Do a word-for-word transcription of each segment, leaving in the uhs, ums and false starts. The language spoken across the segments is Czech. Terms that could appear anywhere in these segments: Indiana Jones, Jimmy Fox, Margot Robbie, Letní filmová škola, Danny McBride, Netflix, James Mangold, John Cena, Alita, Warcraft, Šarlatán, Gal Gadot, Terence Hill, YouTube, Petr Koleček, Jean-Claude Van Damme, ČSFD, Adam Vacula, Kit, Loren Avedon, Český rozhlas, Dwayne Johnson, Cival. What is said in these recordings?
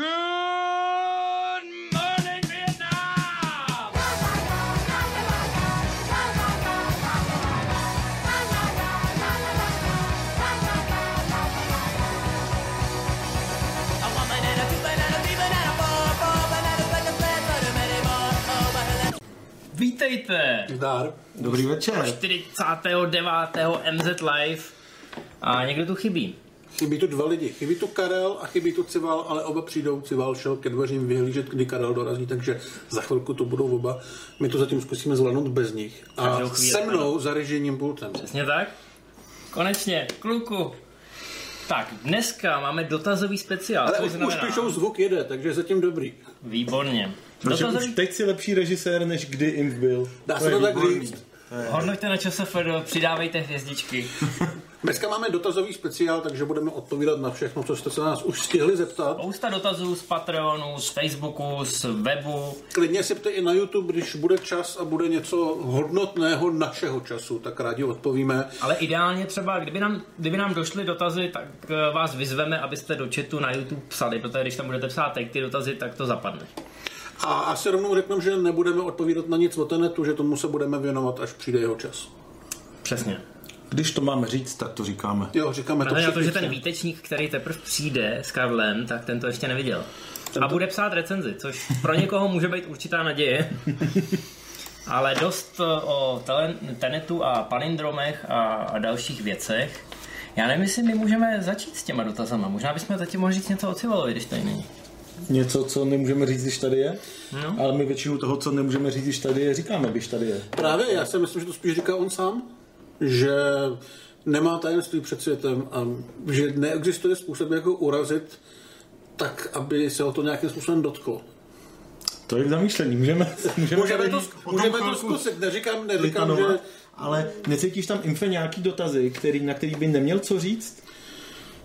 Good morning, Vietnam! Vítejte! Zdar. Dobrý večer. čtyřicátého devátého M Z Live. A někdo tu chybí. Chybí tu dva lidi. Chybí tu Karel a chybí tu Cival, ale oba přijdou. Cival šel ke dveřím vyhlížet, kdy Karel dorazí, takže za chvilku to budou oba. My to zatím zkusíme zvládnout bez nich. A chvíli, se mnou ano. Za režijním pultem. Přesně tak. Konečně, kluku. Tak, dneska máme dotazový speciál. Ale už, už píšou zvuk jede, takže zatím dobrý. Výborně. Protože dotazový... už teď si lepší režisér, než kdy Inf byl. Dá to se to tak říct. Hodnoťte na ČSFD, přidávejte hvězdičky. Dneska máme dotazový speciál, takže budeme odpovídat na všechno, co jste se nás už stihli zeptat. Spousta dotazů z Patreonu, z Facebooku, z webu. Klidně se ptejte i na YouTube, když bude čas a bude něco hodnotného našeho času, tak rádi odpovíme. Ale ideálně třeba, kdyby nám, kdyby nám došly dotazy, tak vás vyzveme, abyste do chatu na YouTube psali, protože když tam budete psát ty dotazy, tak to zapadne. A asi rovnou řeknu, že nebudeme odpovídat na nic o tenetu, že tomu se budeme věnovat, až přijde jeho čas. Přesně. Když to máme říct, tak to říkáme. Jo, říkáme to. Ale na to, že ten výtečník, který teprve přijde s Karlem, tak ten to ještě neviděl. A bude psát recenzi, což pro někoho může být určitá naděje. Ale dost o tenetu a palindromech a dalších věcech. Já nevím, jestli my můžeme začít s těma dotazama. Možná bychom zatím mohli říct něco o Civalovi, když tady není. Něco, co nemůžeme říct, když tady je, no. Ale my většinu toho, co nemůžeme říct, když tady je, říkáme, když tady je. Právě, já si myslím, že to spíš říká on sám, že nemá tajemství před světem a že neexistuje způsob, jak ho urazit tak, aby se o to nějakým způsobem dotklo. To je k zamýšlení, můžeme, můžeme, můžeme to, můžeme to zkusit, neříkám, neříkám že... Ale necítíš tam info nějaký dotazy, který, na který by neměl co říct?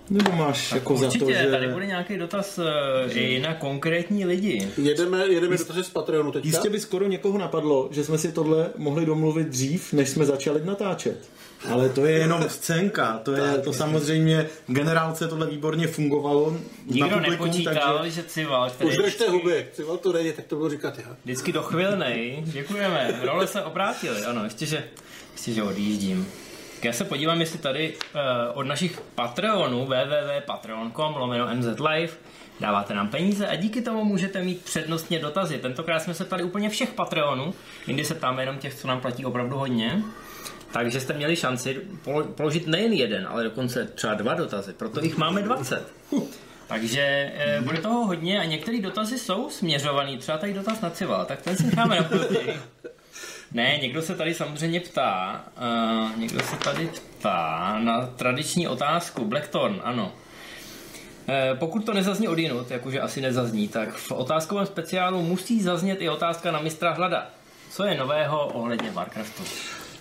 Nebo máš tak jako určitě, za to, že... tady bude nějaký dotaz že... i na konkrétní lidi. Jedeme, jedeme dotazy z Patreonu teďka. Jistě by skoro někoho napadlo, že jsme si tohle mohli domluvit dřív, než jsme začali natáčet. Ale to je jenom scénka. To, je, to samozřejmě generálce tohle výborně fungovalo. Nikdo nepočítal, takže... že Cival... Už držte huby. Cival to nejde, tak to budu říkat já. Vždycky dochvilnej. Děkujeme. Role se obrátily. Ano, ještě že, ještě, že odjíždím. Já se podívám, jestli tady uh, od našich Patreonů w w w tečka patreon tečka com lomeno m z live dáváte nám peníze a díky tomu můžete mít přednostně dotazy. Tentokrát jsme se ptali úplně všech Patreonů, jindy se ptáme jenom těch, co nám platí opravdu hodně. Takže jste měli šanci položit nejen jeden, ale dokonce třeba dva dotazy, proto jich máme dvacet. Takže e, bude toho hodně a některé dotazy jsou směřovaný, třeba tady dotaz na Cival, tak ten si necháme na později. Ne, někdo se tady samozřejmě ptá, uh, někdo se tady ptá na tradiční otázku, Blackthorn, ano. Uh, pokud to nezazní od jinut, jakože asi nezazní, tak v otázkovém speciálu musí zaznět i otázka na mistra Hlada. Co je nového ohledně Warcraftu?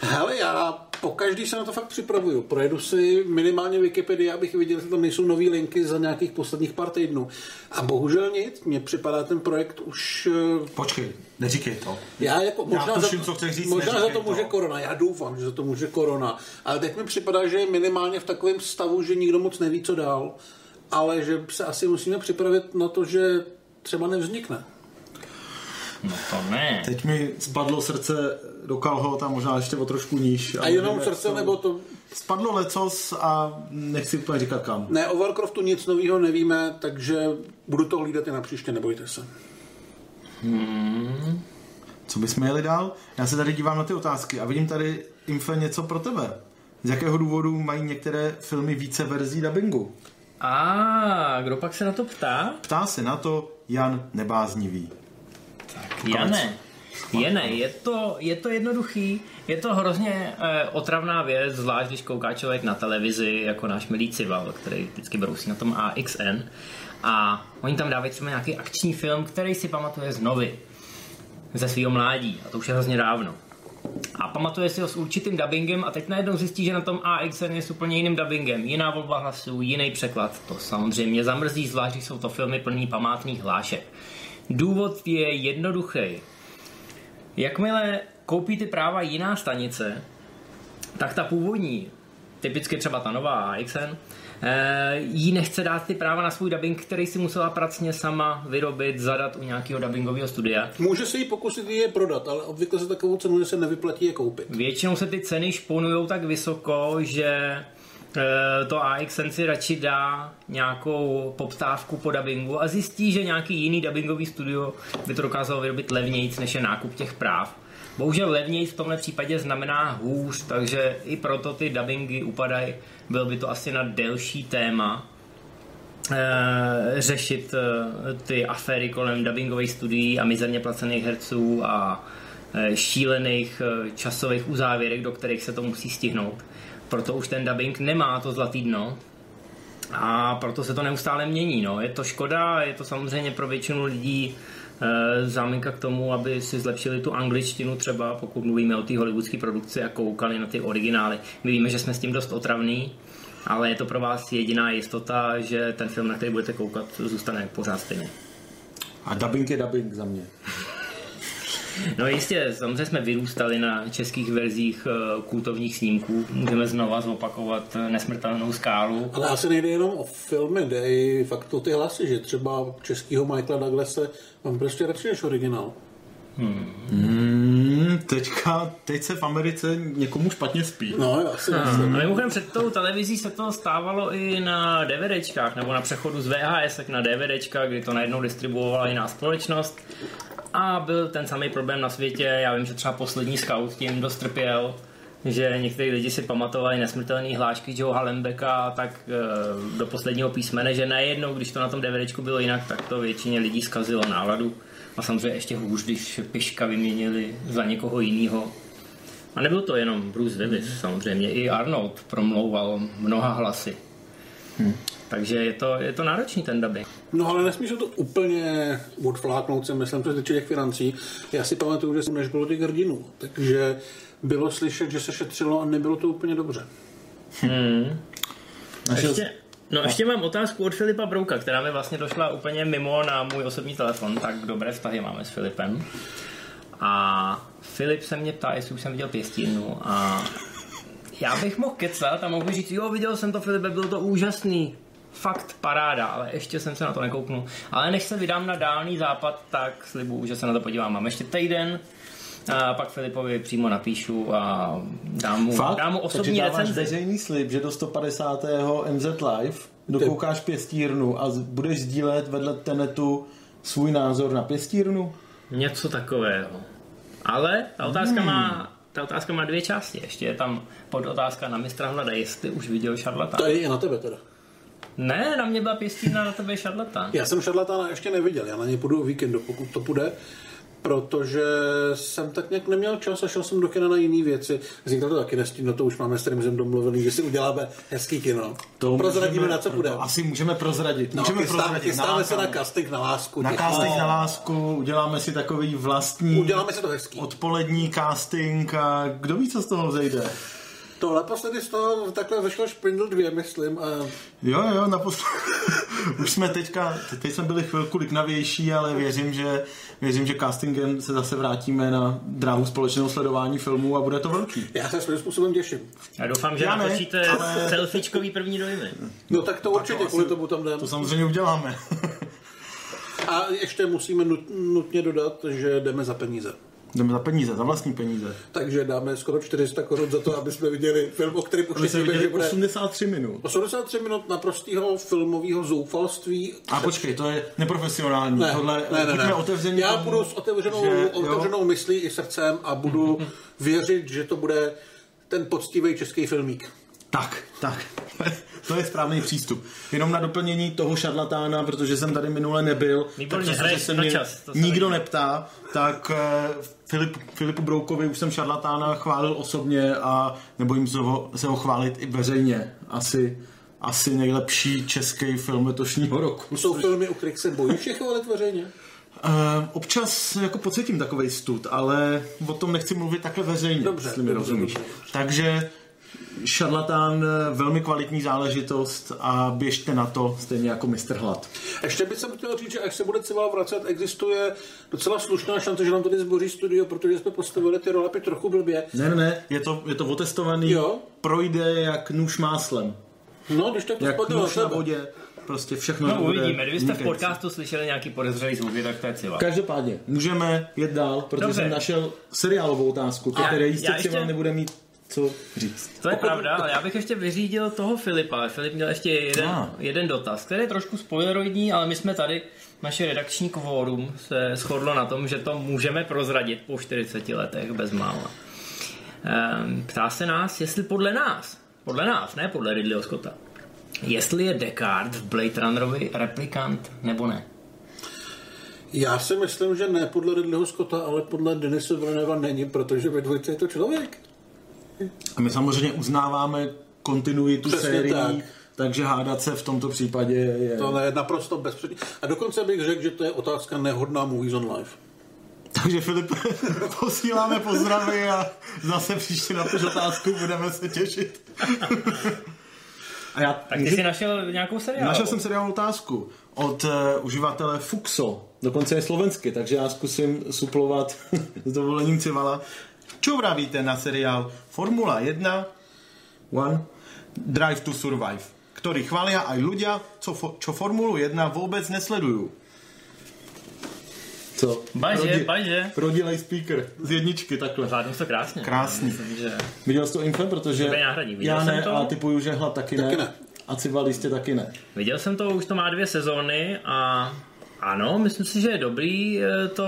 Hele, já pokaždý se na to fakt připravuju. Projedu si minimálně Wikipedii, abych viděl, že tam nejsou nový linky za nějakých posledních pár týdnů. A bohužel nic, mně připadá ten projekt už... Počkej, neříkej to. Já, jako, možná já tuším, za, co chceš říct, možná za to může to. korona, já doufám, že za to může korona. Ale teď mi připadá, že je minimálně v takovém stavu, že nikdo moc neví, co dál. Ale že se asi musíme připravit na to, že třeba nevznikne. No to ne. Teď mi spadlo srdce do kalhot a možná ještě o trošku níž. A jenom nevíme, srdce to... nebo to... Spadlo lecos a nechci úplně říkat kam. Ne, o Warcraftu nic nového nevíme, takže budu to hlídat i na příště, nebojte se. Hmm. Co bychom jeli dál? Já se tady dívám na ty otázky a vidím tady Infe něco pro tebe. Z jakého důvodu mají některé filmy více verzí dabingu? A kdo pak se na to ptá? Ptá se na to Jan Nebáznivý. Jane, Jane, je to, je to jednoduchý, je to hrozně eh, otravná věc, zvlášť když kouká člověk na televizi, jako náš milý Cival, který vždycky brousí na tom A X N. A oni tam dávají třeba nějaký akční film, který si pamatuje znovy, ze svého mládí, a to už je hrozně dávno. A pamatuje si ho s určitým dabingem a teď najednou zjistí, že na tom A X N je s úplně jiným dabingem, jiná volba hlasů, jiný překlad. To samozřejmě zamrzí, zvlášť když jsou to filmy plný památných hlášek. Důvod je jednoduchý. Jakmile koupí ty práva jiná stanice, tak ta původní typicky třeba ta nová iks en, jí nechce dát ty práva na svůj dubbing, který si musela pracně sama vyrobit, zadat u nějakého dubbingového studia. Může se jí pokusit je prodat, ale obvykle za takovou cenu, že se nevyplatí je koupit. Většinou se ty ceny šponujou tak vysoko, že to á iks en si radši dá nějakou poptávku po dubbingu a zjistí, že nějaký jiný dubbingový studio by to dokázalo vyrobit levnějc, než je nákup těch práv. Bohužel levnějc v tomhle případě znamená hůř, takže i proto ty dubbingy upadají. Bylo by to asi na delší téma e, řešit e, ty aféry kolem dubbingových studií a mizerně placených herců a e, šílených e, časových uzávěrek, do kterých se to musí stihnout. Proto už ten dubbing nemá to zlatý dno a proto se to neustále mění. No. Je to škoda, je to samozřejmě pro většinu lidí záminka k tomu, aby si zlepšili tu angličtinu třeba, pokud mluvíme o té hollywoodské produkci a koukali na ty originály. My víme, že jsme s tím dost otravní, ale je to pro vás jediná jistota, že ten film, na který budete koukat, zůstane pořád stejně. A dubbing je dubbing za mě. No jistě, samozřejmě jsme vyrůstali na českých verzích kultovních snímků. Můžeme znova zopakovat Nesmrtelnou skálu. Ale asi nejde jenom o filmy, jde i fakt o ty hlasy, že třeba českýho Michaela Douglase mám prostě radši než originál. Hmm. Hmm, teďka, teď se v Americe někomu špatně spí. No, já si myslím. A mimochodem před tou televizí se to stávalo i na DVDčkách, nebo na přechodu z vé há esek na DVDčka, kdy to najednou distribuovala jiná společnost. A byl ten samý problém na světě. Já vím, že třeba poslední Scout tím dost trpěl, že některý lidi si pamatovali nesmrtelný hlášky Joe Hallenbecka tak e, do posledního písmene, že najednou, když to na tom DVDčku bylo jinak, tak to většině lidí zkazilo náladu. A samozřejmě ještě hůř, když Piška vyměnili za někoho jinýho. A nebyl to jenom Bruce Willis, samozřejmě. I Arnold promlouval mnoha hlasy. Hmm. Takže je to, je to náročný ten dubbing. No ale nesmíš to úplně odfláknout, se myslím, že těch financí. Já si pamatuju, že než bylo těch hrdinů, takže bylo slyšet, že se šetřilo a nebylo to úplně dobře. Hmm. Ještě, ještě, no a... ještě mám otázku od Filipa Brouka, která mi vlastně došla úplně mimo na můj osobní telefon, tak dobré vztahy máme s Filipem. A Filip se mě ptá, jestli už jsem viděl Pěstírnu a... Já bych mohl kecat a mohl říct, jo, viděl jsem to, Filipe, bylo to úžasný. Fakt paráda, ale ještě jsem se na to nekouknul. Ale než se vydám na Dálný západ, tak slibuju, že se na to podívám. Mám ještě týden a pak Filipovi přímo napíšu a dám mu, dám mu osobní recenzi. Takže dáváš veřejný slib, že do sto padesátého em zet Live dokoukáš Pěstírnu a budeš sdílet vedle Tenetu svůj názor na Pěstírnu? Něco takového. Ale ta otázka hmm. má... Ta otázka má dvě části. Ještě je tam podotázka na mistra Hlada, jestli už viděl Šarlatán. To je na tebe teda. Ne, na mě byla Pěstína, na tebe je Šarlatán. Já jsem Šarlatána ještě neviděl, já na něj půjdu o víkendu, pokud to půjde, protože jsem tak nějak neměl čas a šel jsem do kina na jiný věci. Vznikla to taky nestín, no to už máme s Trimzem domluvený, že si uděláme hezký kino. To prozradíme, můžeme, na co půjde. Asi můžeme prozradit. No, můžeme chystá, prozradit. Chystáme se na casting na lásku. Na casting na lásku, uděláme si takový vlastní uděláme si to hezký odpolední casting a kdo ví, co z toho vzejde. Tohle naposledy z toho takhle vešlo Šprindl dvě, myslím. A... Jo, jo, naposledy. Už jsme teďka, teď jsme byli chvilku liknavější, ale věřím, že věřím, že castingem se zase vrátíme na dráhu společného sledování filmů a bude to velký. Já se svým způsobem těším. Já doufám, že natočíte ale... selfiečkový první dojmy. No tak to tak určitě, to asi, kvůli tomu tam dám. To samozřejmě uděláme. A ještě musíme nut, nutně dodat, že jdeme za peníze. Jdeme za peníze, za vlastní peníze. Takže dáme skoro čtyři sta korun za to, aby jsme viděli film, o kterém už jsme viděli osmdesát tři minut. osmdesát tři minut naprostého filmového zoufalství. A počkej, to je neprofesionální. Ne, Tohle, ne, ne, ne. Otevření, já budu s otevřenou, že, otevřenou myslí i srdcem a budu věřit, že to bude ten poctivý český filmík. Tak, tak. To je správný přístup. Jenom na doplnění toho Šarlatána, protože jsem tady minule nebyl, takže se mě nikdo neptá, tak Filip, Filipu Broukovi už jsem Šarlatána chválil osobně a nebojím se ho, se ho chválit i veřejně. Asi, asi nejlepší český film letošního roku. Jsou filmy, u kterých se bojíš všech chválit veřejně? Uh, občas jako pocítím takovej stud, ale o tom nechci mluvit takhle veřejně, dobře, jestli mi rozumíš. Dobře, dobře. Takže... Šarlatán velmi kvalitní záležitost a běžte na to, stejně jako mistr Hlad. Ještě bych jsem chtěl říct, že až se bude celá vracet, existuje docela slušná šance, že nám tady zboří studio, protože jsme postavili ty rolepy trochu blbě. Ne, ne, ne, je to, je to otestovaný, jo? Projde jak nůž máslem. No, když tak to spadne na sebe. Vodě. Prostě všechno. No uvidíme, kdybyste v podcastu slyšeli nějaký podezřelý zvuky, tak to je cíla. Každopádně, můžeme jet dál, protože Dobře. Jsem našel seriálovou otázku, ke které jistě třeba nebude mít co říct. To je Pokud... pravda, ale já bych ještě vyřídil toho Filipa. Filip měl ještě jeden, ah. jeden dotaz, který je trošku spoileroidní, ale my jsme tady, naše redakční kvórum se shodlo na tom, že to můžeme prozradit po čtyřiceti letech bezmála. Ehm, ptá se nás, jestli podle nás, podle nás, ne podle Ridleyho Scotta, jestli je Descartes v Blade Runnerovi replikant, nebo ne? Já si myslím, že ne podle Ridleyho Scotta, ale podle Denise Villeneuva není, protože ve dvojce je to člověk. A my samozřejmě uznáváme kontinuitu sérii, tak. takže hádat se v tomto případě je... To je naprosto bezpřední. A dokonce bych řekl, že to je otázka nehodná Movies on Life. Takže Filip, posíláme pozdravy a zase příště na tu otázku budeme se těšit. A já, tak ty jsi našel nějakou seriálovou? Našel jsem seriálovou otázku od uh, uživatele Fuxo, dokonce je slovensky, takže já zkusím suplovat s dovolením Civala. Čo vravíte na seriál Formula jedna One, Drive to Survive, ktorý chvália aj ľudia, co, fo, čo Formulu jedna vôbec nesledujú? Co? Baže, Rodi, baže. Rodilej speaker z jedničky, takhle. Zvládnu to krásně. Krásný. Myslím, že... Viděl jsi to info, protože já ne, ale typuju, že Hlad taky, taky ne. ne. A Cival jistě taky ne. Viděl jsem to, už to má dvě sezóny a ano, myslím si, že je dobrý to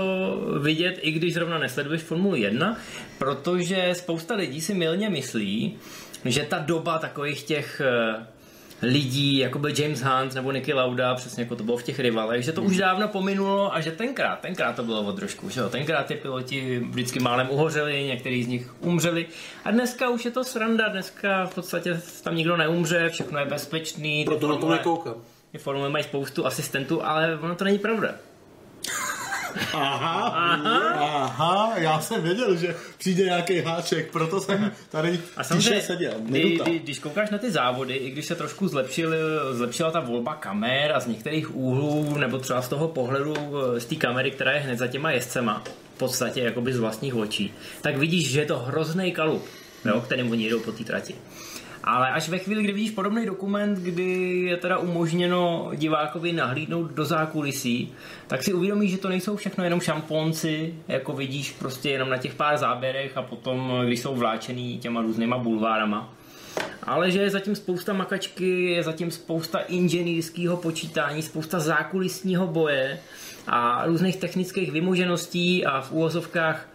vidět, i když zrovna nesleduješ Formuli jedna, protože spousta lidí si mylně myslí, že ta doba takových těch... lidí, jako byl James Hunt nebo Niki Lauda, přesně jako to bylo v těch Rivalech, že to už dávno pominulo a že tenkrát, tenkrát to bylo o trošku, že jo, tenkrát ty piloti vždycky málem uhořeli, některý z nich umřeli a dneska už je to sranda, dneska v podstatě tam nikdo neumře, všechno je bezpečný. Proto na to nekoukám. Ty formule mají spoustu asistentů, ale ono to není pravda. Aha, aha, aha, já jsem věděl, že přijde nějaký háček, proto jsem tady tiše seděl. Kdy, kdy, když koukáš na ty závody, i když se trošku zlepšil, zlepšila ta volba kamer a z některých úhlů, nebo třeba z toho pohledu z té kamery, která je hned za těma jezdcema, v podstatě jakoby z vlastních očí, tak vidíš, že je to hroznej kalup, jo, kterým oni jedou po té trati. Ale až ve chvíli, kdy vidíš podobný dokument, kdy je teda umožněno divákovi nahlídnout do zákulisí, tak si uvědomíš, že to nejsou všechno jenom šamponci, jako vidíš prostě jenom na těch pár záběrech a potom, když jsou vláčený těma různýma bulvárama. Ale že je zatím spousta makačky, je zatím spousta inženýrského počítání, spousta zákulisního boje a různých technických vymožeností a v úvozovkách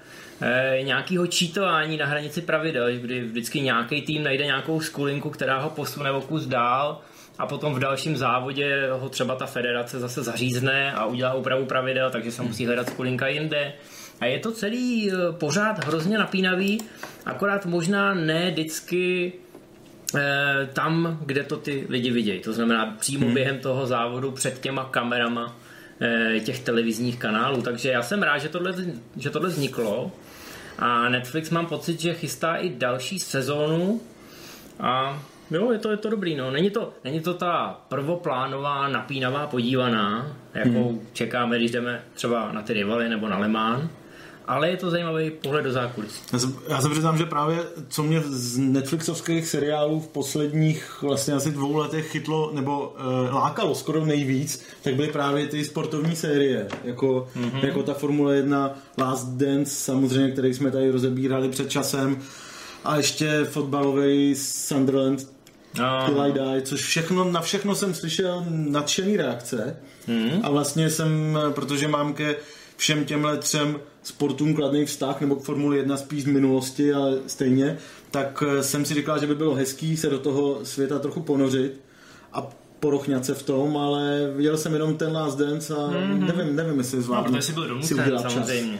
nějakého čítování na hranici pravidel, kdy vždycky nějaký tým najde nějakou skulinku, která ho posune o kus dál a potom v dalším závodě ho třeba ta federace zase zařízne a udělá úpravu pravidel, takže se musí hledat skulinka jinde. A je to celý pořád hrozně napínavý, akorát možná ne vždycky tam, kde to ty lidi vidějí. To znamená přímo hmm. během toho závodu před těma kamerama těch televizních kanálů. Takže já jsem rád, že tohle, že tohle vzniklo. A Netflix mám pocit, že chystá i další sezónu a jo, je to, je to dobrý, no. Není to, není to ta prvoplánová, napínavá podívaná, jakou hmm. čekáme, když jdeme třeba na ty Rivaly nebo na Le Mans, ale je to zajímavý pohled do zákulisí. Já se přiznám, že právě co mě z netflixovských seriálů v posledních vlastně asi dvou letech chytlo nebo e, lákalo skoro nejvíc, tak byly právě ty sportovní série, jako, mm-hmm. jako ta Formule jedna, Last Dance samozřejmě, který jsme tady rozebírali před časem a ještě fotbalový Sunderland Till I Die, což všechno, na všechno jsem slyšel nadšený reakce mm-hmm. a vlastně jsem, protože mám ke všem těmhle třem sportům kladný vztah, nebo k Formule jedna spíš z minulosti, ale stejně, tak jsem si říkal, že by bylo hezký se do toho světa trochu ponořit a porochňat se v tom, ale viděl jsem jenom ten Last Dance a mm-hmm. nevím, nevím, jestli zvládnu. No, to jsi byl donucen, samozřejmě.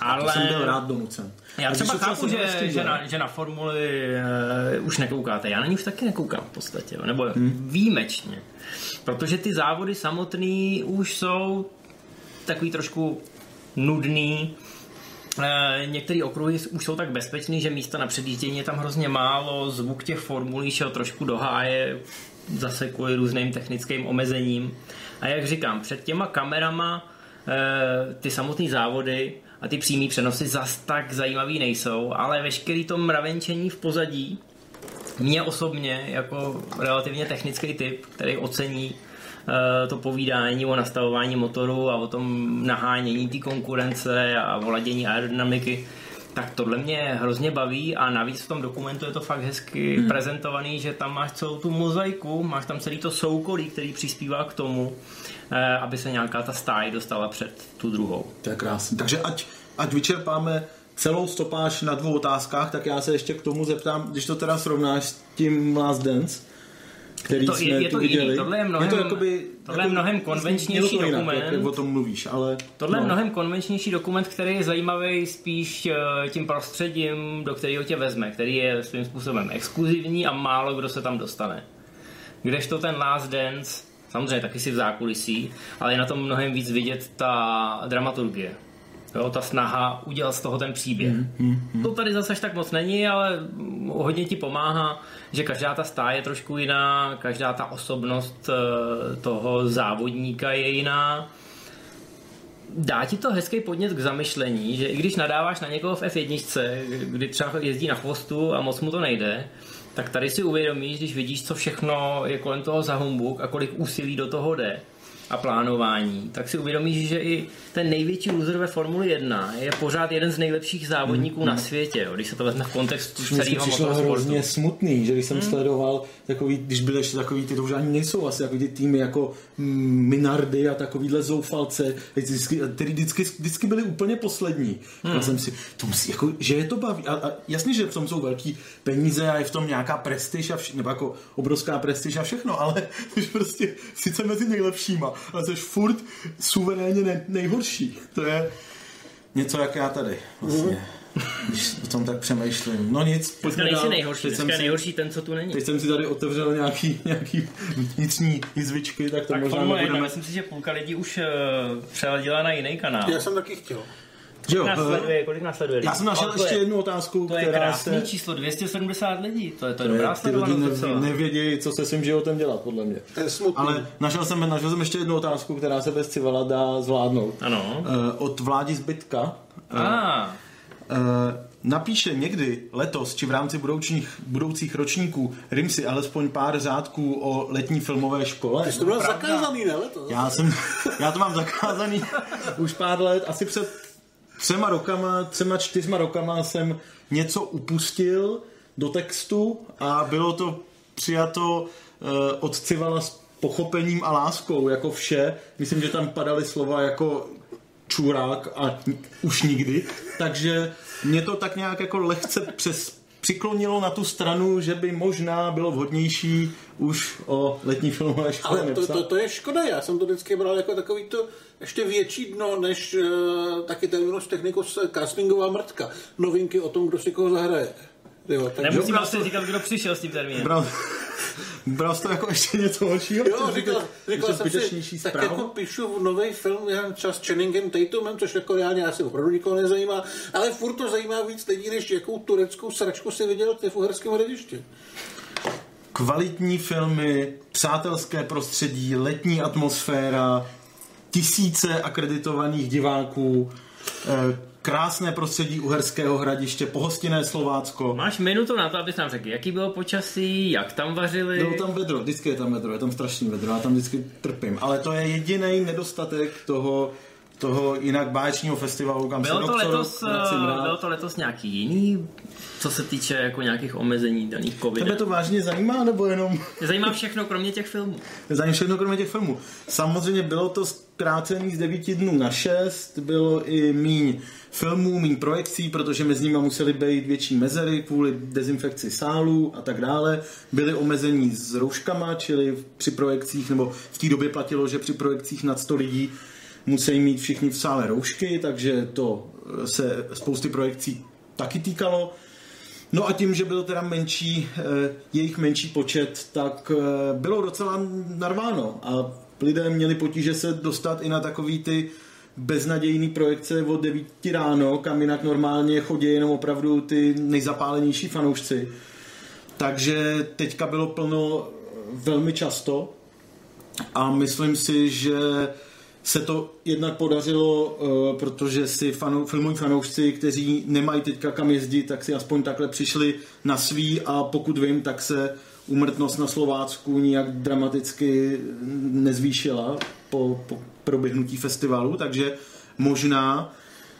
Ale... to jsem byl rád donucen. Já třeba chápu, že, že, na, že na Formuli uh, už nekoukáte. Já na ní už taky nekoukám v podstatě, nebo hmm. výjimečně. Protože ty závody samotný už jsou takový trošku nudný, některé okruhy už jsou tak bezpečný, že místa na předjíždění je tam hrozně málo, zvuk těch formulí šel trošku do háje, zase kvůli různým technickým omezením. A jak říkám, před těma kamerama ty samotné závody a ty přímý přenosy zas tak zajímavý nejsou, ale veškerý to mravenčení v pozadí mě osobně jako relativně technický typ, který ocení to povídání o nastavování motoru a o tom nahánění té konkurence a o ladění aerodynamiky, tak tohle mě hrozně baví. A navíc v tom dokumentu je to fakt hezky hmm. prezentovaný, že tam máš celou tu mozaiku, máš tam celý to soukolí, který přispívá k tomu, aby se nějaká ta stáj dostala před tu druhou. To je krásný. Takže ať, ať vyčerpáme celou stopáž na dvou otázkách, tak já se ještě k tomu zeptám, když to teda srovnáš s tím Last Dance, který to, jsme je, je to viděli. Jiný. Tohle je mnohem, je to jakoby, tohle jako, mnohem konvenčnější to jinak, dokument. Jak, jak o tom mluvíš, ale... Tohle no. je mnohem konvenčnější dokument, který je zajímavý spíš tím prostředím, do kterého tě vezme, který je svým způsobem exkluzivní a málo kdo se tam dostane. Kdežto ten Last Dance, samozřejmě taky si v zákulisí, ale je na tom mnohem víc vidět ta dramaturgie. Jo, ta snaha udělat z toho ten příběh. Mm, mm, mm. To tady zase tak moc není, ale hodně ti pomáhá, že každá ta stáje je trošku jiná, každá ta osobnost toho závodníka je jiná. Dá ti to hezký podnět k zamyšlení, že i když nadáváš na někoho v F jedna, kdy třeba jezdí na chvostu a moc mu to nejde, tak tady si uvědomíš, když vidíš, co všechno je kolem toho za humbuk a kolik úsilí do toho jde a plánování, tak si uvědomíš, že i ten největší loser ve Formuli jedna je pořád jeden z nejlepších závodníků mm. na světě, jo, když se to vezme v kontextu celého motorsportu. Mě přišlo hrozně smutný, že když jsem mm. sledoval takový, když byly ještě takový, ty to už ani nejsou asi, takový ty týmy jako mm, Minardy a takovýhle zoufalce, který vždycky, vždycky byli úplně poslední. Mm. Já jsem si, to musí, jako, že je to baví. A, a jasně, že v tom jsou velký peníze a je v tom nějaká prestiž a vše, nebo jako obrovská prestiž a všechno, ale už prostě sice mezi nejlepšíma, ale jsi furt suverénně nej- nejhorší. To je něco jak já tady. Vlastně. Když o tom tak přemýšlím. No nic. Dneska nejsi nejhorší. Dneska je nejhorší ten, co tu není. Teď jsem si tady otevřel nějaký, nějaký vnitřní jizvičky, tak to tak možná nebudeme. Já myslím si, že půlka lidí už uh, přeladila na jiný kanál. Já jsem taky chtěl. Jo, následuje, kolik následuje? Já jsem našel ještě je, jednu otázku, to je která krásný se... číslo dvě stě sedmdesát lidí, to je to, to dobrá sledovanost. Nevědějí, co se svým životem dělat, podle mě. To je smutný. Ale našel jsem, našel jsem ještě jednu otázku, která se bez Civala dá zvládnout. Ano. Uh, od Vládi Zbytka. Ah. Uh, napíše někdy letos, či v rámci budoucích, budoucích ročníků Rimsi alespoň pár řádků o letní filmové škole. Ty jsi to byl zakázaný, ne? Letos. Já, jsem, já to mám zakázaný už pár let, asi před... Třema rokama, třema čtyřma rokama jsem něco upustil do textu a bylo to přijato uh, od Civala s pochopením a láskou, jako vše. Myslím, že tam padaly slova jako čurák a už nikdy. Takže mě to tak nějak jako lehce přes přiklonilo na tu stranu, že by možná bylo vhodnější už o letní filmové škole. Ale to, to, to je škoda, já jsem to vždycky bral jako takový to ještě větší dno, než uh, taky ten technikus castingová mrtka. Novinky o tom, kdo si koho zahraje. Jo, nemusím asi to... říkat, kdo přišel s tím termínem. Bral, bral jsi to jako ještě něco horšího? Jo, říkal, říkal jsem si, tak jako píšu nový film s Channingem Tatumem, což jako reálně asi opravdu nikoho nezajímá, ale furt to zajímá víc lidí, než jakou tureckou sračku si viděl v Uherském Hradišti. Kvalitní filmy, přátelské prostředí, letní atmosféra, tisíce akreditovaných diváků, eh, krásné prostředí Uherského Hradiště, pohostinné Slovácko. Máš minutu na to, abys nám řekl, jaký bylo počasí, jak tam vařili. Bylo tam vedro, vždycky je tam vedro, je tam strašný vedro, já tam vždycky trpím. Ale to je jediný nedostatek toho, toho jinak báječního festivalu, kam bylo se to letos, bylo to letos nějaký jiný, co se týče jako nějakých omezení daných covidem. Tebe to vážně zajímá, nebo jenom... Zajímá všechno, kromě těch filmů. Zajímá všechno, kromě těch filmů. Samozřejmě bylo to zkrácený z devíti dnů na šest, bylo i míň filmů, míň projekcí, protože mezi nimi museli být větší mezery kvůli dezinfekci sálů a tak dále. Byly omezení s rouškama, čili při projekcích, nebo v té době platilo, že při projekcích nad sto lidí museli mít všichni v sále roušky, takže to se spousty projekcí taky týkalo. No a tím, že byl teda menší, jejich menší počet, tak bylo docela narváno a lidé měli potíže se dostat i na takový ty beznadějný projekce od devíti ráno, kam jinak normálně chodí jenom opravdu ty nejzapálenější fanoušci. Takže teďka bylo plno velmi často a myslím si, že se to jednak podařilo, protože si fanou, filmoví fanoušci, kteří nemají teďka kam jezdit, tak si aspoň takhle přišli na svý a pokud vím, tak se úmrtnost na Slovácku nijak dramaticky nezvýšila po, po proběhnutí festivalu, takže možná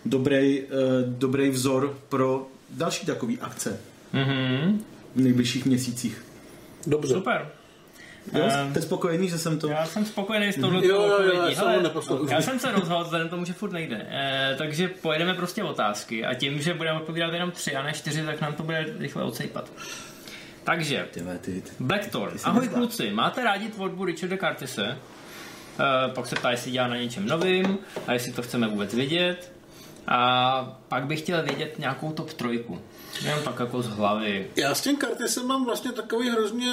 dobrý, dobrý vzor pro další takový akce mm-hmm. v nejbližších měsících. Dobře. Super. Jo, jste spokojený, že jsem to... Já jsem spokojený s touhletou jo, jo, jo, odpovědí. Já, Hele, já jsem se rozhodl, vzhledem tomu, že furt nejde. E, takže pojedeme prostě otázky a tím, že budeme odpovídat jenom tři a ne čtyři, tak nám to bude rychle odsejpat. Takže, Blackthorn. Ahoj kluci, máte rádi tvorbu Richarda Curtise? E, pak se ptá, jestli dělá na něčem novým a jestli to chceme vůbec vědět. A pak bych chtěl vědět nějakou top trojku. Jenom tak jako z hlavy. Já s tím Curtisem mám vlastně takový hrozně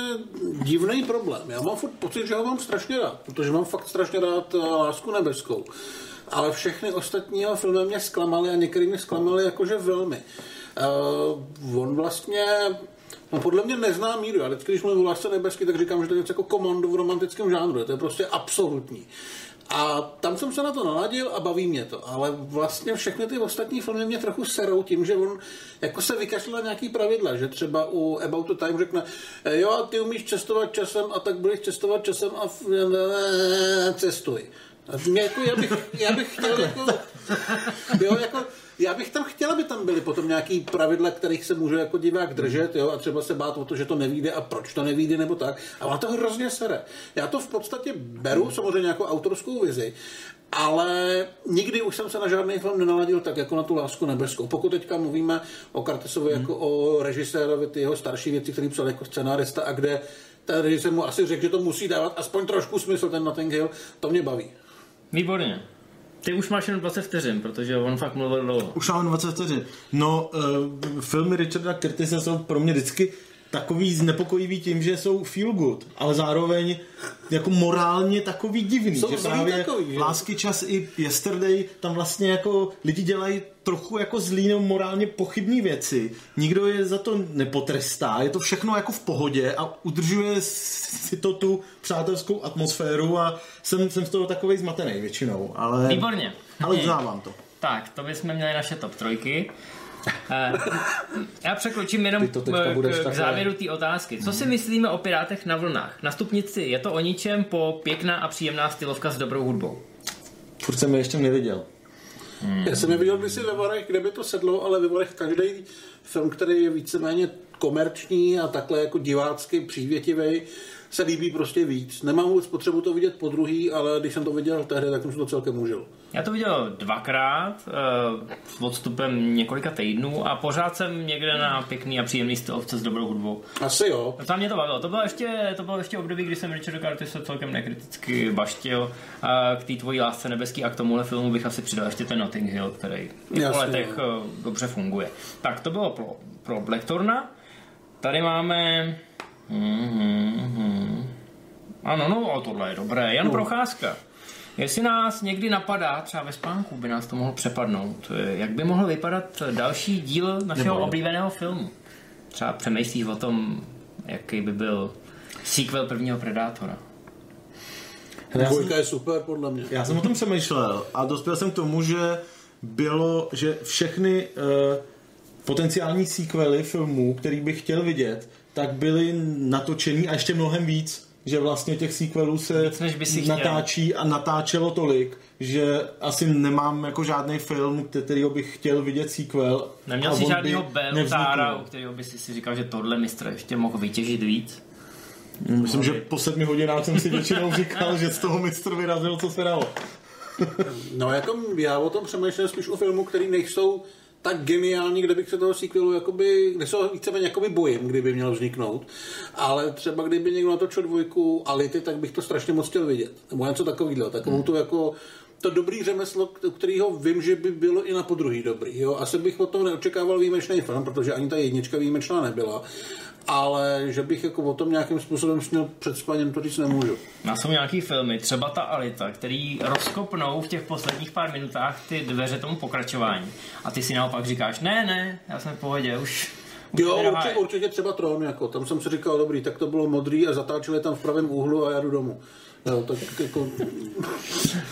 divný problém. Já mám furt pocit, že ho mám strašně rád, protože mám fakt strašně rád Lásku nebeskou. Ale všechny ostatní jeho filmy mě zklamaly a některý mě zklamaly jakože velmi. Uh, on vlastně... No podle mě nezná míru. Já vždycky, když mluvím o Lásce nebesky, tak říkám, že to je něco jako komando v romantickém žánru. To je prostě absolutní. A tam jsem se na to naladil a baví mě to. Ale vlastně všechny ty ostatní filmy mě trochu serou tím, že on jako se vykašlil na nějaký pravidla, že třeba u About the Time řekne jo, a ty umíš cestovat časem a tak budeš cestovat časem a cestuj. Mě jako, já, bych, já bych chtěl jako, jo, jako já bych tam chtěl, aby tam byly potom nějaký pravidla, kterých se může jako divák držet, jo, a třeba se bát o to, že to nevyjde a proč to nevyjde nebo tak. A ona to hrozně sere. Já to v podstatě beru, samozřejmě jako autorskou vizi, ale nikdy už jsem se na žádný film nenaladil tak jako na tu Lásku nebeskou. Pokud teďka mluvíme o Curtisovi hmm. jako o režisérovi, ty jeho starší věci, který psal jako scenárista a kde ten režisér mu asi řekl, že to musí dávat aspoň trošku smysl ten Notting Hill, to mě baví. Výborně. Ty už máš jen dvacet vteřin, protože on fakt mluvil dlouho. Už mám dvacet vteřin. No, uh, filmy Richarda Curtise jsou pro mě vždycky takový znepokojivý tím, že jsou feel good, ale zároveň jako morálně takový divný. Jsou že právě takový, Lásky čas i Yesterday, tam vlastně jako lidi dělají trochu jako zlý nebo morálně pochybný věci. Nikdo je za to nepotrestá, je to všechno jako v pohodě a udržuje si to tu přátelskou atmosféru a jsem, jsem z toho takovej zmatený většinou. Ale, výborně. Ale uznávám to. Tak, to bychom měli naše top trojky. Já překročím jenom k, k závěru té otázky. Co si myslíme o Pirátech na vlnách? Na stupnici je to o ničem, po pěkná a příjemná stylovka s dobrou hudbou. Furt jsem je ještě neviděl. Hmm. Já jsem je viděl kdysi ve Varech, kde by to sedlo, ale ve Varech každý film, který je víceméně komerční a takhle jako divácky přívětivý, se líbí prostě víc. Nemám vůbec potřebu to vidět po druhý, ale když jsem to viděl tehdy, tak jsem to celkem užil. Já to viděl dvakrát s odstupem několika týdnů a pořád jsem někde na pěkný a příjemný stylovce s dobrou hudbou. Asi jo. Tam mě to bavilo. To bylo ještě, to bylo ještě období, kdy jsem Richarda Curtise celkem nekriticky baštil k té tvojí Lásce nebeský a k tomuhle filmu bych asi přidal ještě ten Notting Hill, který i po letech jo. dobře funguje. Tak to bylo pro, pro Blackthorna. Tady máme... Mm-hmm. Ano, no, a tohle je dobré. Jan no. Procházka. Jestli nás někdy napadá, třeba ve spánku by nás to mohlo přepadnout, jak by mohl vypadat další díl našeho Nebo, oblíbeného filmu? Třeba přemýšlíš o tom, jaký by byl sequel prvního Predátora. Dvojka je super, podle mě. Já jsem o tom přemýšlel a dospěl jsem k tomu, že bylo, že všechny eh, potenciální sequely filmů, který bych chtěl vidět, tak byly natočený a ještě mnohem víc, že vlastně těch sequelů se natáčí a natáčelo tolik, že asi nemám jako žádný film, kterýho bych chtěl vidět sequel. Neměl jsi žádnýho Beltára, u kterého by si si říkal, že tohle mistr ještě mohl vytěžit víc? Myslím, že po sedmi hodinách jsem si většinou říkal, že z toho mistr vyrazil, co se dalo. No jako já o tom přemýšlel spíš o filmu, který nejsou tak geniální, kde bych se toho sequelu jakoby, kde se ho víceméně jakoby bojím, kdyby měl vzniknout, ale třeba kdyby někdo natočil dvojku Ality, tak bych to strašně moc chtěl vidět. Nebo něco takovýhle, takovou hmm. to jako to dobrý řemeslo, u kterého vím, že by bylo i na podruhý dobrý, jo. Asi bych od toho neočekával výjimečný film, protože ani ta jednička výjimečná nebyla, ale že bych jako o tom nějakým způsobem směl před spaním, to říct nemůžu. A jsou nějaký filmy, třeba ta Alita, který rozkopnou v těch posledních pár minutách ty dveře tomu pokračování. A ty si naopak říkáš, ne, ne, já jsem v pohodě, už... už jo, určitě, určitě třeba Trón, jako, tam jsem si říkal, dobrý, tak to bylo modrý a zatáčeli tam v pravém úhlu a já jdu domů. Jo, tak jako...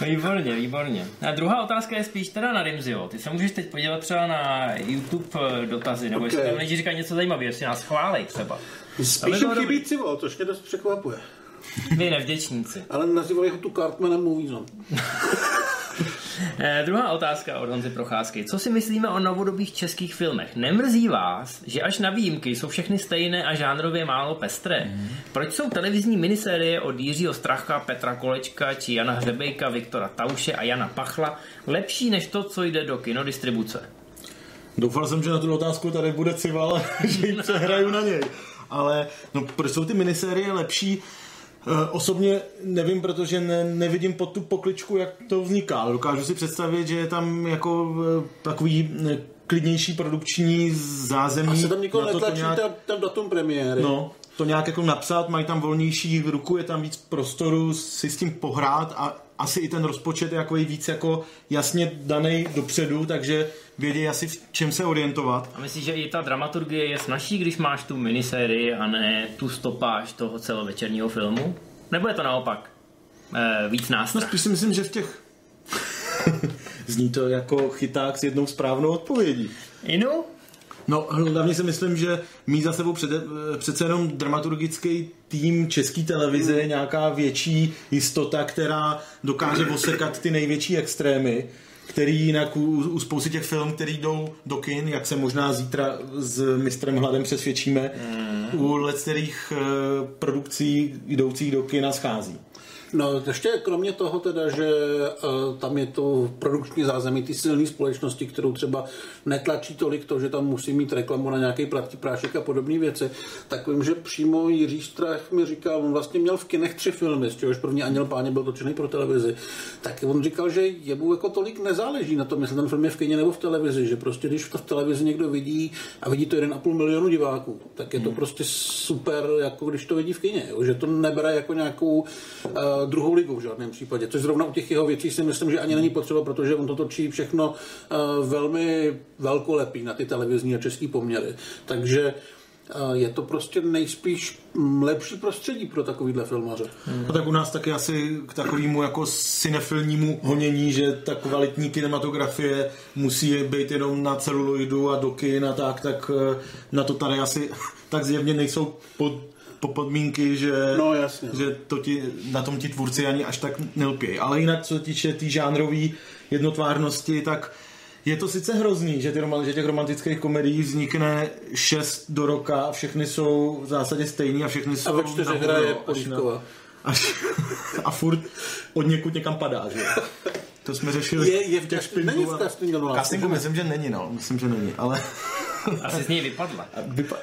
Výborně, výborně. A druhá otázka je spíš teda na Rimziho. Ty se můžeš teď podívat třeba na YouTube dotazy, nebo okay. Jestli tam lidi říkají něco zajímavého, jestli nás chválej třeba. Spíš jim chybí civo, což mě dost překvapuje. Vy nevděčníci. Ale nazývali ho tu Cartmanem Moviesem. Eh, druhá otázka od Honzy Procházky. Co si myslíme o novodobých českých filmech? Nemrzí vás, že až na výjimky jsou všechny stejné a žánrově málo pestré? Mm. Proč jsou televizní minisérie od Jiřího Strachka, Petra Kolečka či Jana Hřebejka, Viktora Tauše a Jana Pachla lepší než to, co jde do kinodistribuce? Doufal jsem, že na tu otázku tady bude civala, že jim přehraju na něj. Ale no, proč jsou ty minisérie lepší? Osobně nevím, protože ne, nevidím pod tu pokličku, jak to vzniká, ale dokážu si představit, že je tam jako takový klidnější produkční zázemí. Asi tam nikoho netlačí nějak... tam, tam datum premiéry. No, to nějak jako napsat, mají tam volnější ruku, je tam víc prostoru si s tím pohrát a asi i ten rozpočet je jako víc jako jasně daný dopředu, takže vědějí asi v čem se orientovat. A myslíš, že i ta dramaturgie je snazší, když máš tu minisérii a ne tu stopáž toho celovečerního filmu? Nebo je to naopak e, víc nástrah? No spíš si myslím, že v těch... Zní to jako chyták s jednou správnou odpovědí. Inu? No hlavně si myslím, že mít za sebou před, přece jenom dramaturgický tým České televize, nějaká větší jistota, která dokáže osekat ty největší extrémy, který jinak u, u spousty těch filmů, který jdou do kin, jak se možná zítra s mistrem Hladem přesvědčíme, mm. u leckterých e, produkcí jdoucích do kina schází. No ještě kromě toho teda, že e, tam je to produkční zázemí ty silné společnosti, kterou třeba netlačí tolik to, že tam musí mít reklamu na nějaký platí prášek a podobné věci, tak vím, že přímo Jiří Strach mi říkal, on vlastně měl v kinech tři filmy, z čehož první Anděl Páně byl točený pro televizi, tak on říkal, že jemu jako tolik nezáleží na tom, jestli ten film je v kině nebo v televizi, že prostě když to v televizi někdo vidí a vidí to jeden a půl milionu diváků, tak je to hmm. prostě super, jako když to vidí v kině, jo? Že to nebere jako nějakou e, druhou ligu v žádném případě, což zrovna u těch jeho věcí si myslím, že ani není potřeba, protože on to točí všechno uh, velmi velkolepý na ty televizní a český poměry. Takže uh, je to prostě nejspíš lepší prostředí pro takovýhle filmaře. Hmm. A tak u nás taky asi k takovému jako cinefilnímu honění, že ta kvalitní kinematografie musí být jenom na celuloidu a do kin a tak, tak na to tady asi tak zjevně nejsou pod po podmínky, že, no, že to ti, na tom ti tvůrci ani až tak nelpějí. Ale jinak, co týče té tý žánrové jednotvárnosti, tak je to sice hrozný, že, ty, že těch romantických komedií vznikne šest do roka a všechny jsou v zásadě stejný a všechny jsou... A ve čtyři hraje Políšková. A furt od někud někam padá, že? To jsme řešili... Je, je v těch není v castingu. Castingu myslím, že není, no. Myslím, že není, ale... Asi z něj vypadla. Vypa...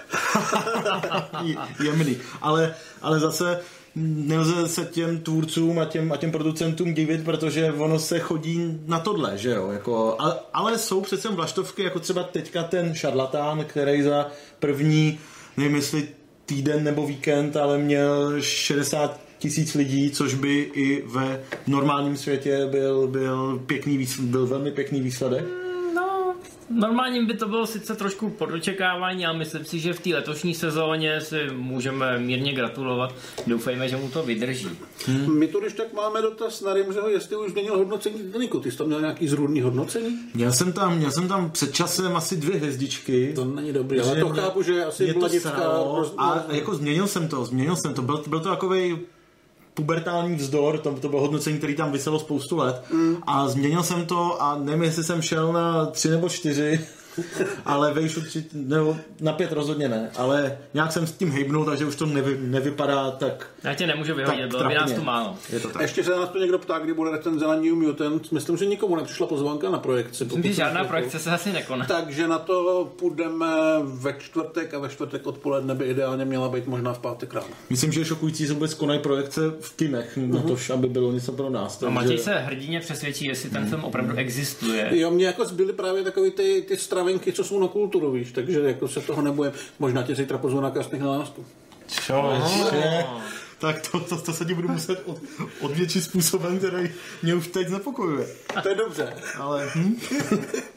Jemný. Ale, ale zase nelze se těm tvůrcům a těm, a těm producentům divit, protože ono se chodí na tohle, že jo? Jako, ale, ale jsou přece vlaštovky, jako třeba teďka ten Šarlatán, který za první, nevím jestli týden nebo víkend, ale měl šedesát tisíc lidí, což by i ve normálním světě byl, byl, pěkný, byl velmi pěkný výsledek. Normálně by to bylo sice trošku podočekávání, ale myslím si, že v té letošní sezóně si můžeme mírně gratulovat. Doufejme, že mu to vydrží. Hmm. My tu když tak máme dotaz na Rimzeho, jestli už měl hodnocení Daniku. Ty jsi tam měl nějaký zrůdný hodnocení? Měl jsem tam, měl jsem tam před časem asi dvě hvězdičky. To není dobrý, ale to mě, chápu, že asi byla dětská... Roz... A jako změnil jsem to, změnil jsem to. Byl, byl to takovej... pubertální vzdor, to, to bylo hodnocení, který tam vyselo spoustu let mm. a změnil jsem to a nevím, jestli jsem šel na tři nebo čtyři, ale vejš určitě, nebo na pět rozhodně ne, ale nějak jsem s tím hejbnul, takže už to nevy, nevypadá tak. Já tě nemůžu vyhodit, bylo by nás tu málo. Je to tak. Ještě se nás to někdo ptá, kdy bude recenze na New Mutant, myslím, že nikomu nepřišla pozvánka na projekci. Myslím, že žádná projekce se asi nekoná. Takže na to půjdeme ve čtvrtek a ve čtvrtek odpoledne by ideálně měla být možná v pátek ráno. Myslím, že je šokující, že vůbec konají projekce v kinech, mm-hmm. na tož, aby bylo něco pro nás. Takže... A Matěj se hrdině přesvědčí, jestli ten film opravdu existuje. Jo, mě jako zbyly právě takový ty, ty strany novinky, co jsou na kulturu, víš, takže jako se toho nebojím. Možná tě zítra pozvu na casting na nástup. Čověče. Tak to, to, to se ti budu muset od, odvětšit způsobem, který mě už teď znepokojuje. To je dobře. Ale... Hm?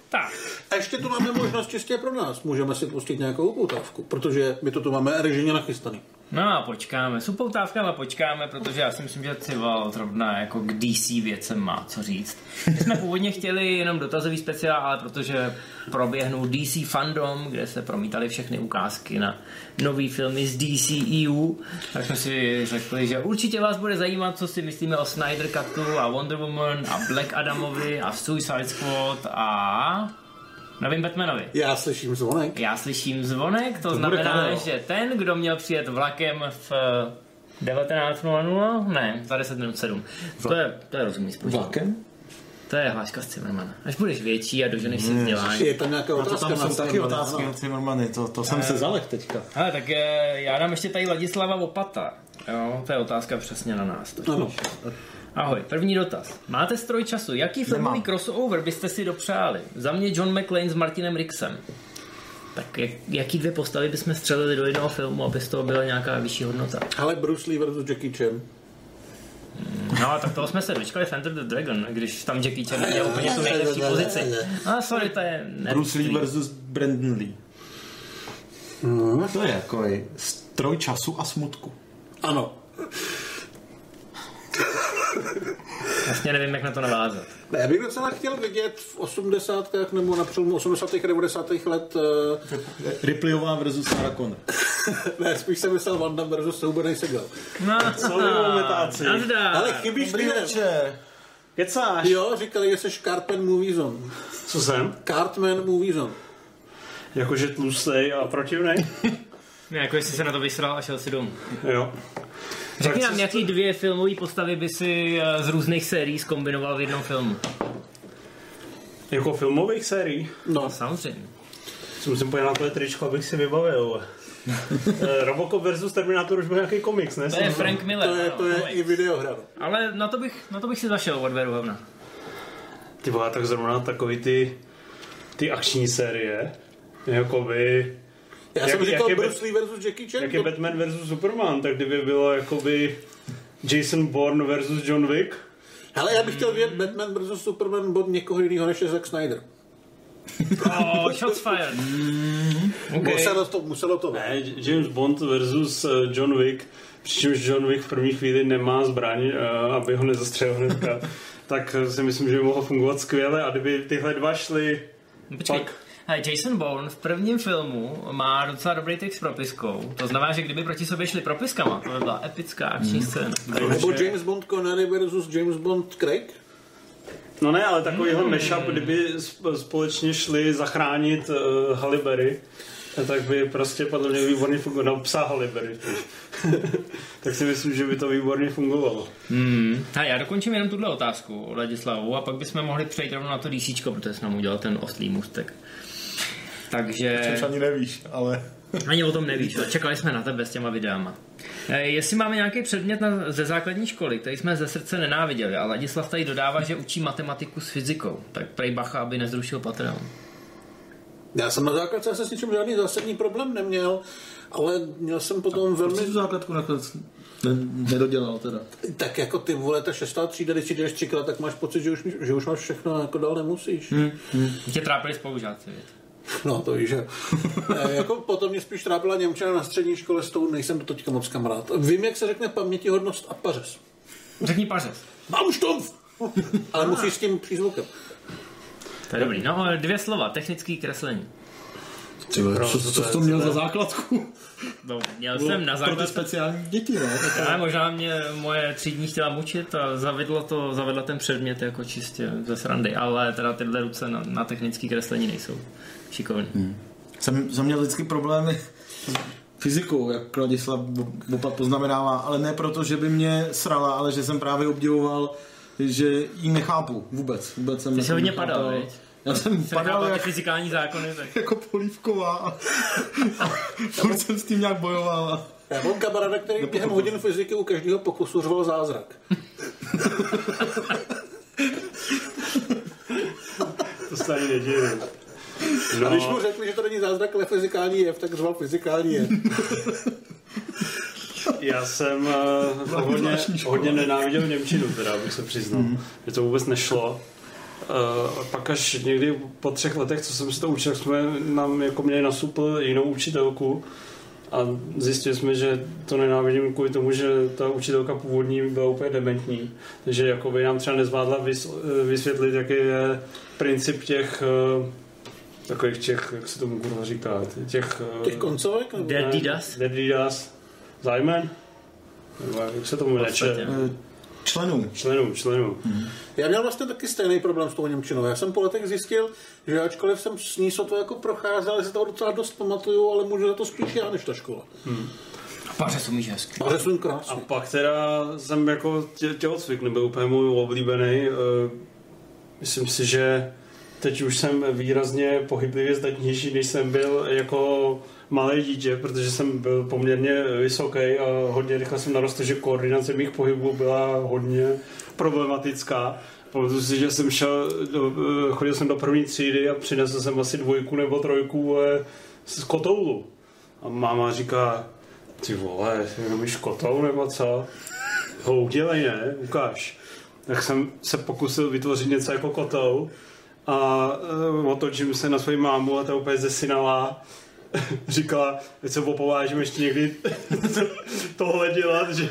Tak. A ještě tu máme možnost čistě pro nás. Můžeme si pustit nějakou upoutávku, protože my to tu máme režimně nachystaný. No a počkáme, s upoutávkama počkáme, protože já si myslím, že Cival zrovna jako k D C věcem má co říct. My jsme původně chtěli jenom dotazový speciál, ale protože proběhnul D C fandom, kde se promítaly všechny ukázky na nový filmy z D C E U, tak jsme si řekli, že určitě vás bude zajímat, co si myslíme o Snyder Cutu a Wonder Woman a Black Adamovi a Suicide Squad a... novým Batmanovi. Já slyším zvonek. Já slyším zvonek, to, to znamená, že ten, kdo měl přijet vlakem v devatenáct nula nula, ne, za deset minut sedm. To je, to je rozumný způsob. Vlakem? To je hláška z Cimrmana. Až budeš větší a doženeš si vzdělání. Je tam nějaká otázka, tam jsou taky otázky od Cimrmany, to, to jsem a, se zalek teďka. Ale tak já dám ještě tady Ladislava Opata. Jo, to je otázka přesně na nás. Ahoj, první dotaz. Máte stroj času. Jaký filmový crossover byste si dopřáli? Za mě John McClane s Martinem Rixem. Tak jak, jaký dvě postavy bychom střelili do jednoho filmu, aby z toho byla nějaká vyšší hodnota? Ale Bruce Lee versus Jackie Chan. No, tak toho jsme se dočkali v Enter the Dragon, když tam Jackie Chan je úplně tu nejlepší pozici. A sorry, to je... Bruce Lee versus Brandon Lee. Hmm, to je jako stroj času a smutku. Ano. Vlastně nevím, jak na to navázat. Ne, já bych docela chtěl vidět v osmdesátkách nebo na přelomu osmdesátých a devadesátých let uh... Ripleyová versus Sarah Connor. Ne, spíš jsem myslel Vanda versus Soubernej Segal. No, ale chybíš lidem. Kecáš. Jo, říkali, že jsi Cartman Movie Zone. Co jsem? Cartman Movie Zone. Jakože tlustej a protivnej? Ne, jako jsi se na to vysral a šel si domů. Jo. Řekni nám, jaký dvě filmové postavy by si z různých sérií zkombinoval v jednom filmu? Jako filmových sérií? No, no samozřejmě. Si musím pojít na tohle tričko, abych si vybavil. Robocop versus Terminator už byl nějaký komiks, ne? To je Frank Miller. To je, to no, je i videohra. Ale na to bych, na to bych si zašel od Verhovna. Ty byla tak zrovna takový ty, ty akční série. Jakoby... Já jsem jak, říkal Bruce Lee versus Jackie Chan. Jak je Batman versus Superman, tak kdyby bylo jakoby Jason Bourne versus John Wick. Hele, já bych chtěl vidět Batman versus Superman bod někoho jiného než je Zack Snyder. Oh, shots fired. Mm, okay. Muselo to, muselo to. Ne, James Bond versus John Wick, přičemž John Wick v první chvíli nemá zbraň, aby ho nezastřelil hnedka. Tak si myslím, že by mohlo fungovat skvěle a kdyby tyhle dva šly, počkej. Pak... Hej, Jason Bourne v prvním filmu má docela dobrý text s propiskou. To znamená, že kdyby proti sobě šli propiskama, to by byla epická akční scéna. Hmm. Nebo James Bond Connery versus James Bond Craig? No ne, ale takovýhle hmm. mashup, kdyby společně šli zachránit uh, Halibery, tak by prostě podle mě výborně fungovalo. No, psa Halibery. Tak si myslím, že by to výborně fungovalo. Hmm. A já dokončím jenom tuhle otázku, Ladislavu, a pak bychom mohli přejít rovnou na to dýsíčko, protože jsem nám udělal ten oslý můstek. Takže... Což ani nevíš, ale... Ani o tom nevíš, čekali jsme na tebe s těma videama. Jestli máme nějaký předmět na, ze základní školy, který jsme ze srdce nenáviděli, a Ladislav tady dodává, že učí matematiku s fyzikou, tak prej bacha, aby nezrušil Patreon. Já jsem na základce se s ničím žádný zásadní problém neměl, ale měl jsem potom velmi... Proč jsi tu základku nakonec nedodělal teda? Tak jako ty vole, ta šestá třída, když si jdeš třikrát, tak máš pocit, že už, že už máš všechno, jako dál nemusíš. Hmm. Hmm. Tě trápili spolužáci, vět. No to víš, že e, jako potom mě spíš trápila němčina na střední škole, s tou nejsem do teďka moc kamarád. Vím, jak se řekne pamětihodnost a pařez. Řekni pařez. Mám štumf! Ale ah. musíš s tím přízvukem. To je dobrý. No dvě slova, technický kreslení. Tyba, co, co jsi to měl za základku? No, měl jsem na základku. Pro ty speciální děti, ne? Já, možná mě moje třídní chtěla mučit a zavedla to, zavedla ten předmět jako čistě ze srandy, ale teda tyhle ruce na, na technické kreslení nejsou šikovný. Hmm. Jsem, jsem měl vždycky problémy s fyzikou, jak Ladislav Bopat poznamenává, ale ne proto, že by mě srala, ale že jsem právě obdivoval, že ji nechápu vůbec. vůbec jsem Ty jsi hodně padal, viď? Já jsem padal jak fyzikální zákony, tak. Jako polívková. Furt jsem s tím nějak bojoval. Já mám kamaráda, který Nepochopil. během hodin fyziky u každého pokusu řval zázrak. To se ani neděje. No. A když mu řekli, že to není zázrak, ale fyzikální jev, tak řval fyzikální jev. Já jsem uh, hodně, hodně nenáviděl němčinu, teda, abych se přiznal. Mm. Mě to vůbec nešlo. Uh, pak až někdy po třech letech, co jsem si to učil, jsme nám jako měli nasupl jinou učitelku a zjistili jsme, že to nenávidím kvůli tomu, že ta učitelka původní byla úplně dementní. Takže jakoby nám třeba nezvládla vys- vysvětlit, jaký je princip těch... Uh, takových těch, jak se tomu kurva říká, těch... Těch koncovek? Dead Didas. Dead Didas. Zájmen? Nebo jak se tomu neče? Členů. Členů, členů. Mm-hmm. Já měl vlastně taky stejný problém s tou němčinou. Já jsem po letech zjistil, že ačkoliv jsem s ní sotva jako procházel, se toho docela dost pamatuju, ale můžu za to spíš já než ta škola. Mm. A paře jsou míž hezky. Paře jsou krásný. A pak teda jsem jako tě, tělocvik nebyl úplně můj oblíbený. Myslím si, že teď už jsem výrazně pohyblivě zdatnější, než jsem byl jako malé dítě, protože jsem byl poměrně vysoký a hodně rychle jsem narostl, že koordinace mých pohybů byla hodně problematická. Pamatuju si, že jsem šel, chodil jsem do první třídy a přinesl jsem asi dvojku nebo trojku z kotoulu. A máma říká, ty vole, jenom kotoul nebo co? Ho udělej, ne? Ukáž. Tak jsem se pokusil vytvořit něco jako kotoul a otočím se na svoji mámu a ta úplně zesinala. Říkala, že se opovážím ještě někdy tohle dělat, že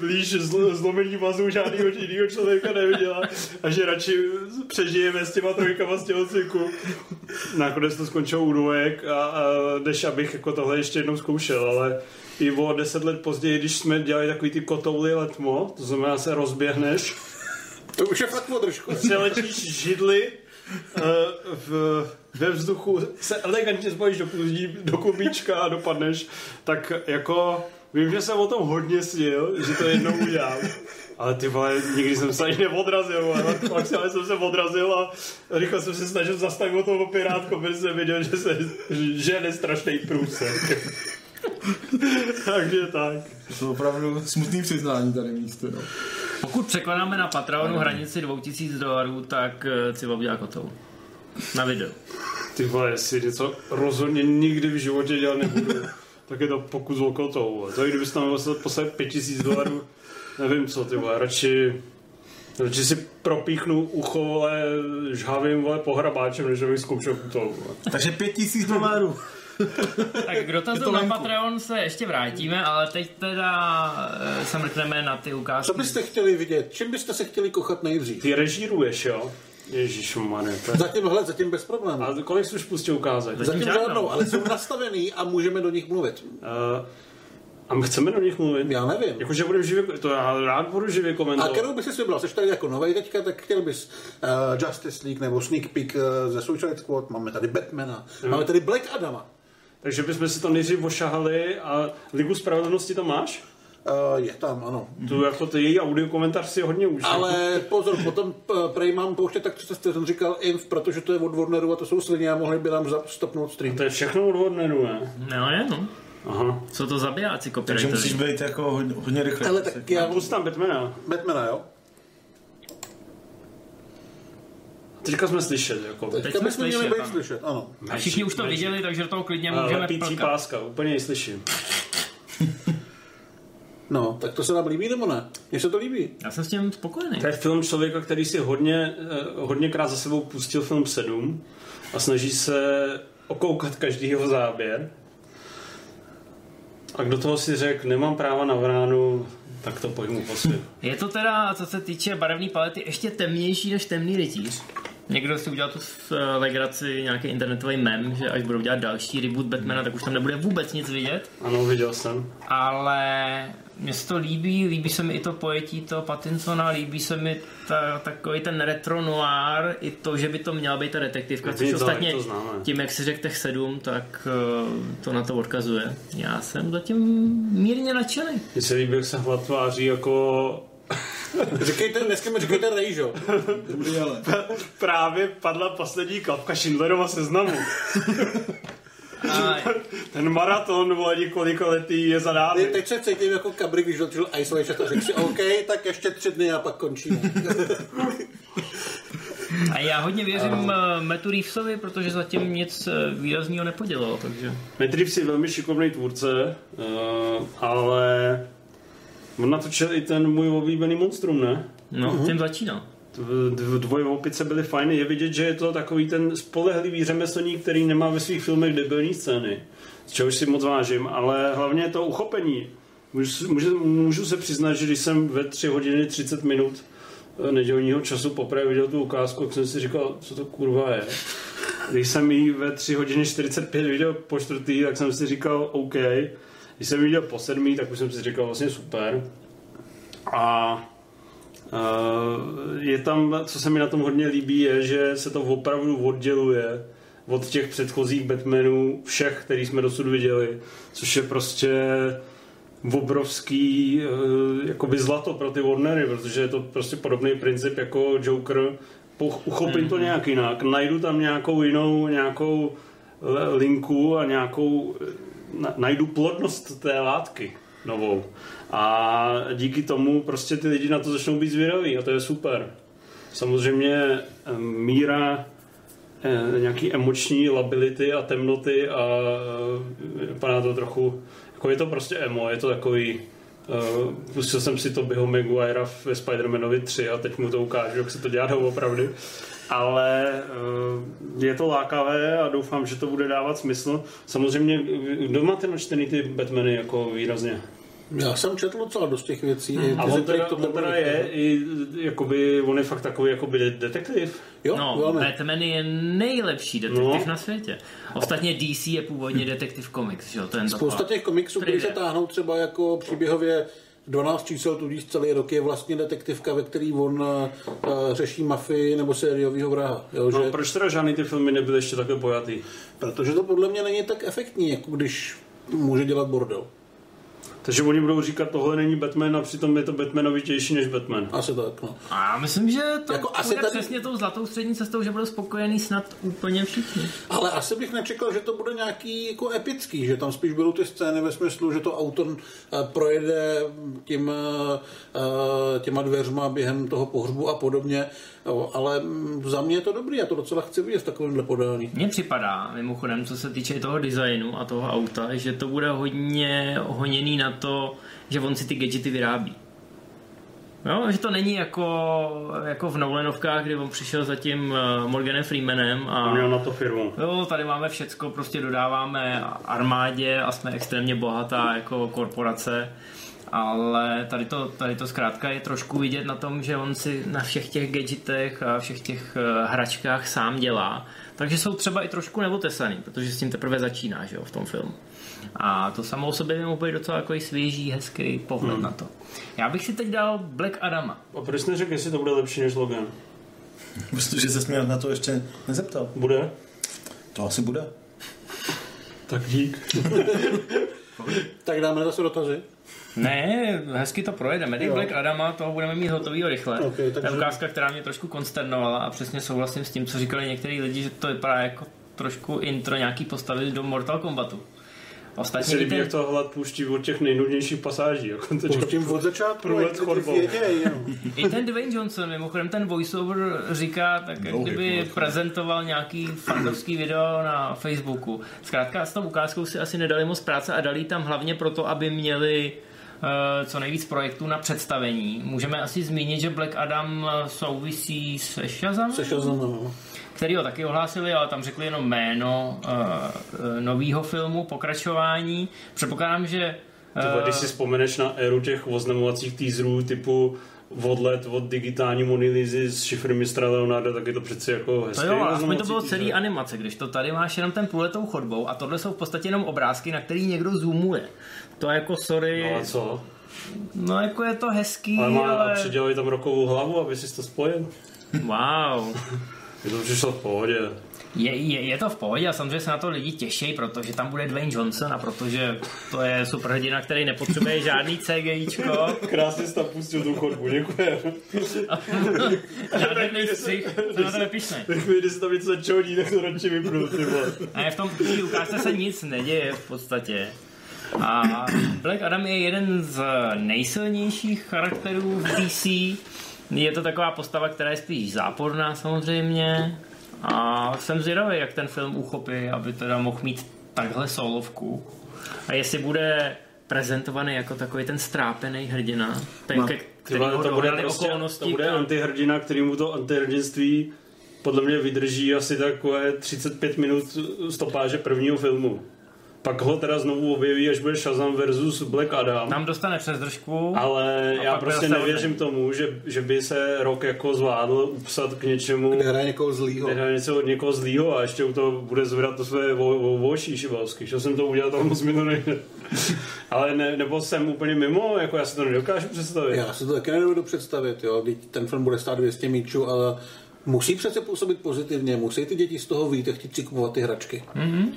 blíž zlomení vazů žádnýho jinýho člověka neviděla a že radši přežijeme s těma trojkama z tělocviku. Nakonec to skončilo u dvojek a, a než abych jako tohle ještě jednou zkoušel, ale i o deset let později, když jsme dělali takový ty kotouly letmo, to znamená se rozběhneš, to už je fakt održku. Přeletíš židli v, ve vzduchu, se elegantně zbavíš do, do kubíčka a dopadneš, tak jako vím, že jsem o tom hodně snil, že to jednou udělám, ale ty vole, nikdy jsem se ani neodrazil, ale jsem se odrazil a rychle jsem se snažil zastavit toho pirátku, protože jsem viděl, že se žene strašnej průsek. Takže tak. To je opravdu smutný přiznání tady místo, no. Pokud překonáme na Patreonu hranici dva tisíce dolarů, tak Civa udělá kotou. Na video. Ty vole, jestli něco rozhodně nikdy v životě dělat nebudu, tak je to pokus o kotou. To i kdybyste tam poslali pět tisíc dolarů, nevím co, ty vole, radši, radši si propíchnu ucho, vole, žhavým, vole, pohrabáčem, než bych zkoušel kotou. Takže pět tisíc dolarů. Tak k dotazu na Patreon se ještě vrátíme, ale teď teda se mrkneme na ty ukázky. Co byste chtěli vidět? Čím byste se chtěli kochat nejdřív? Ty režíruješ, jo? Ježišmarja. Zatím hled, zatím bez problémů. A kolik jsi už pustil ukázat? Zatím žádnou, ale jsou nastavený a můžeme do nich mluvit. Uh, a my chceme do nich mluvit? Já nevím. Jakože budem živě, to já rád budu živě komentovat. A kterou bys si vybral? Jsi tady jako novej teďka, tak chtěl bys uh, Justice League nebo Sneak Peek uh, ze Suicide Squad, máme tady Batmana, hmm. máme tady Black Adama. Takže bychom si to nejdřív ošahali a Ligu spravedlnosti tam máš? Uh, je tam, ano. Tu jako ty její audio komentář si hodně užil. Ale pozor, potom prej mám pouštět, tak co jste říkal inf, protože to je od Warneru a to jsou slině a mohli by nám stopnout stream. A to je všechno od Warneru, ne? No je, no. Aha. Co to zabijáci copywritery? Takže musíš být jako hodně, hodně rychle. Ale tak já... Pust tam Batmana. Batmana, jo. Teďka jsme slyšeli, jako. Teďka, Teďka bychom měli být slyšet, ano. A všichni už to magic. Viděli, takže do toho klidně ale můžeme plkat. Lepící páska, úplně ji slyším. No, tak to se nám líbí, nebo ne? Mně se to líbí. Já jsem s tím spokojený. To je film člověka, který si hodně, hodněkrát za sebou pustil film sedm a snaží se okoukat každýho záběr. A kdo toho si řekl, nemám práva na vránu, tak to pojmu posvět. Je to teda, co se týče barevné palety, ještě temnější než Temný rytíř. Někdo si udělal tu legraci, nějaký internetový mem, že až budou dělat další reboot Batmana, tak už tam nebude vůbec nic vidět. Ano, viděl jsem. Ale mně se to líbí, líbí se mi i to pojetí toho Pattinsona, líbí se mi ta, takový ten retro noir, i to, že by to měla být ta detektivka, což ostatně tím, jak si řekl těch sedm, tak to na to odkazuje. Já jsem zatím mírně nadšený. Mně se líbí, jak se hladváří jako... Říkejte, dneska mi říkejte rejžo. Právě padla poslední kapka Schindlerova seznamu. Aj. Ten maraton, vole, několikoletý je za námi. Teď se cítím jako kabry, když dočil Ice Age a řekl si, OK, tak ještě tři dny a pak končíme. A já hodně věřím uh. Mattu Reevesovi, protože zatím nic výrazného nepodělal, takže... Matt Reeves je velmi šikovný tvůrce, uh, ale on natočil i ten můj oblíbený Monstrum, ne? No, uh-huh. Tím začínal. Dvoje opice byly fajn, je vidět, že je to takový ten spolehlivý řemeslník, který nemá ve svých filmech debilní scény, z čehož si moc vážím, ale hlavně to uchopení. Můžu, můžu, můžu se přiznat, že když jsem ve tři hodiny třicet minut nedělního času poprvé viděl tu ukázku, tak jsem si říkal, co to kurva je. Když jsem ji ve tři hodiny čtyřicet pět viděl po čtvrtý, tak jsem si říkal OK. Když jsem ji viděl po sedmý, tak už jsem si říkal vlastně super. A Uh, je tam, co se mi na tom hodně líbí, je, že se to opravdu odděluje od těch předchozích Batmanů, všech, který jsme dosud viděli, což je prostě obrovský uh, jakoby zlato pro ty Warnery, protože je to prostě podobný princip jako Joker, uchopím to nějak jinak, najdu tam nějakou jinou nějakou linku a nějakou na, najdu plodnost té látky novou. A díky tomu prostě ty lidi na to začnou být zvědaví a to je super. Samozřejmě míra nějaký emoční lability a temnoty a vypadá to trochu, jako je to prostě emo, je to takový, uh, pustil jsem si to Tobyho Maguirea ve Spider-Manovi tři a teď mu to ukážu, jak se to dělá doopravdy. Ale je to lákavé a doufám, že to bude dávat smysl. Samozřejmě, kdo máte načtený ty Batmany jako výrazně? Já jsem četl docela dost těch věcí. Hmm. A on teda, on teda je, i, jakoby, on je fakt takový jakoby detektiv. Jo, no, Batman je nejlepší detektiv no. na světě. Ostatně D C je původně detektiv komiks. Spousta těch komiksů, které se táhnou třeba jako příběhově dvanáct čísel, tudíž celý rok je vlastně detektivka, ve který on uh, řeší mafii nebo sériovýho vraha. Jo, že... No proč teda žádný ty filmy nebyly ještě takhle pojatý? Protože to podle mě není tak efektní, jako když může dělat bordel. Takže oni budou říkat, tohle není Batman a přitom je to Batmanovitější než Batman. Asi tak, no. A myslím, že to jako bude tady... přesně tou zlatou střední cestou, že budou spokojený snad úplně všichni. Ale asi bych nečekal, že to bude nějaký jako epický, že tam spíš budou ty scény ve smyslu, že to autor uh, projede tím, uh, těma dveřma během toho pohřbu a podobně. Jo, ale za mě je to dobrý, já to docela chci vidět v takovémhle podání. Mně připadá, mimochodem, co se týče toho designu a toho auta, že to bude hodně honěný na to, že on si ty gadgety vyrábí. Jo, že to není jako, jako v Nolanovkách, kdy on přišel za tím Morganem Freemanem a měl na to firmu. Jo, tady máme všecko, prostě dodáváme armádě a jsme extrémně bohatá jako korporace. Ale tady to, tady to zkrátka je trošku vidět na tom, že on si na všech těch gadgetech a všech těch hračkách sám dělá. Takže jsou třeba i trošku neotesaný, protože s tím teprve začíná, že jo, v tom filmu. A to samo o sobě by mohl být docela jako svěží, hezký pohled hmm. na to. Já bych si teď dal Black Adama. A proč jsi neřekl, jestli to bude lepší než Logan? Protože se směl na to ještě nezeptal. Bude? To asi bude. Tak dík. Tak dáme zase dotazy. Ne, hezky to projedeme. Dick Black Adama, toho budeme mít hotovýho rychle. Okay, takže... Ta ukázka, která mě trošku konsternovala a přesně souhlasím s tím, co říkali některý lidi, že to vypadá jako trošku intro nějaký postavy do Mortal Kombatu. Ostatně se líbí, ten... jak to hlad půjští od těch nejnudnějších pasáží. Jako půjštím od začátku. I ten Dwayne Johnson, mimochodem ten voiceover říká, tak jak kdyby prezentoval nějaký fantovský video na Facebooku. Zkrátka s tou ukázkou si asi nedali moc práce a dali tam hlavně proto, aby měli uh, co nejvíc projektů na představení. Můžeme asi zmínit, že Black Adam souvisí se Shazamem? Se Shazamem. Který ho taky ohlásili, ale tam řekli jenom jméno uh, nového filmu, pokračování. Předpokládám, že... Uh, Tyba, když si vzpomeneš na éru těch oznamovacích teaserů typu odlet od digitální monolízy s šifry mistra Leonarda, tak je to přeci jako hezký. To jo, aspoň to bylo celý animace, když to tady máš jenom ten půlletou chodbou a tohle jsou v podstatě jenom obrázky, na který někdo zoomuje. To je jako sorry... No a co? No jako je to hezký, ale... Má, ale... A přidělali tam rokovou hlavu, aby si to spojil. Wow. Je to přišlo v pohodě. Je, je, je to v pohodě a samozřejmě se na to lidi těší, protože tam bude Dwayne Johnson a protože to je superhrdina, který nepotřebuje žádný CGIčko. Krásně jsi tam pustil tu chodbu, děkuji. Žádný střih, to na to nepišnej. Tak mi, když se tam něco čoudí, tak to radši vypnul. Ne, v tom ukážce se nic neděje v podstatě. A Black Adam je jeden z nejsilnějších charakterů v D C. Je to taková postava, která je spíš záporná samozřejmě a jsem zvědavý, jak ten film uchopí, aby teda mohl mít takhle solovku a jestli bude prezentovaný jako takový ten strápený hrdina, ten, no, který ho dohraly okolnosti. To bude a... antihrdina, který mu to antihrdinství podle mě vydrží asi takové třicet pět minut stopáže prvního filmu. Pak ho teda znovu objeví, až bude Shazam versus Black Adam. Tam dostane přes držku. Ale já prostě nevěřím tomu, že, že by se Rock jako zvládl upsat k něčemu. Kde hraje někoho zlýho. Kde hraje něco od někoho zlýho a ještě u toho bude zvedat to své voší šibalsky. Šel jsem to udělat, tam moc mi to nejde. Ale ne, nebo jsem úplně mimo, jako já si to nedokážu představit. Já si to taky nedovedu představit, jo. Ten film bude stát dvě stě míčů, ale... Musí přece působit pozitivně, musí ty děti z toho vít a chtít si kupovat ty hračky. Mm-hmm.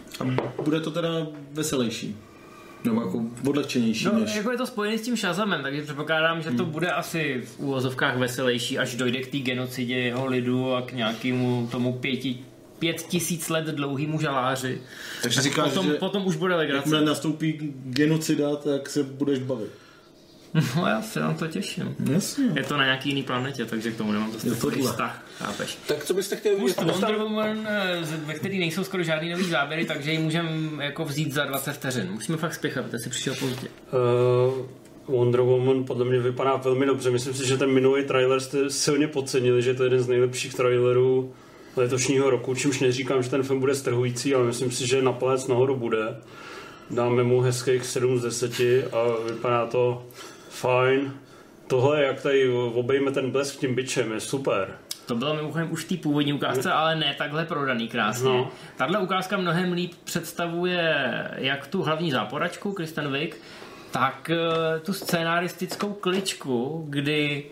A bude to teda veselější, nebo jako odlehčenější. No, než... jako je to spojené s tím Shazamem, takže předpokládám, že to mm. bude asi v úvozovkách veselější, až dojde k té genocidě jeho lidu a k nějakému tomu pěti, pět tisíc let dlouhýmu žaláři. Takže tak říkáš, potom, že potom už bude legrace. Jak nastoupí genocida, tak se budeš bavit. No já se na to těším. Jasně. Je to na nějaký jiný planetě, takže k tomu nemám dost takový vztah. Chápeš. Tak co byste chtěli vidět? Wonder Woman, ve který nejsou skoro žádný nový záběry, takže ji můžeme jako vzít za dvacet vteřin. Musíme fakt spěchat, protože si přišel pozdě. Uh, Wonder Woman podle mě vypadá velmi dobře. Myslím si, že ten minulý trailer jste silně podcenili, že to je jeden z nejlepších trailerů letošního roku, čímž neříkám, že ten film bude strhující, ale myslím si, že na palec nahoru bude. Dáme mu hezkých sedm z deseti a vypadá to fajn. Tohle, jak tady obejme ten blesk tím bičem, je super. To bylo mimochodem už v té původní ukázce, ale ne takhle prodaný krásně. No. Tahle ukázka mnohem líp představuje jak tu hlavní záporačku, Kristen Wiig, tak tu scénaristickou kličku, kdy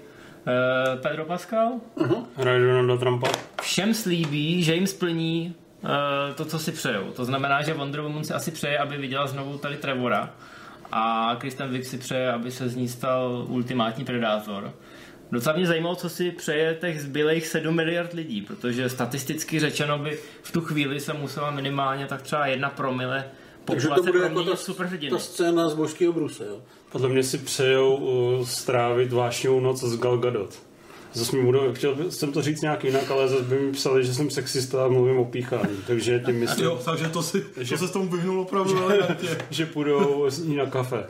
Pedro Pascal uh-huh. hraje Donalda Trumpa. Všem slíbí, že jim splní to, co si přejou. To znamená, že Wonder Woman si asi přeje, aby viděla znovu tady Trevora. A Kristen Wiig si přeje, aby se z ní stal ultimátní predátor. Docela mě zajímalo, co si přeje těch zbylejch sedm miliard lidí, protože statisticky řečeno by v tu chvíli se musela minimálně tak třeba jedna promile populace proměnit superhrdiny. Ta scéna z Božského bruse, jo? Podle mě si přejou uh, strávit vášnivou noc s Gal Gadot. Zase mi budou, chtěl jsem to říct nějak jinak, ale zase by mi psali, že jsem sexista a mluvím o píchání, takže tím myslím... Jo, takže to, si, že, to se s tomu vyhnul opravdu, že, že půjdou s ní na kafe.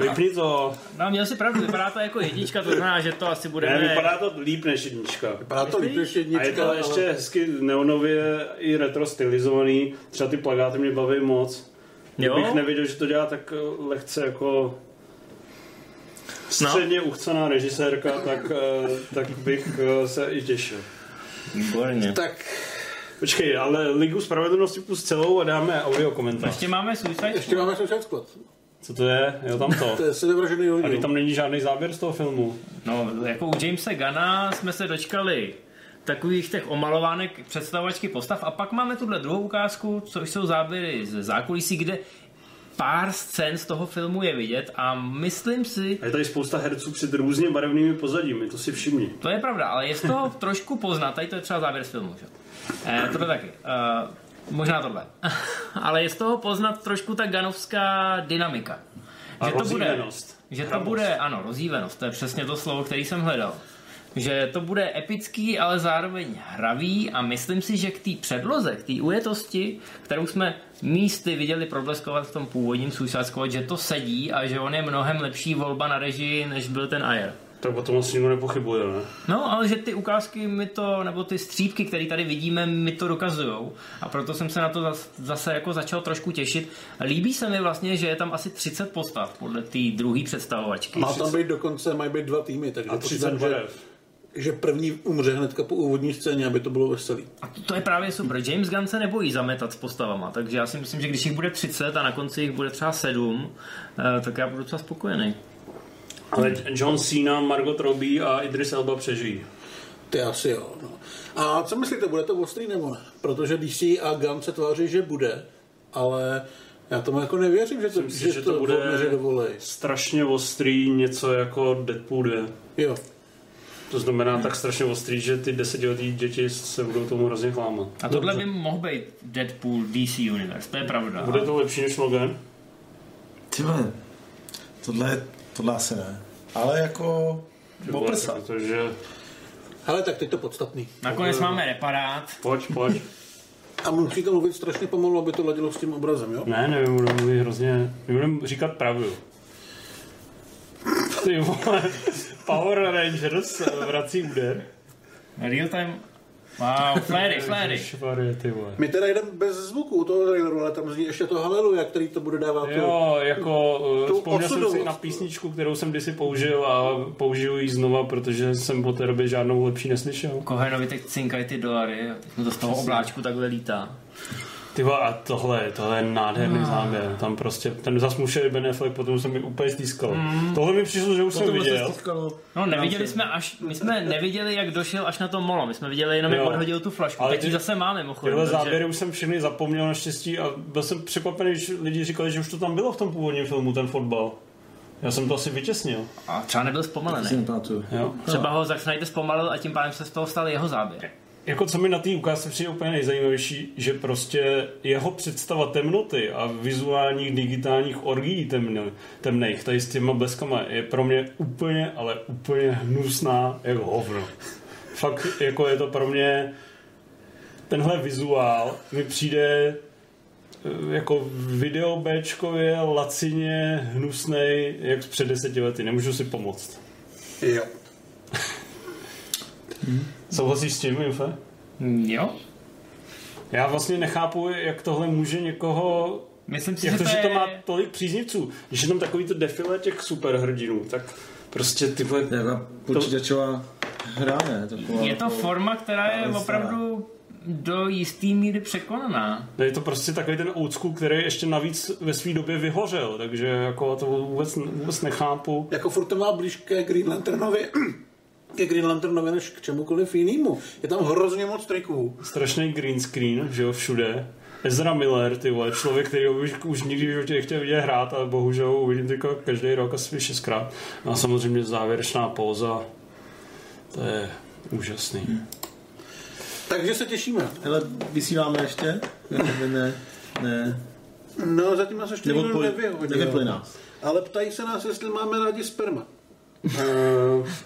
Vypni to. No, měl jsi pravdu, vypadá to jako jednička, to znamená, že to asi bude... Ne, vypadá to líp než jednička. Vypadá to líp než jednička. A je to ale... ještě hezky neonově i retro stylizovaný, třeba ty plakáty mě baví moc. Jo? Kdybych nevěděl, že to dělá tak lehce jako... Středně uchcená režisérka, tak, tak bych se i těšil. Výborně. Tak, počkej, ale Ligu spravedlnosti plus celou a dáme audio komentář. Ještě máme Suicide Ještě máme Suicide Squad. Co to je? Jo, tam to. To je sedevražený hodinu. Ale tam není žádný záběr z toho filmu. No, jako u Jamesa Gunna jsme se dočkali takových těch omalovánek, představovačky postav a pak máme tuhle druhou ukázku, což jsou záběry z zákulisí, kde pár scén z toho filmu je vidět a myslím si... A je tady spousta herců před různě barevnými pozadími, to si všimni. To je pravda, ale je z toho trošku poznat, tady to je třeba záběr z filmu, že? Eh, tohle taky, eh, možná tohle. Ale je z toho poznat trošku ta ganovská dynamika. A že rozjívenost. To bude, že to bude, ano, rozjívenost, to je přesně to slovo, který jsem hledal. Že to bude epický, ale zároveň hravý a myslím si, že k té předloze, k té ujetosti, kterou jsme místy viděli probleskovat v tom původním Suicide Squad, že to sedí a že on je mnohem lepší volba na režii, než byl ten Ayer. Tak o tom asi nikdo nepochybuje, ne? No, ale že ty ukázky mi to, nebo ty střípky, které tady vidíme, mi to dokazujou. A proto jsem se na to zase jako začal trošku těšit. Líbí se mi vlastně, že je tam asi třicet postav podle té druhé představovačky. Má tam být dokonce, mají být dva týmy, takže třicet barev. Že první umře hnedka po úvodní scéně, aby to bylo veselý. A to, to je právě super. James Gunn se nebojí zametat s postavama, takže já si myslím, že když jich bude třicet a na konci jich bude třeba sedm, tak já budu docela spokojený. Ale John Cena, Margot Robbie a Idris Elba přežijí. Ty asi jo. No. A co myslíte, bude to ostrý nebo ne? Protože D C a Gunn se tváří, že bude, ale já tomu jako nevěřím, že to, myslím, že že to, to bude strašně ostrý, něco jako Deadpool dva. Jo. To znamená hmm. tak strašně ostrý, že ty desetiletí děti se budou tomu hrozně klámat. A tohle by mohl být Deadpool D C Universe, to je pravda. Bude to lepší než Logan? Tyhle, tohle, tohle asi ne. Ale jako Poprsa. Protože... Hele, tak teď to podstatný. Nakonec máme reparát. Pojď, pojď. A musí to mluvit strašně pomalu, aby to ladilo s tím obrazem, jo? Ne, nevím, budu mluvit hrozně... My budeme říkat pravdu. Ty vole, Power Rangers vrací úder. Real time... Wow, fléry, fléry. My teda jdeme bez zvuku u toho traileru, ale tam zní ještě to haleluja, který to bude dávat. Jo, tu, jako vzpomněl jsem si na písničku, kterou jsem kdysi použil a použiju ji znova, protože jsem po té době žádnou lepší neslyšel. Kohenovi teď cinkají ty dolary, teď mu to z toho obláčku takhle lítá. Tyba, a tohle, tohle je nádherný no. záběr. Tam prostě, ten zas mušel Ben Affleck, potom se mi úplně stýskal. Mm. Tohle mi přišlo, že už potom jsem viděl. No neviděli jsme až, my jsme neviděli, jak došel až na to molo. My jsme viděli jenom, jo. jak odhodil tu flašku. Ale teď ty, zase máme, mimochodem. Tyhle záběry už jsem všechny zapomněl naštěstí a byl jsem překvapený, když lidi říkali, že už to tam bylo v tom původním filmu, ten fotbal. Já jsem to asi vytěsnil. A třeba nebyl zpomalený. Třeba ho Zack Snyder zpomalil a tím pádem se z toho stal jeho záběr. Jako co mi na té ukázce přijde úplně nejzajímavější, že prostě jeho představa temnoty a vizuálních digitálních orgií temných, tady s těma bleskama, je pro mě úplně, ale úplně hnusná jako hovno. Fakt, jako je to pro mě, tenhle vizuál mi přijde jako videobéčkově, lacině, hnusnej, jak před deseti lety. Nemůžu si pomoct. Jo. Souhlasíš s tím, Jufe? Jo. Já vlastně nechápu, jak tohle může někoho... Myslím si, jak to, že to, je... to má tolik příznivců. Když je tam takovýto defilé těch superhrdinů, tak prostě tyhle... Jaká počítačová hra, ne? Taková, je to taková... forma, která je opravdu do jistý míry překonaná. Je to prostě takový ten old school, který ještě navíc ve své době vyhořel, takže jako to vůbec, vůbec nechápu. Jako furt to má blíž ke Green Lanternovi... ke Green Lanternovi než k čemukoliv jinému. Je tam hrozně moc triků. Strašný green screen, že jo, všude. Ezra Miller, ty vole, člověk, který už, už nikdy v životě nechtěl vidět hrát, ale bohužel uvidím teďka každý rok asi šestkrát. A samozřejmě závěrečná póza. To je úžasný. Hmm. Takže se těšíme. Hele, vysíláme ještě? Ne, ne, ne. No, zatím nás ještě nikdo nevyhodil. Ale ptají se nás, jestli máme rádi sperma.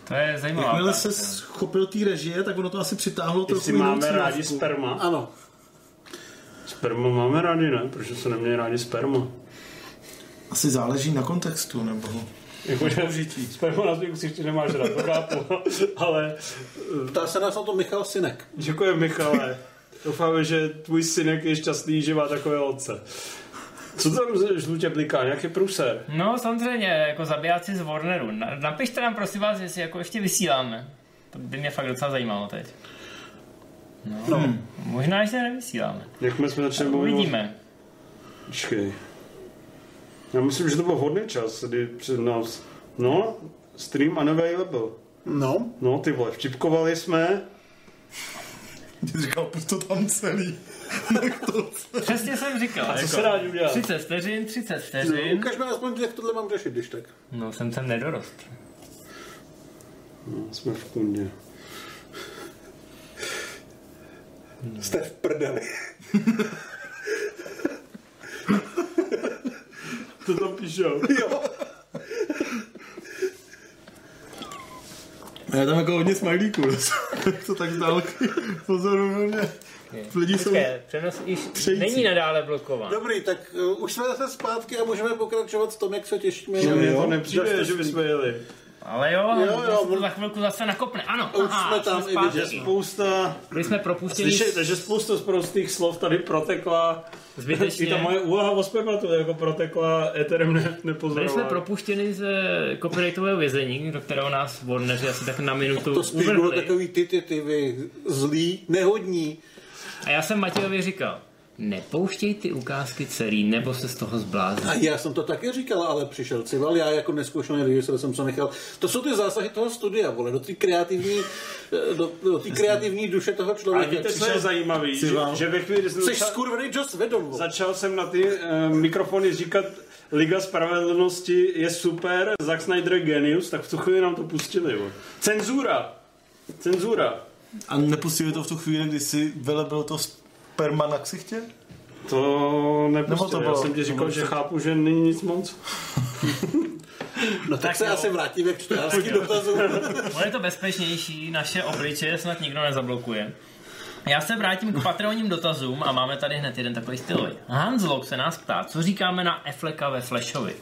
To je zajímavé. Jakmile se schopil té režie, tak ono to asi přitáhlo trochu. Jestli máme rádi sperma? Ano. Sperma máme rádi, ne? Protože se nemějí rádi sperma. Asi záleží na kontextu, nebo... Jako žití. Sperma na zbytku si ještě nemáš rád, to chápu. Ale... Ptá se nás na to Michal Synek. Děkuji, Michale. Doufáme, že tvůj synek je šťastný, že má takové otce. Co tam žlutě bliká? Nějaký průser? No samozřejmě, jako zabijáci z Warneru. Napište nám prosím vás, jestli jako ještě vysíláme. To by mě fakt docela zajímalo teď. No, no. Možná, že nevysíláme. Jakmile jsme začali mluvit... Uvidíme. Počkej. Já myslím, že to byl hodný čas, kdy před nás... No, stream unavailable. No. No, ty vole, vtipkovali jsme. Ty říkal, pust to tam celý. Přesně jsem říkal. A co se rád udělal? třicet vteřin, třicet vteřin. No, ukaž mi aspoň, jak tohle mám řešit, když tak. No, jsem sem nedorost. No, jsme v kundě. Hmm. Jste v prdeli. To tam píšou. Jo. Já tam jako hodně smajlíků. To tak dálky pozoruju mě. Lidi jsou... Není nadále blokován. Dobrý, tak uh, už jsme zase zpátky a můžeme pokračovat v tom, jak se těšíme. No, mě to nepřijde, že bychom jeli. Ale jo, jo, jo to za chvilku zase nakopne. Ano, už aha, jsme tam jsme i viděli. Spousta... My jsme propustili... Slyšejte, že spousta z prostých slov tady protekla... Zbytečně. I ta moje úloha o zpěvatu jako protekla eterem ne, nepozorovala. My jsme propuštěni ze copyrightového vězení, do kterého nás Warneri asi tak na minutu uvrhli. To spíš bylo takový ty, ty, ty, vy zlí, nehodní. A já jsem Matějovi říkal, nepouštěj ty ukázky celý, nebo se z toho zblázní. A já jsem to taky říkal, ale přišel Cival, já jako neskušený režisér jsem se nechal. To jsou ty zásahy toho studia, vole, do té kreativní, do, do té kreativní duše toho člověka. Ale víte, co je zajímavý, Cival, že, že ve chvíli začal, začal jsem na ty uh, mikrofony říkat, Liga spravedlnosti je super, Zack Snyder genius, tak v tu chvíli nám to pustili. Vole. Cenzura, cenzura. A nepustili to v tu chvíli, kdy jsi velebil to sperma na ksichtě? To nepustili, to já jsem ti říkal, že chápu, že není nic moc. No tak, tak se jo. Asi vrátíme k čtenářským dotazům. Bude to bezpečnější, naše obličeje snad nikdo nezablokuje. Já se vrátím k patronním dotazům a máme tady hned jeden takový stylový. Hans Lok se nás ptá, co říkáme na Afflecka ve Flashovi.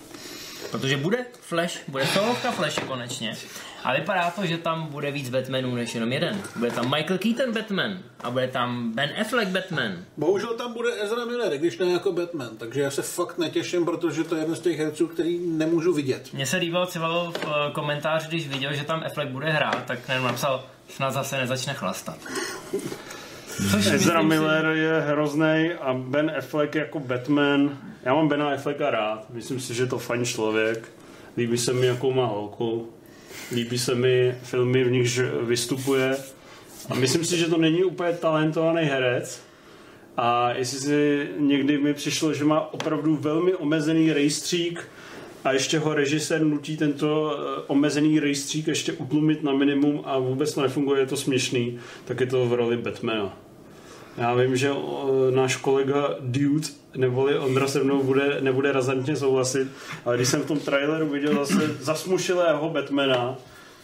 Protože bude Flash, bude solovka Flash konečně. A vypadá to, že tam bude víc Batmanů než jenom jeden. Bude tam Michael Keaton Batman a bude tam Ben Affleck Batman. Bohužel tam bude Ezra Miller, když ne jako Batman, takže já se fakt netěším, protože to je jeden z těch herců, který nemůžu vidět. Mně se líbilo Civalov komentář, když viděl, že tam Affleck bude hrát, tak jenom napsal, snad zase nezačne chlastat. Ezra Miller je hroznej a Ben Affleck jako Batman. Já mám Bena Afflecka rád, myslím si, že je to fajn člověk. Líbí se mi, jakou má holku. Líbí se mi filmy, v nichž vystupuje. A myslím si, že to není úplně talentovaný herec. A jestli si někdy mi přišlo, že má opravdu velmi omezený rejstřík a ještě ho režisér nutí tento omezený rejstřík ještě utlumit na minimum a vůbec to nefunguje, je to směšný, tak je to v roli Batmana. Já vím, že náš kolega Dude, neboli Ondra se mnou bude, nebude razantně souhlasit, ale když jsem v tom traileru viděl zase zasmušilého Batmana,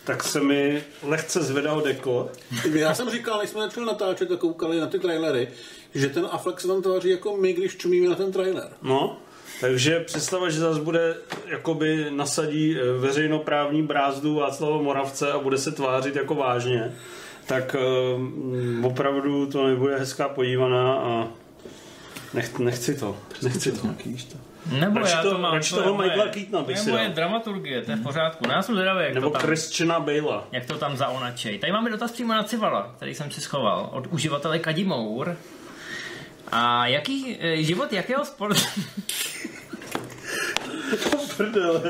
tak se mi lehce zvedal deko. Já jsem říkal, než jsme začali natáčet a koukali na ty trailery, že ten Affleck se tam tváří jako my, když čumíme na ten trailer. No. Takže představa, že zase bude, jakoby nasadí veřejnoprávní brázdu Václava Moravce a bude se tvářit jako vážně, tak um, opravdu to nebude hezká podívaná a nech, nechci to. Nechci to. Nebo proč já to, to mám, proč to toho Michaela Keatona bych si dal. Nebo je dramaturgie, to je v pořádku. Nás zvedavě, jak nebo to tam... Christiana Bale. Jak to tam zaonačej. Tady máme dotaz přímo na Civala, který jsem si schoval, od uživatele Kadimour. A jaký život, jakého sportu... Prdele,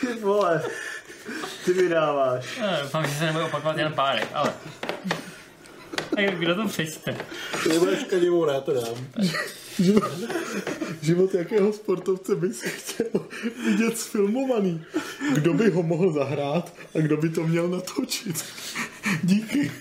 ty vole, ty vydáváš. Doufám, že se nebude opakovat jen párek, ale... Tak kdo to přečte? Nebudeš Kadimou, já to dám. Život, život jakého sportovce by si chtěl vidět zfilmovaný? Kdo by ho mohl zahrát a kdo by to měl natočit? Díky.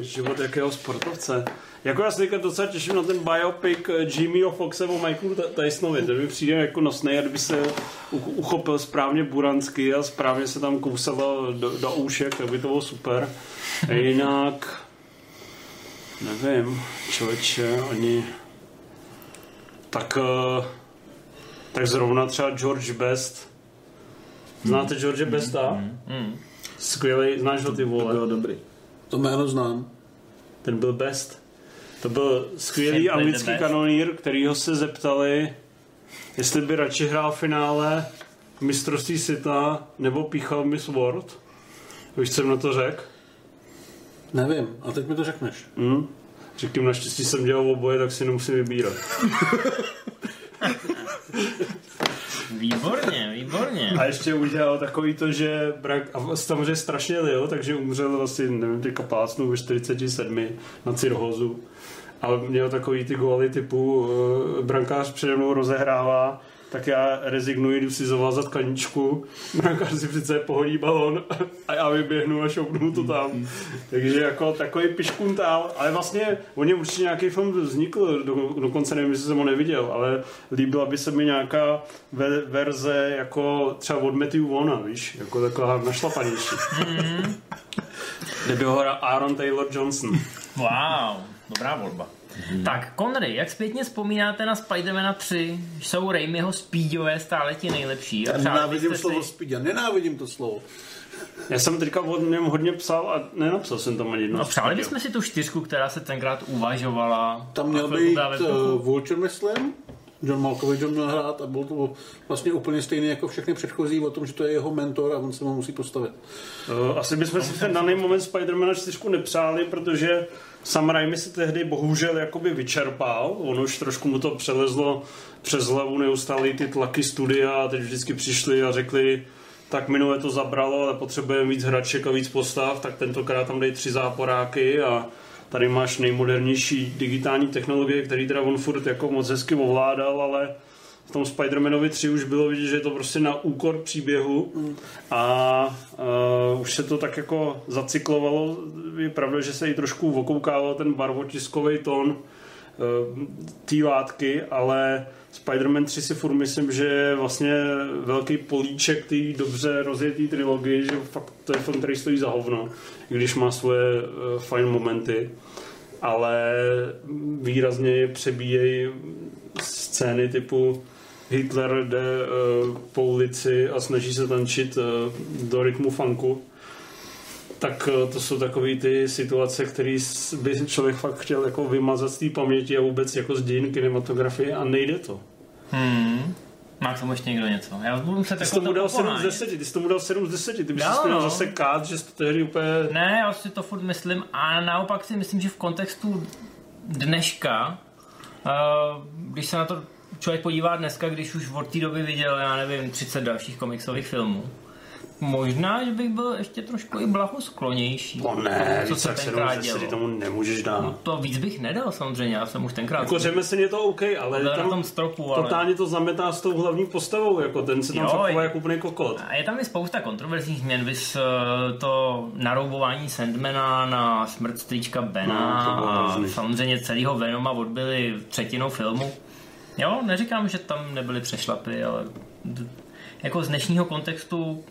Život jakého sportovce? Jako já se teďka docela těším na ten biopic Jimmyho Foxe o Michaelu Tysonovi. Ten mi přijde jako nosnej, kdyby se uchopil správně buransky a správně se tam kousal do, do oušek, tak by to bylo super. A jinak... Nevím, člověče, ani... Tak... Tak zrovna třeba George Best. Znáte George Besta? Skvělej, znáš ho ty vole? To bylo dobrý. To jméno znám. Ten byl Best. To byl skvělý anglický kanonýr, kterýho se zeptali, jestli by radši hrál v finále mistrovství světa nebo píchal Miss World. Víš, co jsem na to řekl? Nevím, a teď mi to řekneš. Hmm? Řekl, naštěstí jsem dělal oboje, tak si nemusím vybírat. Výborně, výborně. A ještě udělal takový to, že brak, a samozřejmě strašně lil, takže umřel asi, nevím, teďka plácnu ve čtyřicet sedm na cirhózu. A měl takový ty góly typu uh, brankář přede mnou rozehrává, tak já rezignuji, jdu si zavázat kaničku, brankář si přece pohodí balon a já vyběhnu a šoupnu to tam. Takže jako takový piškuntál, ale vlastně o něm určitě nějaký film vznikl, do, dokonce nevím, jestli jsem ho neviděl, ale líbila by se mi nějaká ve, verze jako třeba od Matthew Vaughna, víš, jako taková našlapanější. Mm-hmm. Kdyby ho hrál Aaron Taylor Johnson. Wow, dobrá volba. Hmm. Tak, Conry, jak zpětně vzpomínáte na Spider-mana tři? Jsou Raimiho speedové stále ti nejlepší. Já nenávidím slovo si... speed, já nenávidím to slovo. Já jsem teďka o něm hodně psal a nenapsal jsem tam ani jedno. No, přáli bychom si tu čtyřku, která se tenkrát uvažovala. Tam měl být uh, Vulture, myslím. John Malkovich John měl hrát a byl to vlastně úplně stejný jako všechny předchozí o tom, že to je jeho mentor a on se mu musí postavit. Uh, asi bychom no, si ten daný moment Spider-mana čtyři nepřáli, protože Sam Raimi se tehdy bohužel jakoby vyčerpal, on už trošku mu to přelezlo přes hlavu, neustále ty tlaky studia a teď vždycky přišli a řekli, tak minule to zabralo, ale potřebujeme víc hraček a víc postav, tak tentokrát tam dej tři záporáky a tady máš nejmodernější digitální technologie, který teda on furt jako moc hezky ovládal, ale v tom Spider-Manovi tři už bylo vidět, že je to prostě na úkor příběhu a uh, už se to tak jako zacyklovalo. Je pravda, že se i trošku okoukával ten barvotiskový tón té látky, ale Spider-Man tři si furt myslím, že je vlastně velký políček té dobře rozjetý trilogie, že fakt to je film, který stojí za hovno, když má svoje uh, fajn momenty, ale výrazně přebíjejí scény typu Hitler jde uh, po ulici a snaží se tančit uh, do rytmu funku. Tak to jsou takové ty situace, které by člověk fakt chtěl jako vymazat z té paměti a vůbec jako z dějin kinematografie a nejde to. Hmm. Má k tomu ještě někdo něco? Já budu se takhle to popohánět. Ty jsi tomu dal sedm z deseti, ty bys si měl zase kát, že to tehdy úplně... Ne, já si to furt myslím a naopak si myslím, že v kontextu dneška, když se na to člověk podívá dneska, když už od té doby viděl, já nevím, třicet dalších komiksových filmů, možná, že bych byl ještě trošku i blahosklonější. No ne, co se tenkrát dělo. Ty tomu nemůžeš dát. No to víc bych nedal samozřejmě, já jsem už tenkrát... Jako řemeslně je to OK, ale tam na tom stropu, ale... totálně to zametá s tou hlavní postavou, jako ten se tam zaková jako úplný kokot. A je tam i spousta kontroverzních změn, vys to naroubování Sandmana na smrt strýčka Bena no, a samozřejmě celého Venoma odbyli třetinou filmu. Jo, neříkám, že tam nebyly přešlapy, ale jako z dnešního kontextu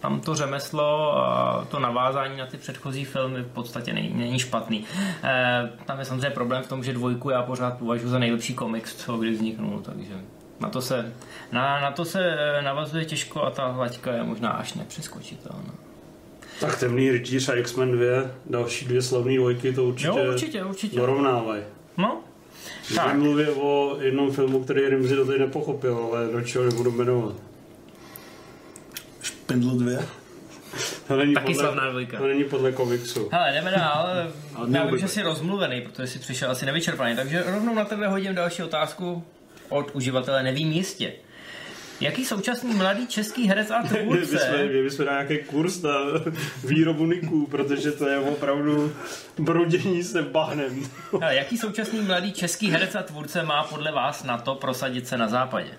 tam to řemeslo a to navázání na ty předchozí filmy v podstatě není, není špatný. E, tam je samozřejmě problém v tom, že dvojku já pořád považuji za nejlepší komiks, co kdy vzniknul, takže na to se, na, na to se navazuje těžko a ta hlaďka je možná až nepřeskočitelná. Tak Temný rytíř a X-Men dva, další dvě slavné dvojky to určitě, jo, určitě, určitě. Dorovnávají. No. Mluvím o jednom filmu, který Rimzi do tady nepochopil, ale do čeho nebudu jmenovat. Pendlo dvě. To není taky podle, slavná dvojka. To není podle komiksu. Hele, jdeme dál. Já vím, že jsi rozmluvený, protože jsi přišel asi nevyčerpaný. Takže rovnou na tebe hodím další otázku od uživatele Nevím jistě. Jaký současný mladý český herec a tvůrce... Měli bychom dát nějaký kurz na výrobu niků, protože to je opravdu brodění se bahnem. Hele, jaký současný mladý český herec a tvůrce má podle vás na to prosadit se na západě?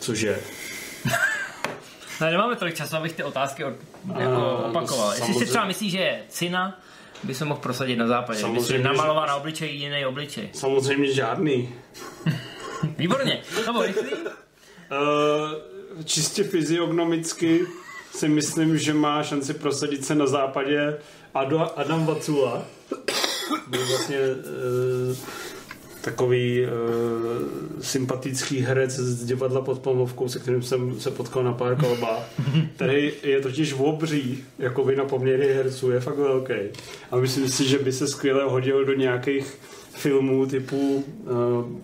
Cože? No, nemáme tolik času, abych ty otázky od, jako opakoval. Jestli samozřejmě si třeba myslíš, že Cina by se mohl prosadit na západě, samozřejmě, by se namaloval na obličej jiný obličej. Samozřejmě žádný. Výborně, to bylo rychlý. Uh, čistě fyziognomicky si myslím, že má šanci prosadit se na západě Adam Vacula. Byl vlastně uh, takový uh, sympatický herec z Divadla pod Palmovkou, se kterým jsem se potkal na pár kolbách, který je totiž obří, jako by na poměry herců, je fakt velký. A myslím si, že by se skvěle hodil do nějakých filmů typu uh,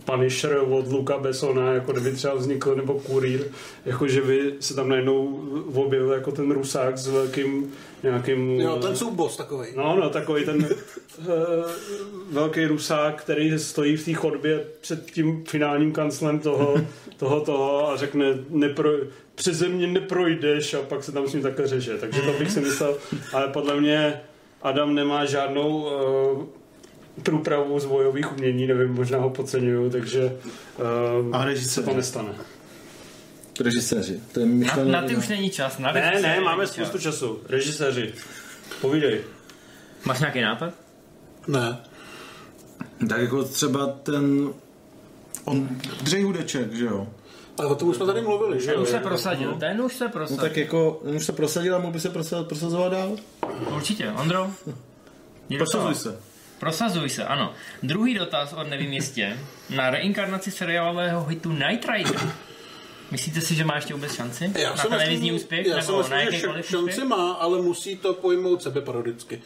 Punisher od Luca Bessona, jako kdyby třeba vznikl, nebo Kurýr, jako že by se tam najednou objevil jako ten Rusák s velkým nějakým... Jo, ten soubos takovej. No, no, takovej ten uh, velký Rusák, který stojí v té chodbě před tím finálním kanclem toho, toho, toho a řekne nepro, přeze mě neprojdeš a pak se tam s ním takhle řeže. Takže to bych si myslel, ale podle mě Adam nemá žádnou... Uh, průpravu z bojových umění, nevím, možná ho podceňuju, takže uh, a se to nestane. Režiséři. To je na, na ty už není čas. Na ne, ne, ne, máme spoustu čas. času. Režiséři. Povídej. Máš nějaký nápad? Ne. Tak jako třeba ten on Dřej Hudeček, že jo? Ale o tom už jsme tady mluvili, že jo? Ten už se prosadil. Ten už se prosadil. No tak jako, ten už se prosadil a mohl by se prosazovat dál? Určitě. Ondro? Prosazuj se. Prosazuj se, ano. Druhý dotaz od Nevím jistě. Na reinkarnaci seriálového hitu Night Rider. Myslíte si, že má ještě vůbec šanci? Já na televizní úspěch? Já si myslím, že šanci má, ale musí to pojmout sebeparodicky.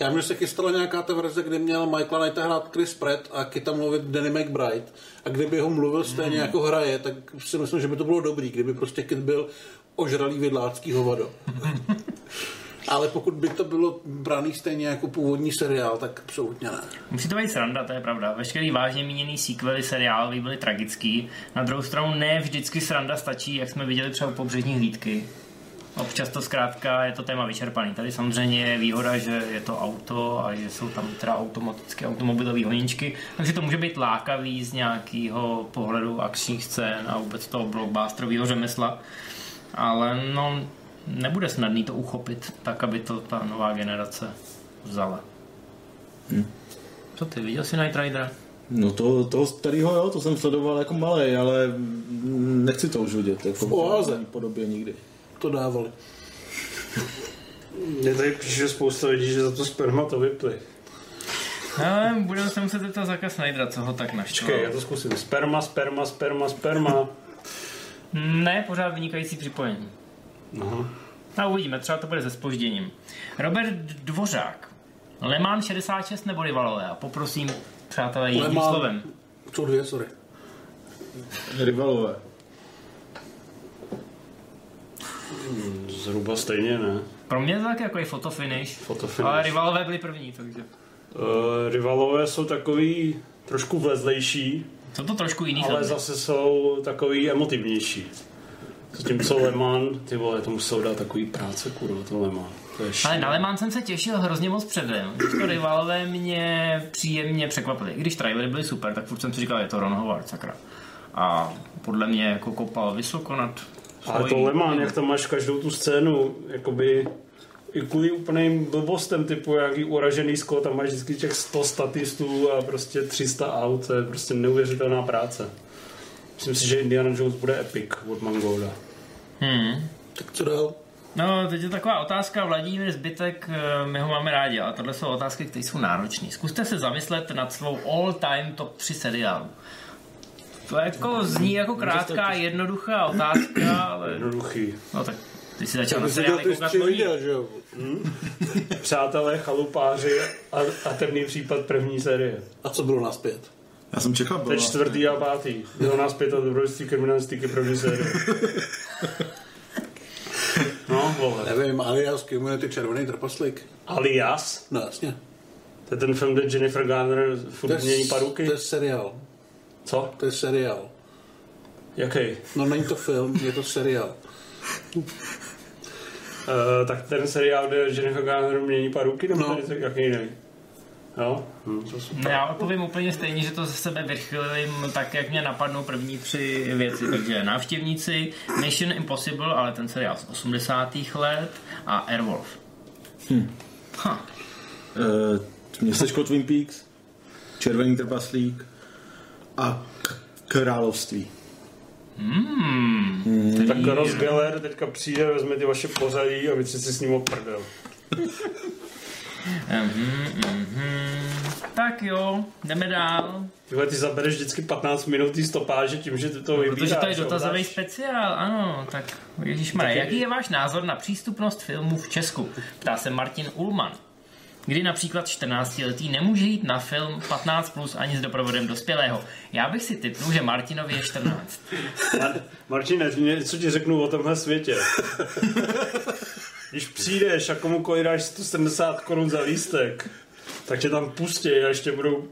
Já vím, že se chystala nějaká ta verze, kde měl Michaela Knighta hrát Chris Pratt a Kita mluvit Danny McBride. A kdyby ho mluvil stejně hmm. jako hraje, tak si myslím, že by to bylo dobrý, kdyby prostě Kit byl ožralý vidlácký hovado. Ale pokud by to bylo braný stejně jako původní seriál, tak absolutně ne. Musí to být sranda, to je pravda. Veškerý vážně míněný sequely seriály byly tragický. Na druhou stranu ne vždycky sranda stačí, jak jsme viděli třeba u Pobřežní hlídky. Občas to zkrátka je to téma vyčerpaný. Tady samozřejmě je výhoda, že je to auto a že jsou tam teda automatické automobilové honičky, takže to může být lákavý z nějakého pohledu akčních scén a vůbec toho blockbusterového řemesla. Ale no... nebude snadný to uchopit tak, aby to ta nová generace vzala. Hmm. Co ty, viděl jsi Night Ridera? No to, toho starého, jo, to jsem sledoval jako malej, ale nechci to už vidět, jako v oáze podobě nikdy. To dávali. Mě tady píše spousta lidí, že za to sperma to vypli. Ale budeme se muset zeptat Zacka Snydera, co ho tak naštval. Počkej, já to zkusím. Sperma, sperma, sperma, sperma. Ne, pořád vynikající připojení. Aha. A uvidíme, třeba to bude se zpožděním. Robert Dvořák. Le Mans šedesát šest nebo Rivalové? A poprosím, přátelé, jedním Mans... slovem. Co dvě, sorry. Rivalové. Zhruba stejně, ne? Pro mě je to taky jako je fotofinish, fotofinish, ale Rivalové byli první, takže... Uh, rivalové jsou takový trošku vlezlejší, jsou to trošku jiný, ale hlavně zase jsou takový emotivnější. Zatímco Le Mans, ty vole, to musel dát takový práce, kurva, to Le Mans. To je ale na Le Mans jsem se těšil hrozně moc předem. Těžko Rivalové mě příjemně překvapily. I když trailery byly super, tak furt jsem si říkal, je to Ron Howard, sakra. A podle mě jako kopal vysoko nad... Ale to Le Mans, jak tam máš každou tu scénu, jakoby... I kvůli úplným blbostem, typu nějaký uražený sklo, tam máš vždycky těch sto statistů a prostě tři sta aut, to je prostě neuvěřitelná práce. Myslím si, že Indiana Jones bude epic od Mangolda. Hmm. Tak co dál? No, teď je taková otázka, Vladimír Zbytek, my ho máme rádi, ale tohle jsou otázky, které jsou náročné. Zkuste se zamyslet nad svou all-time top tři seriálu. To jako zní jako krátká, jednoduchá otázka, ale... Jednoduchý. No tak... Ty jsi začal na seriály koukat nový. Hmm? Přátelé, chalupáři a, a temný případ první série. A co bylo nás pět? Já jsem čekal. Teď čtvrtý a pátý. Bylo nás pět a dobrodružství kriminalistiky první série. No, vole. Nevím, Alias, Community, Červený trpaslík. Alias? No, jasně. To je ten film, kde Jennifer Garner furt mění paruky. To je seriál. Co? To je seriál. Jaký? No, není to film, je to seriál. Uh, tak ten seriál, kde Jennifer Garner mění paruky, nebo no. Jaký jiný? Jo? Hm, to já odpovím úplně stejně, že to ze sebe vychylím tak, jak mě napadnou první tři věci. Takže Návštěvníci, Mission Impossible, ale ten seriál z osmdesátých let a Airwolf. Hm. Huh. Uh, Městečko Twin Peaks, Červený trpaslík a Království. Hmm, hmm. Tak Ross Geller teďka přijde, vezme ty vaše pořadí a vy si s ním oprdel. mm-hmm, mm-hmm. Tak jo, jdeme dál. Tyhle, ty zabereš vždycky patnáct minut tý stopáže tím, že ty to vybíráš. Protože to je dotazový speciál, ano. Tak ježišmarja, jaký je váš názor na přístupnost filmů v Česku? Ptá se Martin Ullman. Kdy například čtrnáctiletý nemůže jít na film patnáct plus ani s doprovodem dospělého. Já bych si tipnul, že Martinovi je čtrnáct. Mar- Martine, co ti řeknu o tomhle světě? Když přijdeš a komukoli dáš sto sedmdesát korun za lístek, tak tě tam pustí a ještě budou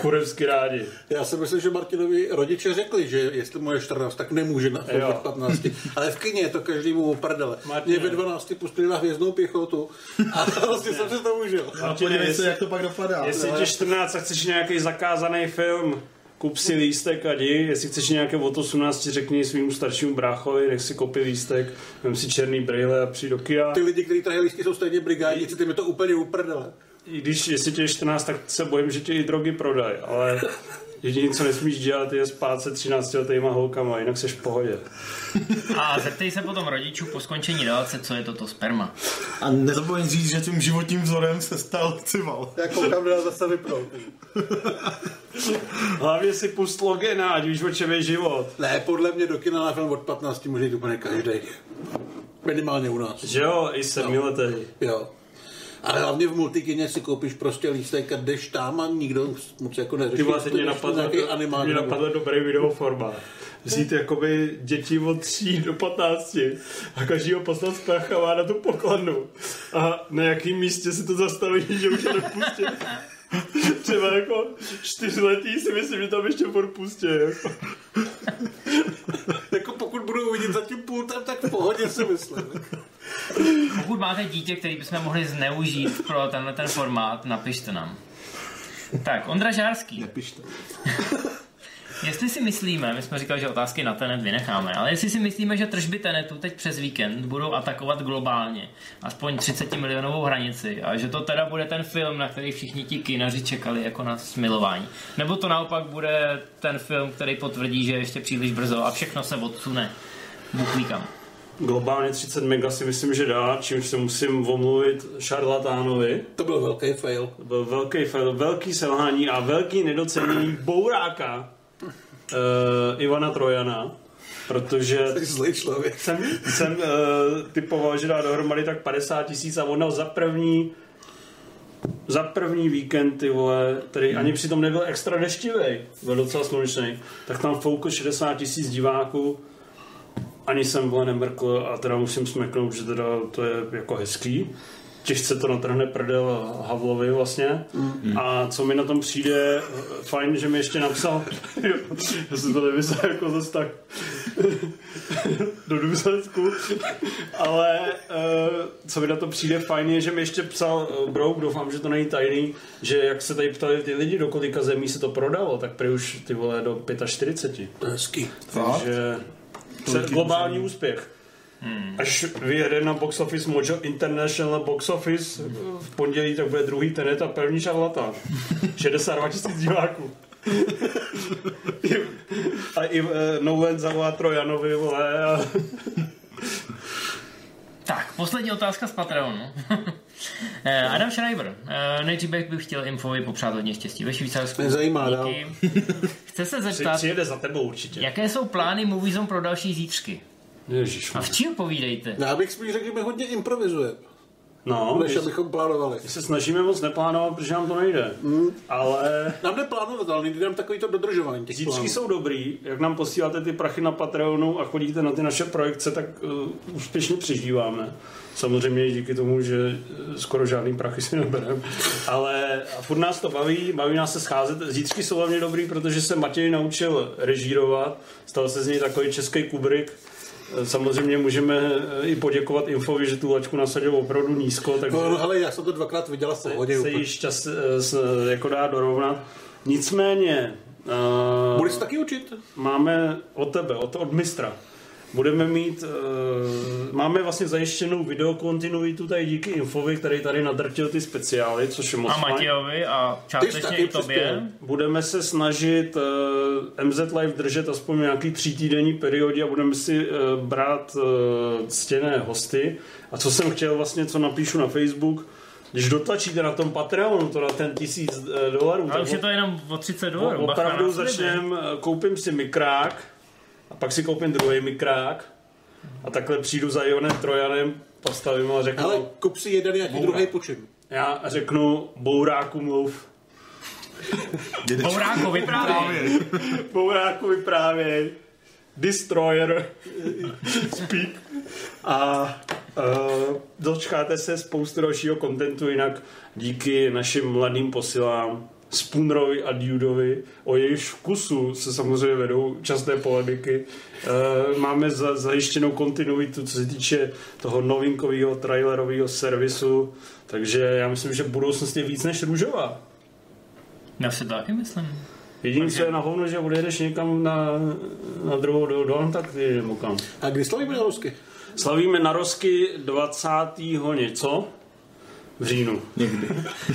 kurevsky rádi. Já si myslím, že Martinovi rodiče řekli, že jestli mu je čtrnáct, tak nemůže na film od patnáct. Ale v kyně je to každému prdele. Mě ve dvanácti pustili na Hvězdnou pěchotu a vlastně jsem si to užil. Podívej se, jak to pak dopadá. Jestli tě čtrnáct a chceš nějaký zakázaný film, kup si lístek a jdi. Jestli chceš nějaké od osmnácti, řekni svým staršímu bráchovi, nech si koupí lístek, vem si černý brýle a přijď do kina. Ty lidi, kteří trhají lístky, jsou stejně brigádníci, ty mi to úplně uprdele. I když, jestli tě je čtrnáct, tak se bojím, že tě i drogy prodají, ale jediné, co nesmíš dělat, je spát se třináctiletýma holkama, jinak seš v pohodě. A zeptej se potom rodičů po skončení relace, co je toto sperma. A nezapomeň říct, že tím životním vzorem se stal cival. Já koukám, že zase vypnout. Hlavně si pust Logena, ať víš, o čem je život. Ne, podle mě do kina na film od patnácti může jít úplně každý. Minimálně u nás. Že jo, i sedmiletej. Jo. Ale hlavně v multikyně si koupíš prostě lístek a jdeš tam a nikdo moc jako neřeší. Ty vlastně mě napadlo dobrý videoformát. Vzít jakoby děti od tří do patnácti a každýho poslat spáchavá na tu pokladnu. A na jakým místě se to zastaví, že už je nepustí. Třeba jako čtyřletý si myslím, že tam ještě furt pustí. Jako. Jako pokud budu uvidět za tím pultem, tak v pohodě si myslím. Pokud máte dítě, který bychom mohli zneužít pro tenhle ten formát, napište nám. Tak, Ondra Žárský. Napište. Jestli si myslíme, my jsme říkali, že otázky na Tenet vynecháme, ale jestli si myslíme, že tržby Tenetu teď přes víkend budou atakovat globálně, aspoň třicet milionovou hranici, a že to teda bude ten film, na který všichni ti kinaři čekali jako na smilování. Nebo to naopak bude ten film, který potvrdí, že ještě příliš brzo a všechno se odsune. Buklíkám. Globálně třicet mega si myslím, že dá, čímž se musím omluvit Šarlatánovi. To byl velký fail. To byl velký fail, velký selhání a velký nedocenění bouráka uh, Ivana Trojana, protože jsi zlej člověk. Jsem, jsem uh, typoval, že dá dohromady tak padesát tisíc a on za první za první víkend, ty vole, který ani přitom nebyl extra deštivej, byl docela slunečný, tak tam fokus šedesát tisíc diváků. Ani jsem vole nemrkl a teda musím smeknout, že teda to je jako hezký. Těžce to natrhne prdel Havlovi vlastně. Mm. A co mi na tom přijde, fajn, že mi ještě napsal. Já jsem to nemyslel jako zase tak do důsledku. Ale co mi na tom přijde fajn je, že mi ještě psal Brouk, doufám, že to není tajný, že jak se tady ptali ty lidi, do kolika zemí se to prodalo, tak prý už ty vole do čtyřicet pět. To je hezký. Takže... globální úspěch. Hmm. Až vyjede na box office Mojo International box office v pondělí, tak bude druhý Tenet a první Šarlatán. šedesát dva tisíc diváků. A i uh, Nolan zavolá Trojanovi, vole. A... tak, poslední otázka z Patreonu. Adam Schreiber. Nejdříve bych chtěl Infovi popřát hodně štěstí ve Švýcarsku. Nezajímá, dál. Chce se zeptat, přijede za tebou určitě. Jaké jsou plány Moviezone pro další zítřky? Ježiš. A v čím povídejte? Já bych spíš řekl, že my hodně improvizujeme. No, než abychom plánovali. My se snažíme moc neplánovat, protože nám to nejde. Mm. Ale... nám neplánovat, ale nejde nám takový to dodržování. Zítřky jsou dobrý, jak nám posíláte ty prachy na Patreonu a chodíte na ty naše projekce, tak uh, úspěšně přežíváme. Samozřejmě díky tomu, že skoro žádný prachy si nebereme. Ale furt nás to baví, baví nás se scházet. Zítřky jsou hlavně dobrý, protože se Matěj naučil režírovat. Stal se z něj takový český Kubrick. Samozřejmě můžeme i poděkovat Infovi, že tu laťku nasadil opravdu nízko. Takže no, no, ale já jsem to dvakrát viděl a se ji šťast jako dá dorovnat. Nicméně... Uh, budeš se taky učit? Máme od tebe, od, od mistra. Budeme mít... Uh, máme vlastně zajištěnou videokontinuitu tady díky Infovi, který tady nadrtil ty speciály, což je moc fajn. A Matějovi a částečně i tobě. Budeme se snažit uh, M Z Live držet aspoň nějaký třítýdenní periody a budeme si uh, brát uh, ctěné hosty. A co jsem chtěl vlastně, co napíšu na Facebook, když dotlačíte na tom Patreonu, to na ten tisíc uh, dolarů. Ale už je to jenom o třicet dolarů. Opravdu začnem, koupím si mikrák, a pak si koupím druhý mikrák a takhle přijdu za Ivanem Trojanem, postavím a řeknu... ale kup si jeden jaký druhý počinu. Já řeknu bouráku mluv. Bouráku vyprávěj. Bouráku vyprávěj. Destroyer. Speak. A uh, dočkáte se spoustu dalšího kontentu, jinak díky našim mladým posilám Spoonerovi a Dudeovi, o jejich vkusu se samozřejmě vedou časté polemiky. E, máme za, zajištěnou kontinuitu, co se týče toho novinkového trailerového servisu, takže já myslím, že budoucnost je víc než růžová. Já se taky myslím. Jediný, co je na hovno, že odjedeš někam na, na druhou do, do Antarktidy nebo kam. A kdy slavíme na Rosky? Slavíme na Rosky dvacátého něco. V říjnu. Někdy.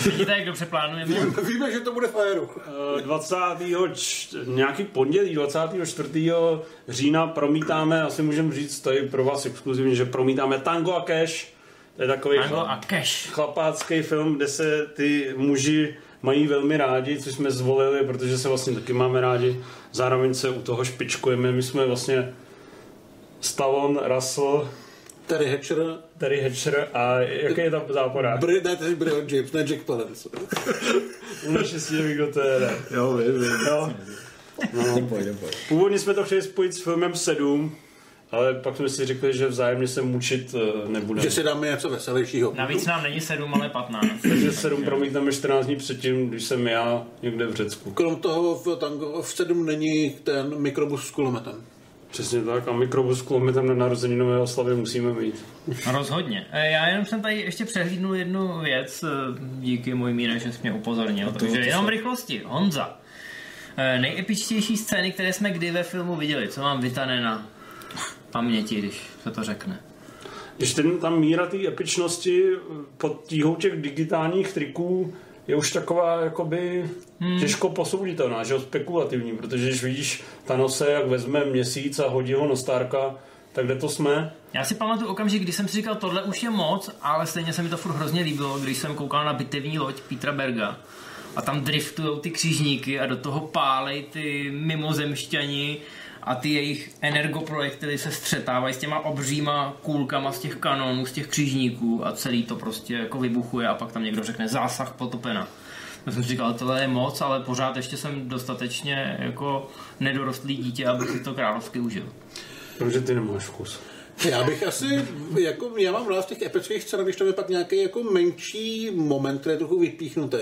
Vidíte, jak dobře plánujeme? Víme, víme, že to bude fajeru. dvacátého Č- nějaký pondělí, dvacátého čtvrtého října promítáme, asi můžeme říct, to je pro vás exkluzivně, že promítáme Tango a Cash. To je takový chlap- chlapácký film, kde se ty muži mají velmi rádi, což jsme zvolili, protože se vlastně taky máme rádi. Zároveň se u toho špičkujeme. My jsme vlastně Stallone, Russell... Terry Hatcher. Terry Hatcher a jaký je tam záporák? Br- ne, to je Brian James, ne Jack Palance. Unaši si neví, kdo to je, ne? Jo, vím, vím. No. No. Původně jsme to chtěli spojit s filmem sedm, ale pak jsme si řekli, že vzájemně se mučit nebudeme. Že si dáme něco veselějšího. Navíc nám není sedm, ale patnáct. Takže sedm promítneme čtrnáct dní předtím, když jsem já někde v Řecku. Krom toho v, tango, v sedm není ten mikrobus s kulometem. Přesně tak, a mikrobus kulometem na narozeninové oslavy musíme mít. Rozhodně. Já jenom jsem tady ještě přehlídnul jednu věc, díky můj Míre, že jsi mě upozornil, takže jenom v rychlosti. Honza. Nejepičtější scény, které jsme kdy ve filmu viděli, co mám vytané na paměti, když se to řekne. Když ten, tam míra té epičnosti pod tíhou těch digitálních triků je už taková jakoby hmm. těžko posouditelná, že jo, spekulativní, protože když vidíš Thanose, jak vezme měsíc a hodí ho nostárka, tak kde to jsme? Já si pamatuju okamžik, když jsem si říkal, tohle už je moc, ale stejně se mi to furt hrozně líbilo, když jsem koukal na bitevní loď Petra Berga a tam driftujou ty křižníky a do toho pálej ty mimozemšťani a ty jejich energoprojektily se střetávají s těma obříma kůlkama z těch kanonů, z těch křižníků a celý to prostě jako vybuchuje a pak tam někdo řekne zásah potopena. Já jsem říkal, tohle je moc, ale pořád ještě jsem dostatečně jako nedorostlý dítě, abych si to královsky užil. Takže ty nemáš vkus. Já bych asi, jako, já mám rád v těch epických scénách, když tam je pak nějaký jako menší moment, který je trochu vypíchnutý.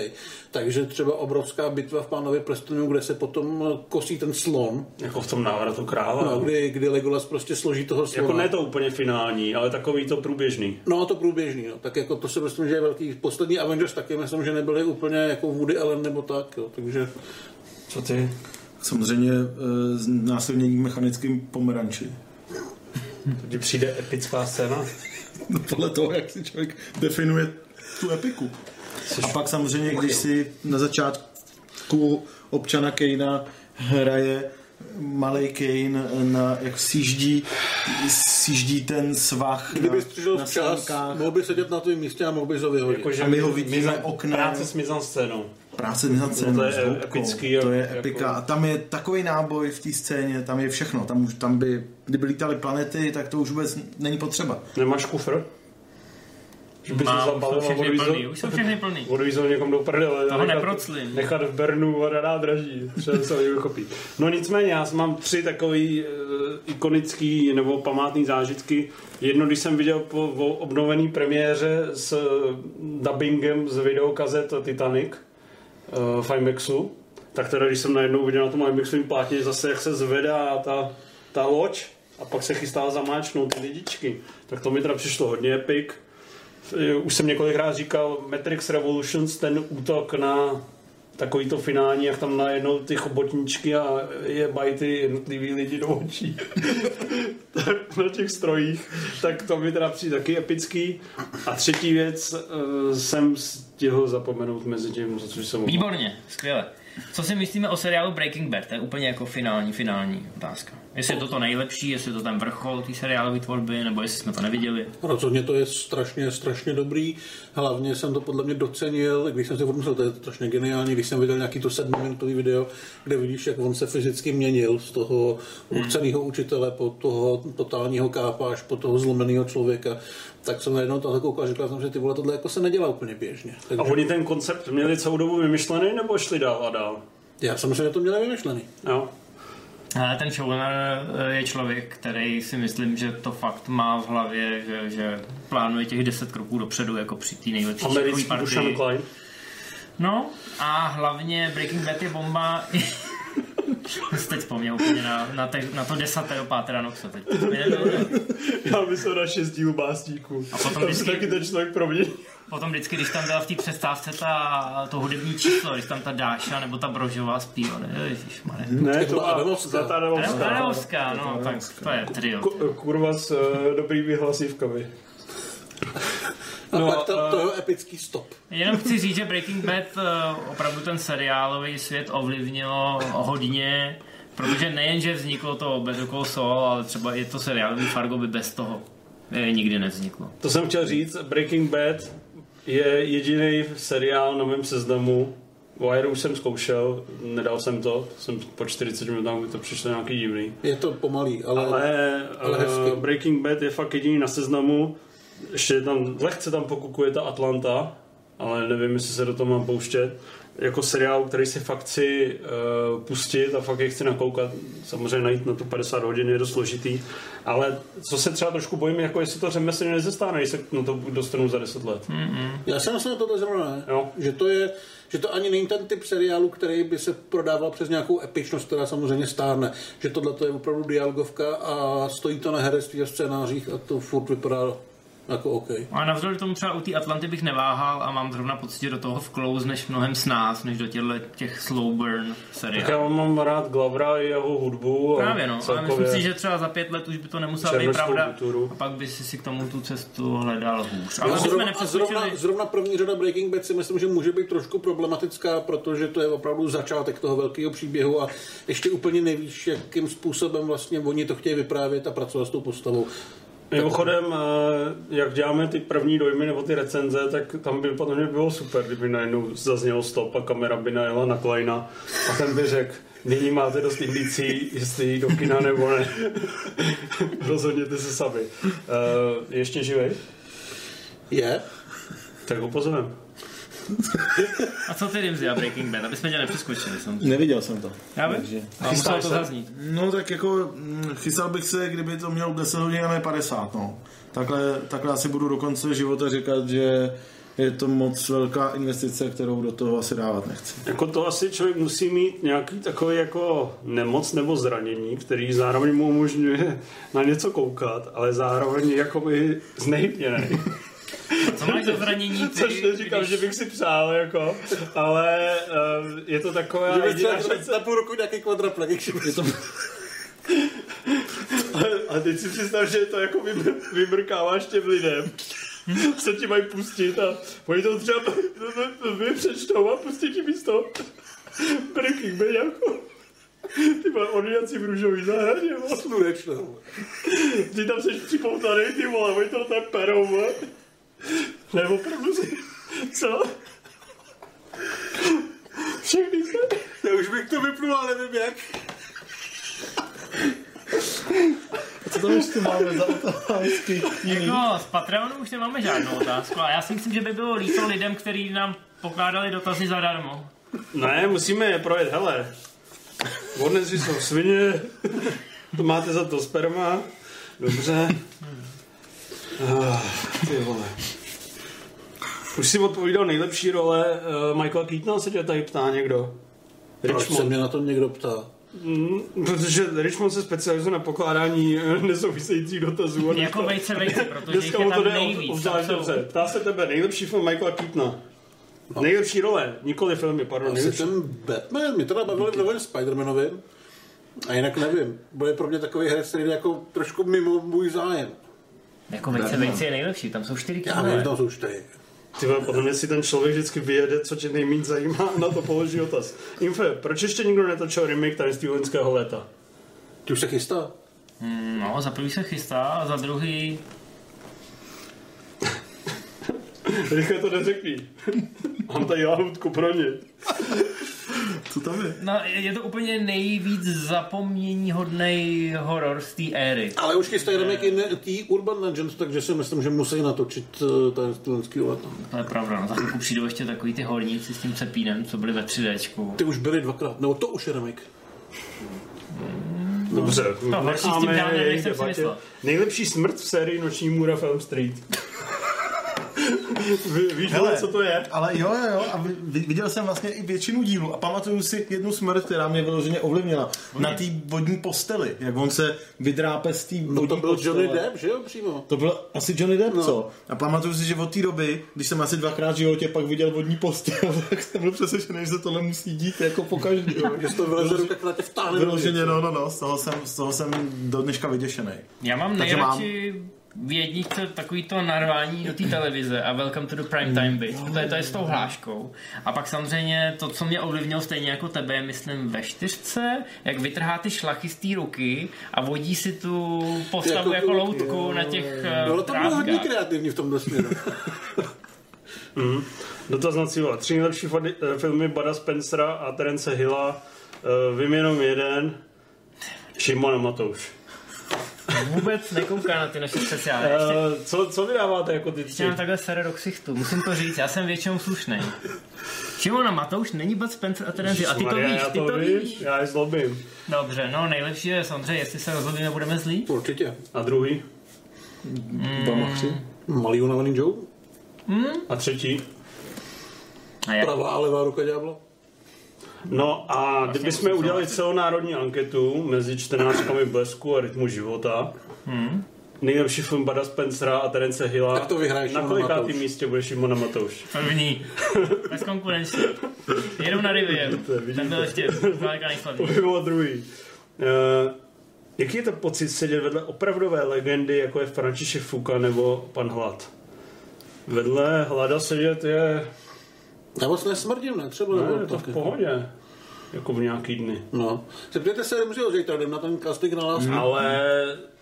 Takže třeba obrovská bitva v Pánově prstenu, kde se potom kosí ten slon. Jako v tom návratu krále. No, kdy, kdy Legolas prostě složí toho slona. Jako ne to úplně finální, ale takový to průběžný. No to průběžný, no. Tak jako to se myslím, že je velký. Poslední Avengers taky myslím, že nebyly úplně jako Woody Allen nebo tak, jo. Takže... Co ty? Samozřejmě s násilněním mechanickým pomeranči. Tady přijde epická scéna. No podle toho, jak si člověk definuje tu epiku. A pak samozřejmě, když si na začátku občana Kejna hraje malej Kejn, na, jak sjíždí, sjíždí ten svah. Kdyby střižil včas, mohl by sedět na tom místě a mohl by ho vyhodit. Jako, a my ho vidíme oknem. Práce s mizanscénou. Práce mizanscénou. To je epický. To je epika. Jako... A tam je takový náboj v té scéně, tam je všechno. Tam, už, tam by, kdyby lítaly planety, tak to už vůbec není potřeba. Nemáš kufr? Že by mám, už jsou všechny plný. Odvízol někom do prdele. Toho neproclím. Nechat v Bernu a radá draží. Třeba se vychopí. No nicméně, já mám tři takový uh, ikonický nebo památný zážitky. Jedno, když jsem viděl po obnovený premiéře s uh, dubbingem z videokazet Titanic uh, v IMAXu, tak teda, když jsem najednou viděl na tom IMAXovým plátně zase, jak se zvedá ta, ta loď a pak se chystá zamáčnout ty lidičky. Tak to mi teda přišlo hodně epic. Už jsem několikrát říkal Matrix Revolutions, ten útok na takovýto finální, jak tam najednou ty chobotničky a jebají ty jednotlivý lidi do očí na těch strojích, tak to mi teda přijde taky epický. A třetí věc uh, jsem stihl zapomenout mezi tím, za což jsem... Výborně, skvěle. Co si myslíme o seriálu Breaking Bad? To je úplně jako finální, finální otázka. Jestli je to to nejlepší, jestli je to ten vrchol té seriálové tvorby, nebo jestli jsme to neviděli. Rozhodně to je strašně, strašně dobrý. Hlavně jsem to podle mě docenil, když jsem si odmyslel, to je strašně geniální, když jsem viděl nějaký to sedmiminutový video, kde vidíš, jak on se fyzicky měnil z toho určeného hmm. učitele po toho totálního kápa až po toho zlomeného člověka. Tak jsem najednou tohle koukal a říkal jsem, že ty vole, tohle jako se nedělá úplně běžně. Takže... A oni ten koncept měli celou dobu vymyšlený, nebo šli dál a dál? Já samozřejmě to měli vymyšlený. No. Ale ten showrunner je člověk, který si myslím, že to fakt má v hlavě, že, že plánuje těch deset kroků dopředu, jako při té nejlepší školní partii. No a hlavně Breaking Bad je bomba... Teď vzpomněl úplně na, na, te, na to desátého pátera Noxa. Teď já myslím na šest dílů básníků. A potom vždycky, taky ten člověk promění. Potom vždycky, když tam byla v té přestávce ta, to hudební číslo, když tam ta Dáša nebo ta Brožová zpíva. Ne, ježišmaré. Ne, to byla Adamovská. Ta Adamovská, no, tak to je trio. Kurva s dobrý vyhlasívkami. A no, pak to, to je epický stop. Jenom chci říct, že Breaking Bad opravdu ten seriálový svět ovlivnilo hodně, protože nejenže vzniklo to Better Call Saul, ale třeba je to seriálový Fargo by bez toho nikdy nevzniklo. To jsem chtěl říct, Breaking Bad je jediný seriál na mém seznamu. Váry už jsem zkoušel, nedal jsem to, jsem po čtyřiceti minutách mi to přišlo nějaký divný. Je to pomalý, ale, ale, ale hezky. Breaking Bad je fakt jediný na seznamu. Ještě tam, lehce tam pokukuje ta Atlanta, ale nevím, jestli se do toho mám pouštět. Jako seriál, který si fakt chci uh, pustit a fakt je chci nakoukat. Samozřejmě najít na to padesát hodin je dost složitý. Ale co se třeba trošku bojím, jako jestli to řemeslně nezestáne, jestli se na to dostanu za deset let. Mm-hmm. Já jsem se na tohle zrovna, že to je... Že to ani není ten typ seriálu, který by se prodával přes nějakou epičnost, která samozřejmě stárne. Že tohle to je opravdu dialogovka a stojí to na herectví a scénářích a to furt vypadá Jako OK. Ale navzdory tomu třeba u té Atlanty bych neváhal a mám zrovna pocit, že do toho vklouzneš mnohem snáz, než do těchto těch slow burn seriálů. Tak já mám rád Glavra i jeho hudbu. Právě no, ale myslím si, že třeba za pět let už by to nemusela být pravda kulturu. A pak by si si k tomu tu cestu hledal hůř. Ale zrovna, zrovna, zrovna první řada Breaking Bad si myslím, že může být trošku problematická, protože to je opravdu začátek toho velkého příběhu a ještě úplně nevíš, jakým způsobem vlastně oni to chtějí vyprávět a pracovat s tou postavou. Mimochodem, jak děláme ty první dojmy nebo ty recenze, tak tam by potom mě bylo super, kdyby najednou zaznělo stop a kamera by najela na Kleina a ten by řekl, nyní máte dost indicí, jestli do kina nebo ne. Rozhodněte se sami. Ještě živej? Je. Yeah. Tak ho pozvem. A co ty Rimzi a Breaking Bad, abychom tě nepřeskočili samozřejmě. Neviděl jsem to. Já bych? Takže... A musel to zaznít. No tak jako chystal bych se, kdyby to měl deset hodin a ne padesát, no. Takhle, takhle asi budu do konce života říkat, že je to moc velká investice, kterou do toho asi dávat nechci. Jako to asi člověk musí mít nějaký takový jako nemoc nebo zranění, který zároveň mu umožňuje na něco koukat, ale zároveň jakoby znehybněnej. Co máš za zranění? Což neříkám, když... že bych si přál, jako, ale uh, je to taková... Že bych na půl roku nějaký kvadraplek. To... a, a teď si představ, že to jako vymr- vymrkáváš těm lidem, co ti mají pustit a oni to třeba přečtou a pustí ti místo Breaking Bad jako... Ty vole, ordiací v růžový zahradě, vole. Slunečno. Ty tam seš připoutaný, ty vole, oni to tam perou, vole. Nebo opravdu si... Co? Všechny se... Já už bych to vyplnul, ale nevím jak. A co tam ještě máme za otázky? Jako, z Patreonu už nemáme žádnou otázku, a já si myslím, že by bylo líto lidem, kteří nám pokládali dotazy zadarmo. Ne, musíme je projet, hele. Odnesli jsou svině, to máte za to sperma, dobře. Ah, ty vole. Už si odpovídal nejlepší role uh, Michaela Keatona, se tě tady ptá někdo. Proč se mě na to někdo ptá? Mm, protože Richmond se specializuje na pokládání nesouvisejících dotazů. A jako vejce vejce, protože jich je tam nejvíc. Ptá se tebe, nejlepší film Michaela Keatona. No. Nejlepší role, nikoli filmy, pardon. Asi ten Batman, mě teda bavili v novém Spider-Manovi, a jinak nevím. Byl pro mě takový herec, který jde jako trošku mimo můj zájem. Jako vejce vejce je nejlepší, tam jsou čtyři kilo. Já nevím, tam jsou čtyři. Ty vole, podle mě si ten člověk vždycky vyjede, co tě nejméně zajímá, na to položí otaz. Infe, proč ještě nikdo netočil remake tady z tý loňského léta? Ty už se chystá? Mm, no, za prvý se chystá, a za druhý... Rychle to neřekni. Mám tady lahutku pro ně. Co tam je? No, je to úplně nejvíc zapomněníhodnej horor z té éry. Ale už chystají remakey tý Urban Legends, takže si myslím, že musí natočit ten studentský let. To je pravda, no, za chvilku přijdou ještě takový ty horníci s tím cepínem, co byli ve tři déčku. Ty už byli dvakrát, nebo to už je remake. Dobře, no, necháme jejich debatě. Nejlepší smrt v sérii Noční můra Film Street. Ví, víš, hele, co to je? Ale jo, jo, jo. A viděl jsem vlastně i většinu dílů a pamatuju si jednu smrt, která mě vyloženě ovlivnila. Vy? Na té vodní posteli, jak on se vydrápe z té vodní postele. No to byl postele. Johnny Depp, že jo, přímo? To byl asi Johnny Depp, no. Co? A pamatuju si, že od té doby, když jsem asi dvakrát v životě pak viděl vodní postel, tak jsem byl přesvědčený, že se tohle musí dít jako pokaždý. Že to vyleze ruka, která tě vtáhne. Vyloženě, no, no, no, z toho jsem, z toho jsem do dneška vyděšený. Já mám nejradši... Mám... v jedničce takový to narvání do té televize a welcome to the prime time, bitch. To je, to je s tou hláškou. A pak samozřejmě to, co mě ovlivnilo stejně jako tebe, myslím ve čtyřce, jak vytrhá ty šlachy z té ruky a vodí si tu postavu jako, jako loutku jo, na těch trátkách. No to bylo hodně kreativní v tomhle směru. mm. Dotaz na cíla. Tři nejlepší fady, filmy Bada Spencera a Terence Hilla. Vím jenom jeden. Šimon a Matouš. Vůbec nekouká na ty naše speciály. Ještě... Co, co vydáváte jako ty tři? Ještě mám takhle sere do ksichtu, musím to říct, já jsem většinou slušnej. Šimona Matouš není Bud Spencer a Terence Hill. A ty to víš, ty to, to víš. Já je zlobím. Dobře, no nejlepší je samozřejmě, jestli se rozlobíme, budeme zlí. Určitě. A druhý? Bamachři. Mm. Malý unavený Joe. Mm. A třetí? A pravá a levá ruka ďábla. No a vlastně kdybychom udělali celonárodní anketu mezi čtrnáctkami Blesku a Rytmu života, hmm. nejlepší film Bada Spencera a Terence Hilla. Tak to vyhraješ. Na kolikátým místě budeš Šimona Matouš? První. Bez konkurenci. Jenom na Rivier. Ten byl ještě velká nejslavnější. To by bylo druhý. Uh, jaký je to pocit sedět vedle opravdové legendy, jako je František Fuka nebo pan Hlad? Vedle Hlada sedět je... Já moc nesmrdím, ne? Třeba ne, je to v pohodě. Jako v nějaký dny. No. Zeptejte se, nemůže ho, že tady jdem na ten casting na lásku. Ale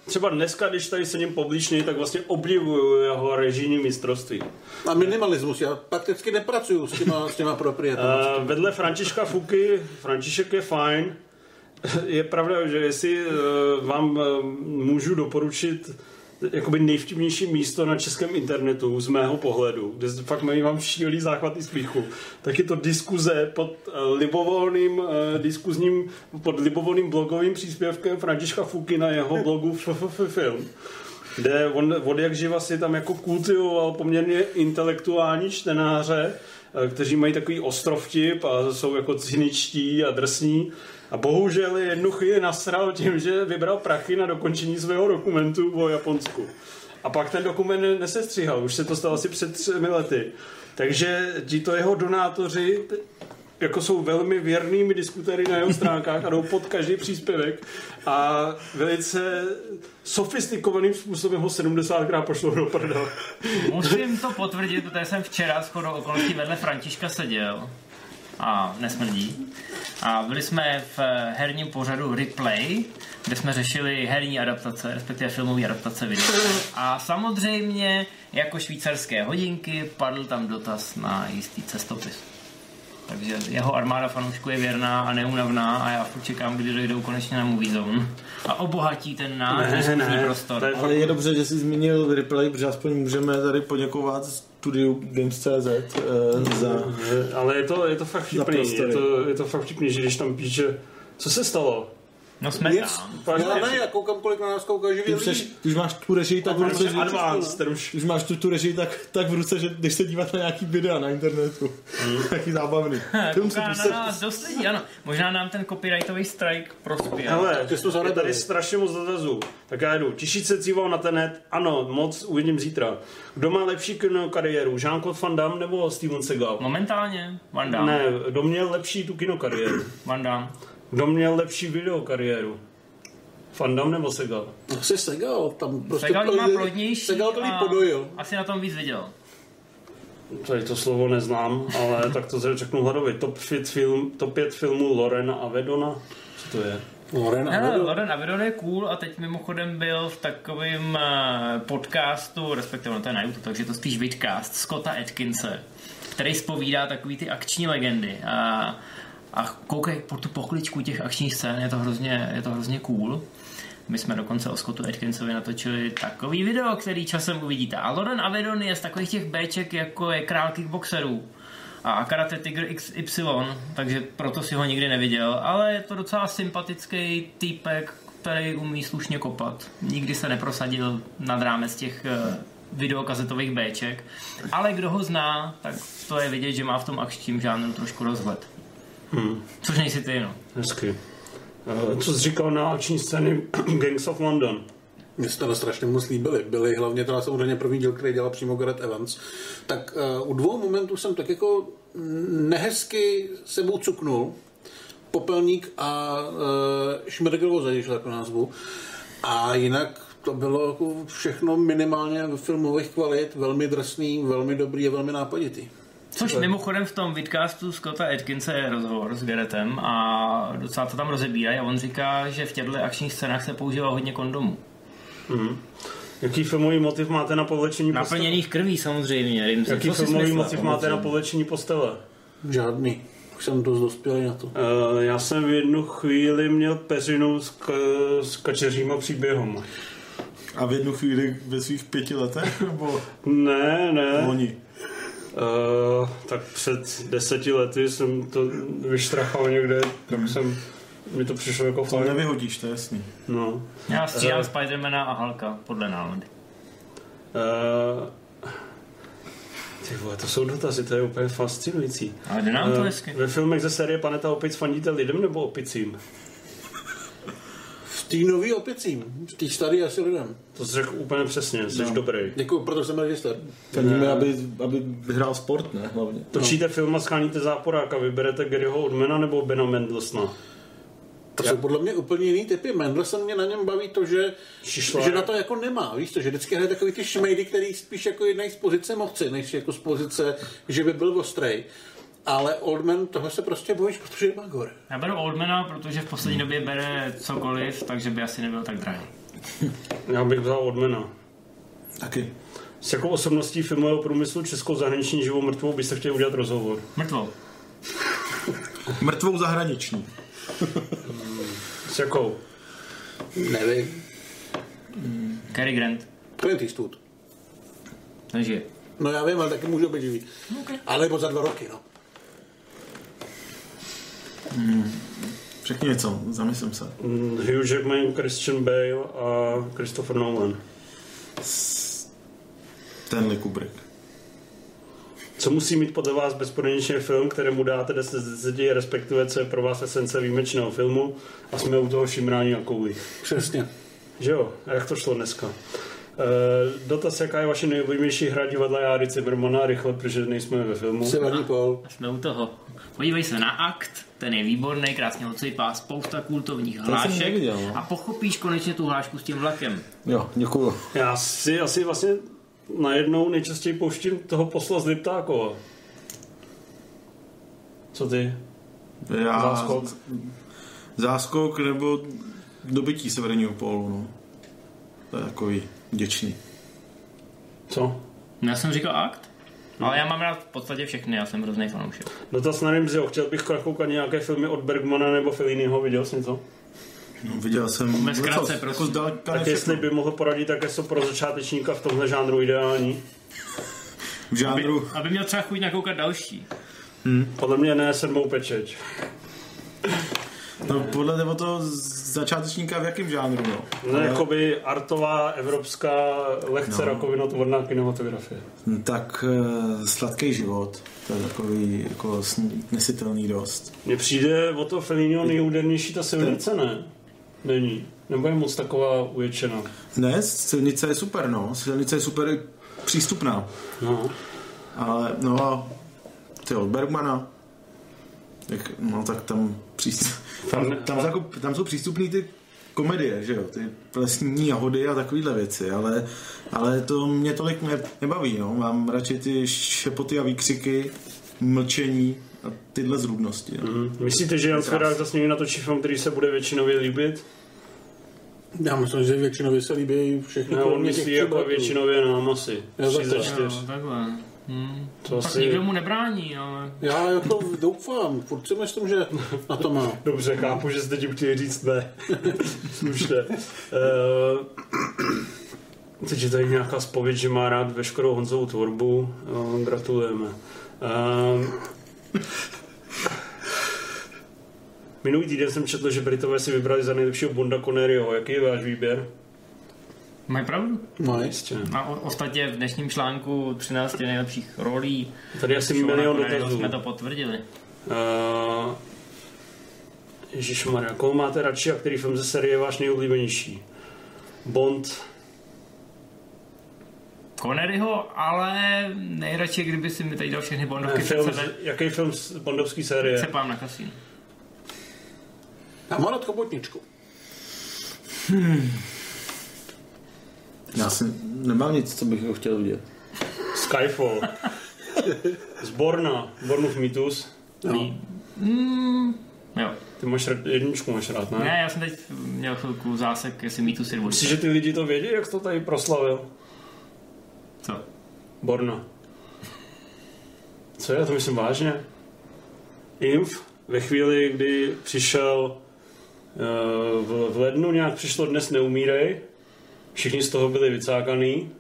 třeba dneska, když tady sedím poblížný, tak vlastně obdivuju jeho režijní mistrovství. A minimalismus, já prakticky nepracuju s těma, s těma proprietama. Uh, vedle Františka Fuky, František je fajn. Je pravda, že jestli uh, vám uh, můžu doporučit jakoby nejvtipnější místo na českém internetu z mého pohledu, kde fakt mají vám šílí záchvaty smíchu, tak je to diskuze pod libovolným uh, diskuzním, pod libovolným blogovým příspěvkem Františka Fuky na jeho blogu Film, kde on od jak živa si tam jako kultivoval poměrně intelektuální čtenáře, kteří mají takový ostrovtip a jsou jako cyničtí a drsní. A bohužel jednu chvíli nasral tím, že vybral prachy na dokončení svého dokumentu o Japonsku. A pak ten dokument nesestříhal, už se to stalo asi před třemi lety. Takže tito jeho donátoři jako jsou velmi věrnými diskutéry na jeho stránkách a jdou pod každý příspěvek a velice sofistikovaným způsobem ho sedmdesátkrát pošlou do prdele. Musím to potvrdit, protože jsem včera shodou okolností vedle Františka seděl. A nesmrdí. A byli jsme v herním pořadu Replay, kde jsme řešili herní adaptace, respektive filmové adaptace videa. A samozřejmě, jako švýcarské hodinky, padl tam dotaz na jistý cestopis. Takže jeho armáda fanoušků je věrná a neúnavná a já furt čekám, kdy dojdou konečně na Movie Zone a obohatí ten náš diskuzní prostor. Ale fakt... je dobře, že jsi zmínil Replay, protože aspoň můžeme tady poděkovat studiu Games tečka cé zet uh, za... Ale je to, je to fakt vtipný, je to, je to fakt vtipný, že když tam píše, co se stalo? No jsme Nic, tam. Já ne, já koukám, kolik na nás kouká živý lidi. Když máš tu režii, tak v ruce, že... Když máš tu, tu režii, tak, tak v ruce, že jdeš se dívat na nějaký videa na internetu. Hmm. Taky zábavný. Kouká na nás dost lidí, ano. Možná nám ten copyrightový strike prospěl. Hele, je tady strašně moc dotazů. Tak já jdu. Tisíce cíval na ten net. Ano, moc, uvidím zítra. Kdo má lepší kinokariéru? Jean-Claude Van Damme nebo Steven Seagal? Momentálně Van Damme. Ne, kdo měl lepší tu kinokariéru? Van Damme. Kdo měl lepší videokariéru? Van Damme nebo Segal? Asi Segal, tam prostě... Segal to má plodnější Segal to podojil. Asi na tom víc viděl. Tady to slovo neznám, ale tak to řeknu hladově. Top pět film, top pět filmů Lorena Avedona. Co to je? Loren Avedon. Loren Avedon je cool a teď mimochodem byl v takovém podcastu, respektive no to je na YouTube, takže to spíš vidcast, Scotta Atkinse, který zpovídá takový ty akční legendy. A A koukej po tu pokličku těch akčních scén, je to hrozně, je to hrozně cool. My jsme dokonce o Scottu Atkinsovi natočili takový video, který časem uvidíte. A Loren Avedon je z takových těch béček, jako je král kickboxerů a Karate Tiger iks ypsilon, takže proto si ho nikdy neviděl. Ale je to docela sympatický týpek, který umí slušně kopat. Nikdy se neprosadil nad rámec těch videokazetových béček. Ale kdo ho zná, tak to je vidět, že má v tom akčním žánru trošku rozhled. Hmm. Což nejsi ty, no. Hezky. Uh, co jsi říkal na akční scény Gangs of London? Mně se to strašně moc líbily. Byly hlavně teda samozřejmě první díl, který dělal přímo Gareth Evans. Tak uh, u dvou momentů jsem tak jako nehezky sebou cuknul. Popelník a uh, Šmrdrgovoze, když tak názvu. A jinak to bylo jako všechno minimálně v filmových kvalit. Velmi drsný, velmi dobrý a velmi nápaditý. Což mimochodem v tom vidcastu Scotta Atkinse je rozhovor s Garrettem a docela to tam rozebírají a on říká, že v těchto akčních scénách se používá hodně kondomů. Mm-hmm. Jaký filmový motiv máte na povlečení postele? Naplněných krví samozřejmě. Nevím, jaký co filmový smysle, motiv máte na povlečení postele? Žádný. Už jsem dost dospělý na to. Uh, já jsem v jednu chvíli měl peřinu s, k- s kačeřím a příběhom. A v jednu chvíli ve svých pěti letech? Nebo... Ne, ne. Oni. Uh, tak před deseti lety jsem to vyštrachal někde, tak jsem, mi to přišlo jako fajn. To nevyhodíš, to je jasný. No. Já stříhám uh, Spidermana a Hulka, podle nálady. Uh, ty vole, to jsou dotazy, to je úplně fascinující. Ale jde nám to hezky. Uh, ve filmech ze série Planeta opic fandíte lidem nebo opicím? Tý nový opěcím, tý starý asi lidem. To jsi řekl úplně přesně, jsi no. dobrý. Děkuji, protože jsem režistér. Víme, aby, aby hrál sport, ne? Hlavně. Točíte no. film a sháníte záporáka, vyberete Garyho Oldmana nebo Bena Mendelsona? To jsou podle mě úplně jiný typy. Mendelson mě na něm baví to, že, že na to jako nemá. Víš to, že vždycky hraje takový ty šmejdy, který spíš jako jednají z pozice moci, než jako z pozice, že by byl ostrej. Ale Oldman, toho se prostě bojíš, protože má gore. Já beru Oldmana, protože v poslední době bere cokoliv, takže by asi nebyl tak drahý. Já bych vzal Oldmana. Taky. S jakou osobností filmového průmyslu českou zahraniční živou mrtvou byste chtěli udělat rozhovor? Mrtvou. Mrtvou zahraniční. S jakou? Nevím. Cary Grant. Clint Eastwood. Ten žije. No já vím, ale taky můžu být živý. Okay. Ale nebo za dva roky, no. Hmm. Řekni něco, zamyslím se. Hugh Jackman, Christian Bale a Christopher Nolan. Stanley Kubrick. Co musí mít podle vás bezpodmínečně film, kterému dáte deset z deseti, respektive co je pro vás esence výjimečného filmu a jsme u toho šimrání a kouli. Přesně. Že jo, a jak to šlo dneska? Uh, dotaz, jaká je vaše nejoblíbenější hra divadla Járy Cimrmana, rychle, protože nejsme ve filmu. Severní pol. Jsme u toho. Podívej se na Akt, ten je výborný, krásně odsejpá spousta kultovních hlášek a pochopíš konečně tu hlášku s tím vlakem. Jo, děkuju. Já si asi vlastně najednou nejčastěji pouštím toho Posla z Liptákova. Co ty? Já... Záskok? Záskok nebo Dobytí severního pólu, no. To je takový děčný. Co? Já jsem říkal Akt, no. ale já mám rád v podstatě všechny, já jsem hrozný fanoušek. Dotaz na Rimziho, chtěl bych koukat nějaké filmy od Bergmana nebo Felliniho, viděl jsi něco? No, viděl jsem... Bezkrátce, prosím. Tak jestli by mohl poradit, tak jsou pro začátečníka v tomhle žánru ideální. V žánru... Aby, aby měl třeba chuť nakoukat další. Hmm. Podle mě ne, sedmou pečeť. No, podle nebo toho začátečníka v jakém žánru, no? No, jakoby artová, evropská, lehce no. rakovinotvorná kinematografie. No, tak e, Sladký život, to je takový jako nesitelný dost. Mně přijde o to Felliniho nejúdernější ta Silnice, ne? Není. Nebo je moc taková uječená? Ne, Silnice je super, no. Silnice je super přístupná. No. Ale, no a ty od Bergmana, tak, no tak tam přístup... Tam, tam, tam, tam jsou přístupné ty komedie, že jo, ty Lesní jahody a takovýhle věci, ale, ale to mě tolik ne, nebaví, no. Mám radši ty šepoty a výkřiky, mlčení a tyhle zrůdnosti. No. Mm. Myslíte, že Jan Svěrák zase někdy natočí film, který se bude většinově líbit? Já myslím, že většinově se líbí všechny. No, on myslí jako většinově nám asi. Já za čtyř. Takhle. Hmm. To tak si... nikdo mu nebrání, ale... Já jako doufám, furt si myslím, že na to má. Dobře, chápu, že jste ti chtěli říct ne. Už ne. Uh, teď je tady nějaká zpověď, že má rád veškerou Honzovou tvorbu. Uh, gratulujeme. Uh, minulý týden jsem četl, že Britové si vybrali za nejlepšího Bonda Conneryho. Jaký je váš výběr? Mají pravdu? No jistě. A ostatně v dnešním článku třináct nejlepších rolí. Tady asi milion dotazů. Jsme to potvrdili. Uh, Ježišmarja, koho máte radši a který film ze série je váš nejoblíbenější? Bond. Conneryho, ale nejradši, kdyby si mi tady dal všechny Bondovky. Film, sebe... Jaký film z Bondovský série? Cepám na kasín. A Morat Chobotničku. Hmm... Já si nemám nic, co bych chtěl vidět. Skyfall. Z Borna. Bornův mýtus. No. Mm, jo. Ty máš rád, jedničku máš rád, ne? Ne, já jsem teď měl chvilku zásek, jestli mýtus je dvojka. Myslíš, že ty lidi to vědí, jak to tady proslavil? Co? Borna. Co je? Já to myslím vážně. Inf ve chvíli, kdy přišel v lednu, nějak přišlo Dnes neumírej. Všichni z toho byli vycákaný.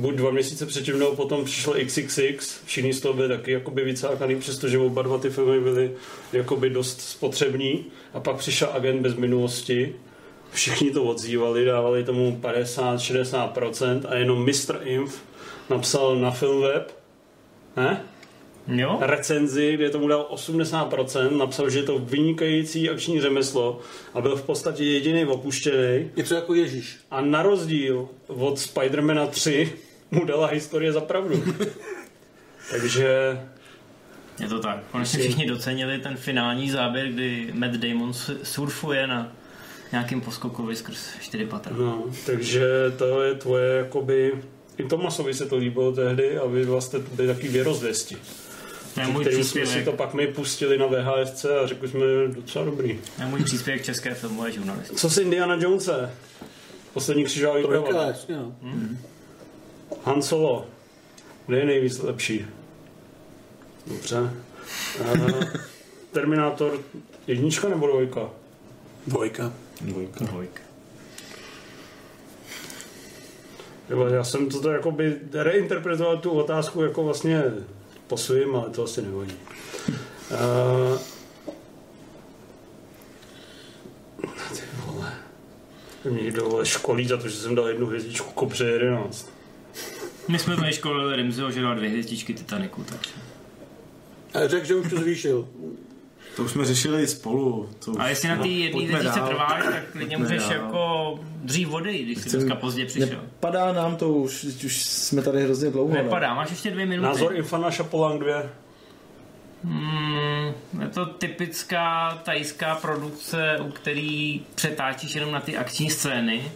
Buď dva měsíce předtím, nebo potom přišlo iks iks iks. Všichni z toho byli taky jakoby vycákaný, přestože oba dva ty filmy byly jakoby dost spotřební. A pak přišel Agent bez minulosti. Všichni to odzývali, dávali tomu padesát až šedesát procent a jenom mister Inf napsal na Filmweb. Ne? jo? recenzi, kde tomu dal osmdesát procent, napsal, že je to vynikající akční řemeslo a byl v podstatě jediný opuštěný. Něco jako Ježíš. A na rozdíl od Spider-mana tři mu dala historie za pravdu. Takže... Je to tak. Konečně všichni docenili ten finální záběr, kdy Matt Damon surfuje na nějakým poskokovi skrz čtyři patra. No, takže to je tvoje jakoby... I Tomasovi se to líbilo tehdy a vy vlastně byli takový věrozvěsti. Kterým jsme si to pak my pustili na V H S a řekli jsme, docela dobrý. A můj příspěvek české filmové žurnalisty. Co si Indiana Jonese? Poslední křižový bojovat. Hmm. Han Solo. Kde je nejvíc lepší? Dobře. Uh, Terminátor jednička nebo dvojka? Dvojka. Dvojka. Dvojka. Já jsem to jakoby reinterpretoval tu otázku jako vlastně po svým, ale to asi nevadí. Uh, ty vole. Mě někdo školí za to, že jsem dal jednu hvězdičku Kopře jedenáct. My jsme tady školili Rimziho, že dal dvě hvězdičky Titaniku, takže... A řekl, že už to zvýšil. To už jsme řešili spolu. Už, a jestli na ty jedný věci se trváš, tak klidně můžeš dál. Jako dřív vody, když jsi dneska pozdě přišel. Nepadá nám to už, už jsme tady hrozně dlouho. Nepadá, ne? Máš ještě dvě minuty. Názor Infana Šapolang dvě. Hmm, je to typická tajská produkce, u který přetáčíš jenom na ty akční scény.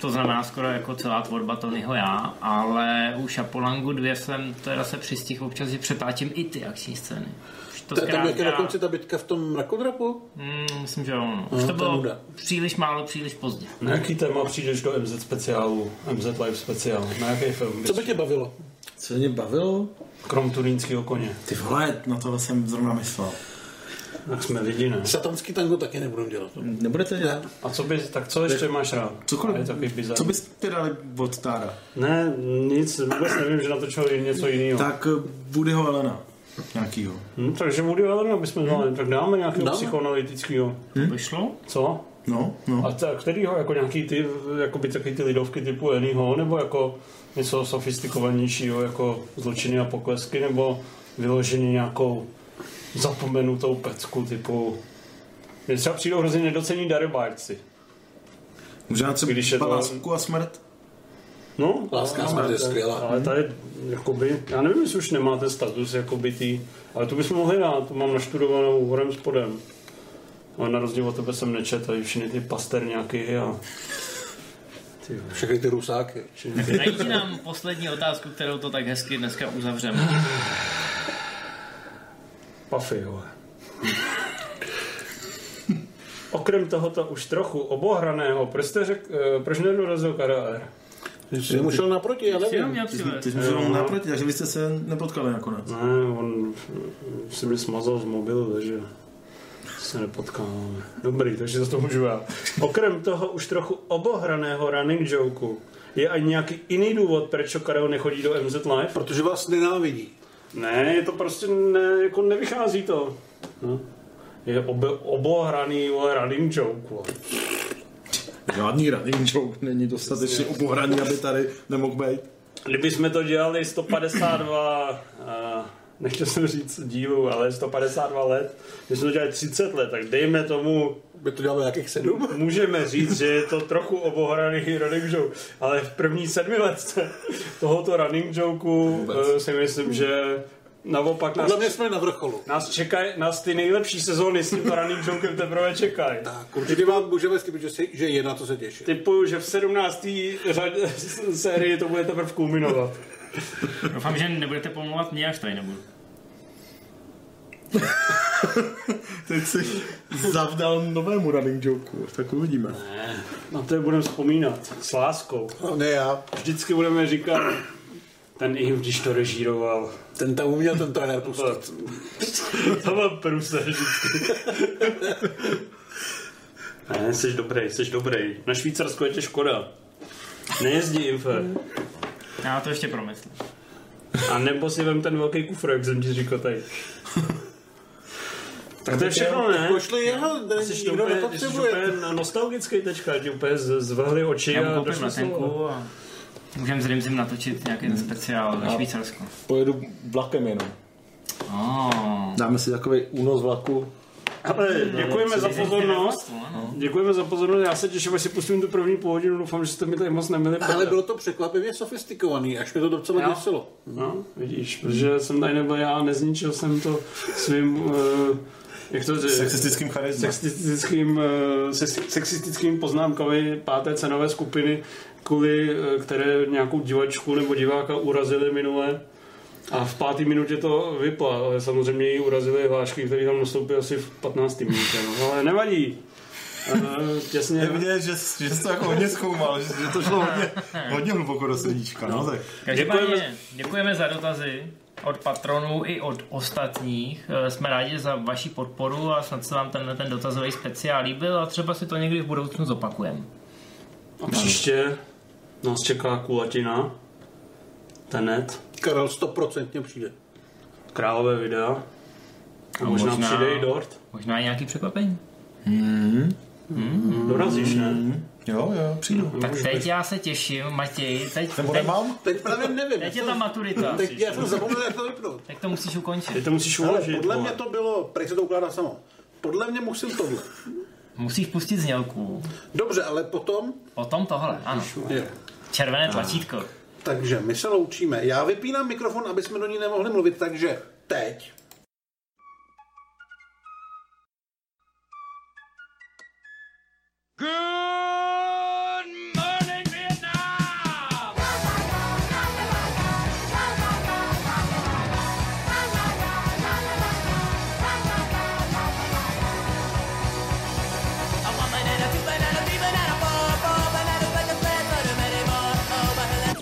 To znamená skoro jako celá tvorba Tonyho já, ale u Šapolangu dvě jsem teda se přistihl občas, že přetáčím i ty akční scény. To zkrátka... Tam jak je na konci ta bitka v tom rakodrapu? Mm, myslím, že ono. Už no, to bylo příliš málo, příliš pozdě. Na jaký téma přijdeš do M Z speciálu, M Z Live speciálu? Na jaký film? Co by tě bavilo? Co mě bavilo? Krom turínského koně. Ty vole, na tohle jsem zrovna myslel. Tak jsme lidi, ne? Satanský tango taky nebudeme dělat. Nebudete dělat? Ne. A co bys, tak co ještě máš rád? Cokoliv. Co bys ty dali od Tára? Ne, nic, vůbec nevím, že natočil něco jiného. Tak Woodyho Allena. Nějakýho. Hmm, takže Woody Allena bychom znali, hmm. tak dáme nějakého dáme. Psychoanalytického. Hmm? Vyšlo? Co? No, no. A t- kterýho? Jako nějaký ty, jako by takový ty lidovky typu Anyho, nebo jako něco sofistikovanějšího, jako Zločiny a poklesky, nebo vyloženě nějakou zapomenutou pecku typu... Mě třeba přijdou hrozně nedocení darebárci. Možná třeba Lásku a smrt? No, Láska a smrt je skvělá. Ale tady, jakoby, já nevím, jestli už nemáte status, jakoby ty, ale tu bychom mohli dát, tu mám naštudovanou horem spodem. Ale na rozdíl od tebe jsem nečet, tady všechny ty pasterňáky a... Všechny ty rusáky. Najdi nám poslední otázku, kterou to tak hezky dneska uzavřeme. Pafy, jo. Okrem tohoto už trochu obohraného, proč jste řekl, proč nedorazil K D R? Jsi mu šel naproti, já nevím. Ty jsi mu šel naproti, takže vy jste se nepotkali nakonec. Ne, on se mi smazal z mobilu, takže se nepotkal. Dobrý, takže za to můžu já. Okrem toho už trochu obohraného running joke je ani nějaký jiný důvod, proč Karel nechodí do M Z Live? Protože vás nenávidí. Ne, je to prostě ne, jako nevychází to. No. Je obe, obohraný running joke. Vole. Žádný running joke není dostatečně obohraný, aby tady nemohl být. Kdybychom to dělali sto padesát dva, nechtěl jsem říct dílu, ale sto padesát dva let, když jsme to dělali třicet let, tak dejme tomu... By to dělalo nějakých sedm? Můžeme říct, že je to trochu obohraný running joke, ale v první sedmi letce tohoto running joku si myslím, že... Naopak nás, jsme na vrcholu. Nás čekají, nás ty nejlepší sezóny s tím raným jokem teprve čekají. Tak, určitě vám můžeme slíbit, že, že je na to se těšit. Typuju, že v sedmnácté řadě sérii to bude teprve kulminovat. Doufám, že nebudete pomlouvat mě, až tady nebudu. Teď jsi zavdal novému running joku, tak uvidíme. Ne, na to budeme vzpomínat, s láskou. No, ne já. Vždycky budeme říkat... Ten i když to režíroval. Ten tam uměl ten trenér pustit. To byl průser vždycky. Ne, jsi dobrý, jsi dobrý. Na Švýcarsko je tě škoda. Nejezdí Infer. Já to ještě promyslím. A nebo si vem ten velký kufr, jak jsem ti říkal tady. Tak to je všechno, ne? Pošli jeho, jsi úplně nostalgický tečka, ti úplně zvahli oči a došli slovo. Můžeme s Rimzim natočit nějaký speciál ve Švýcarsku. Pojedu vlakem jenom. Oh. Dáme si takový únos vlaku. Ale děkujeme za pozornost. Děkujeme za pozornost. Já se těším, až si pustím tu první půl hodinu. Doufám, že jste mi tady moc neměli. Ale bylo to překvapivě sofistikovaný, až mi to docela děsilo. No, vidíš, protože jsem tady nebyl já, nezničil jsem to svým uh, jak to říct, sexistickým charismem. Sexistickým, uh, sexistickým poznámkami páté cenové skupiny, kvůli které nějakou divačku nebo diváka urazili minule. A v páté minutě to vypla, ale samozřejmě ji urazily hlášky, který tam nastoupí asi v patnácté minutě, no. Ale nevadí. Uh, těsně... Je vidět, že, že jsi to jako hodně zkoumal, že, že to šlo hodně, hodně hluboko do srdíčka. No. No, děkujeme. Děkujeme za dotazy od patronů i od ostatních. Jsme rádi za vaši podporu a snad se vám tenhle ten dotazový speciál líbil a třeba si to někdy v budoucnu zopakujeme. A příště nás čeká kulatina. Tenet. Karel stoprocentně přijde. Králové videa. A no, možná, možná přijde i dort. Možná i nějaký překvapení. Mm. Mm. Dorazíš, ne? Mm. Jo, jo, přijdu. Tak teď být. Já se těším, Matěj. Teď, teď, nemám? teď právě nevím. Teď je ta maturita. Teď já jsem zapomněl, jak to vypnout. Tak to musíš ukončit. Teď to musíš uložit. Ale podle mě to bylo, prej se to ukládá samo. Podle mě musím tohle. Musíš pustit znělku. Dobře, ale potom? Potom tohle, ano. Je. Červené tlačítko. Takže my se loučíme. Já vypínám mikrofon, aby jsme do ní nemohli mluvit, takže teď. Good.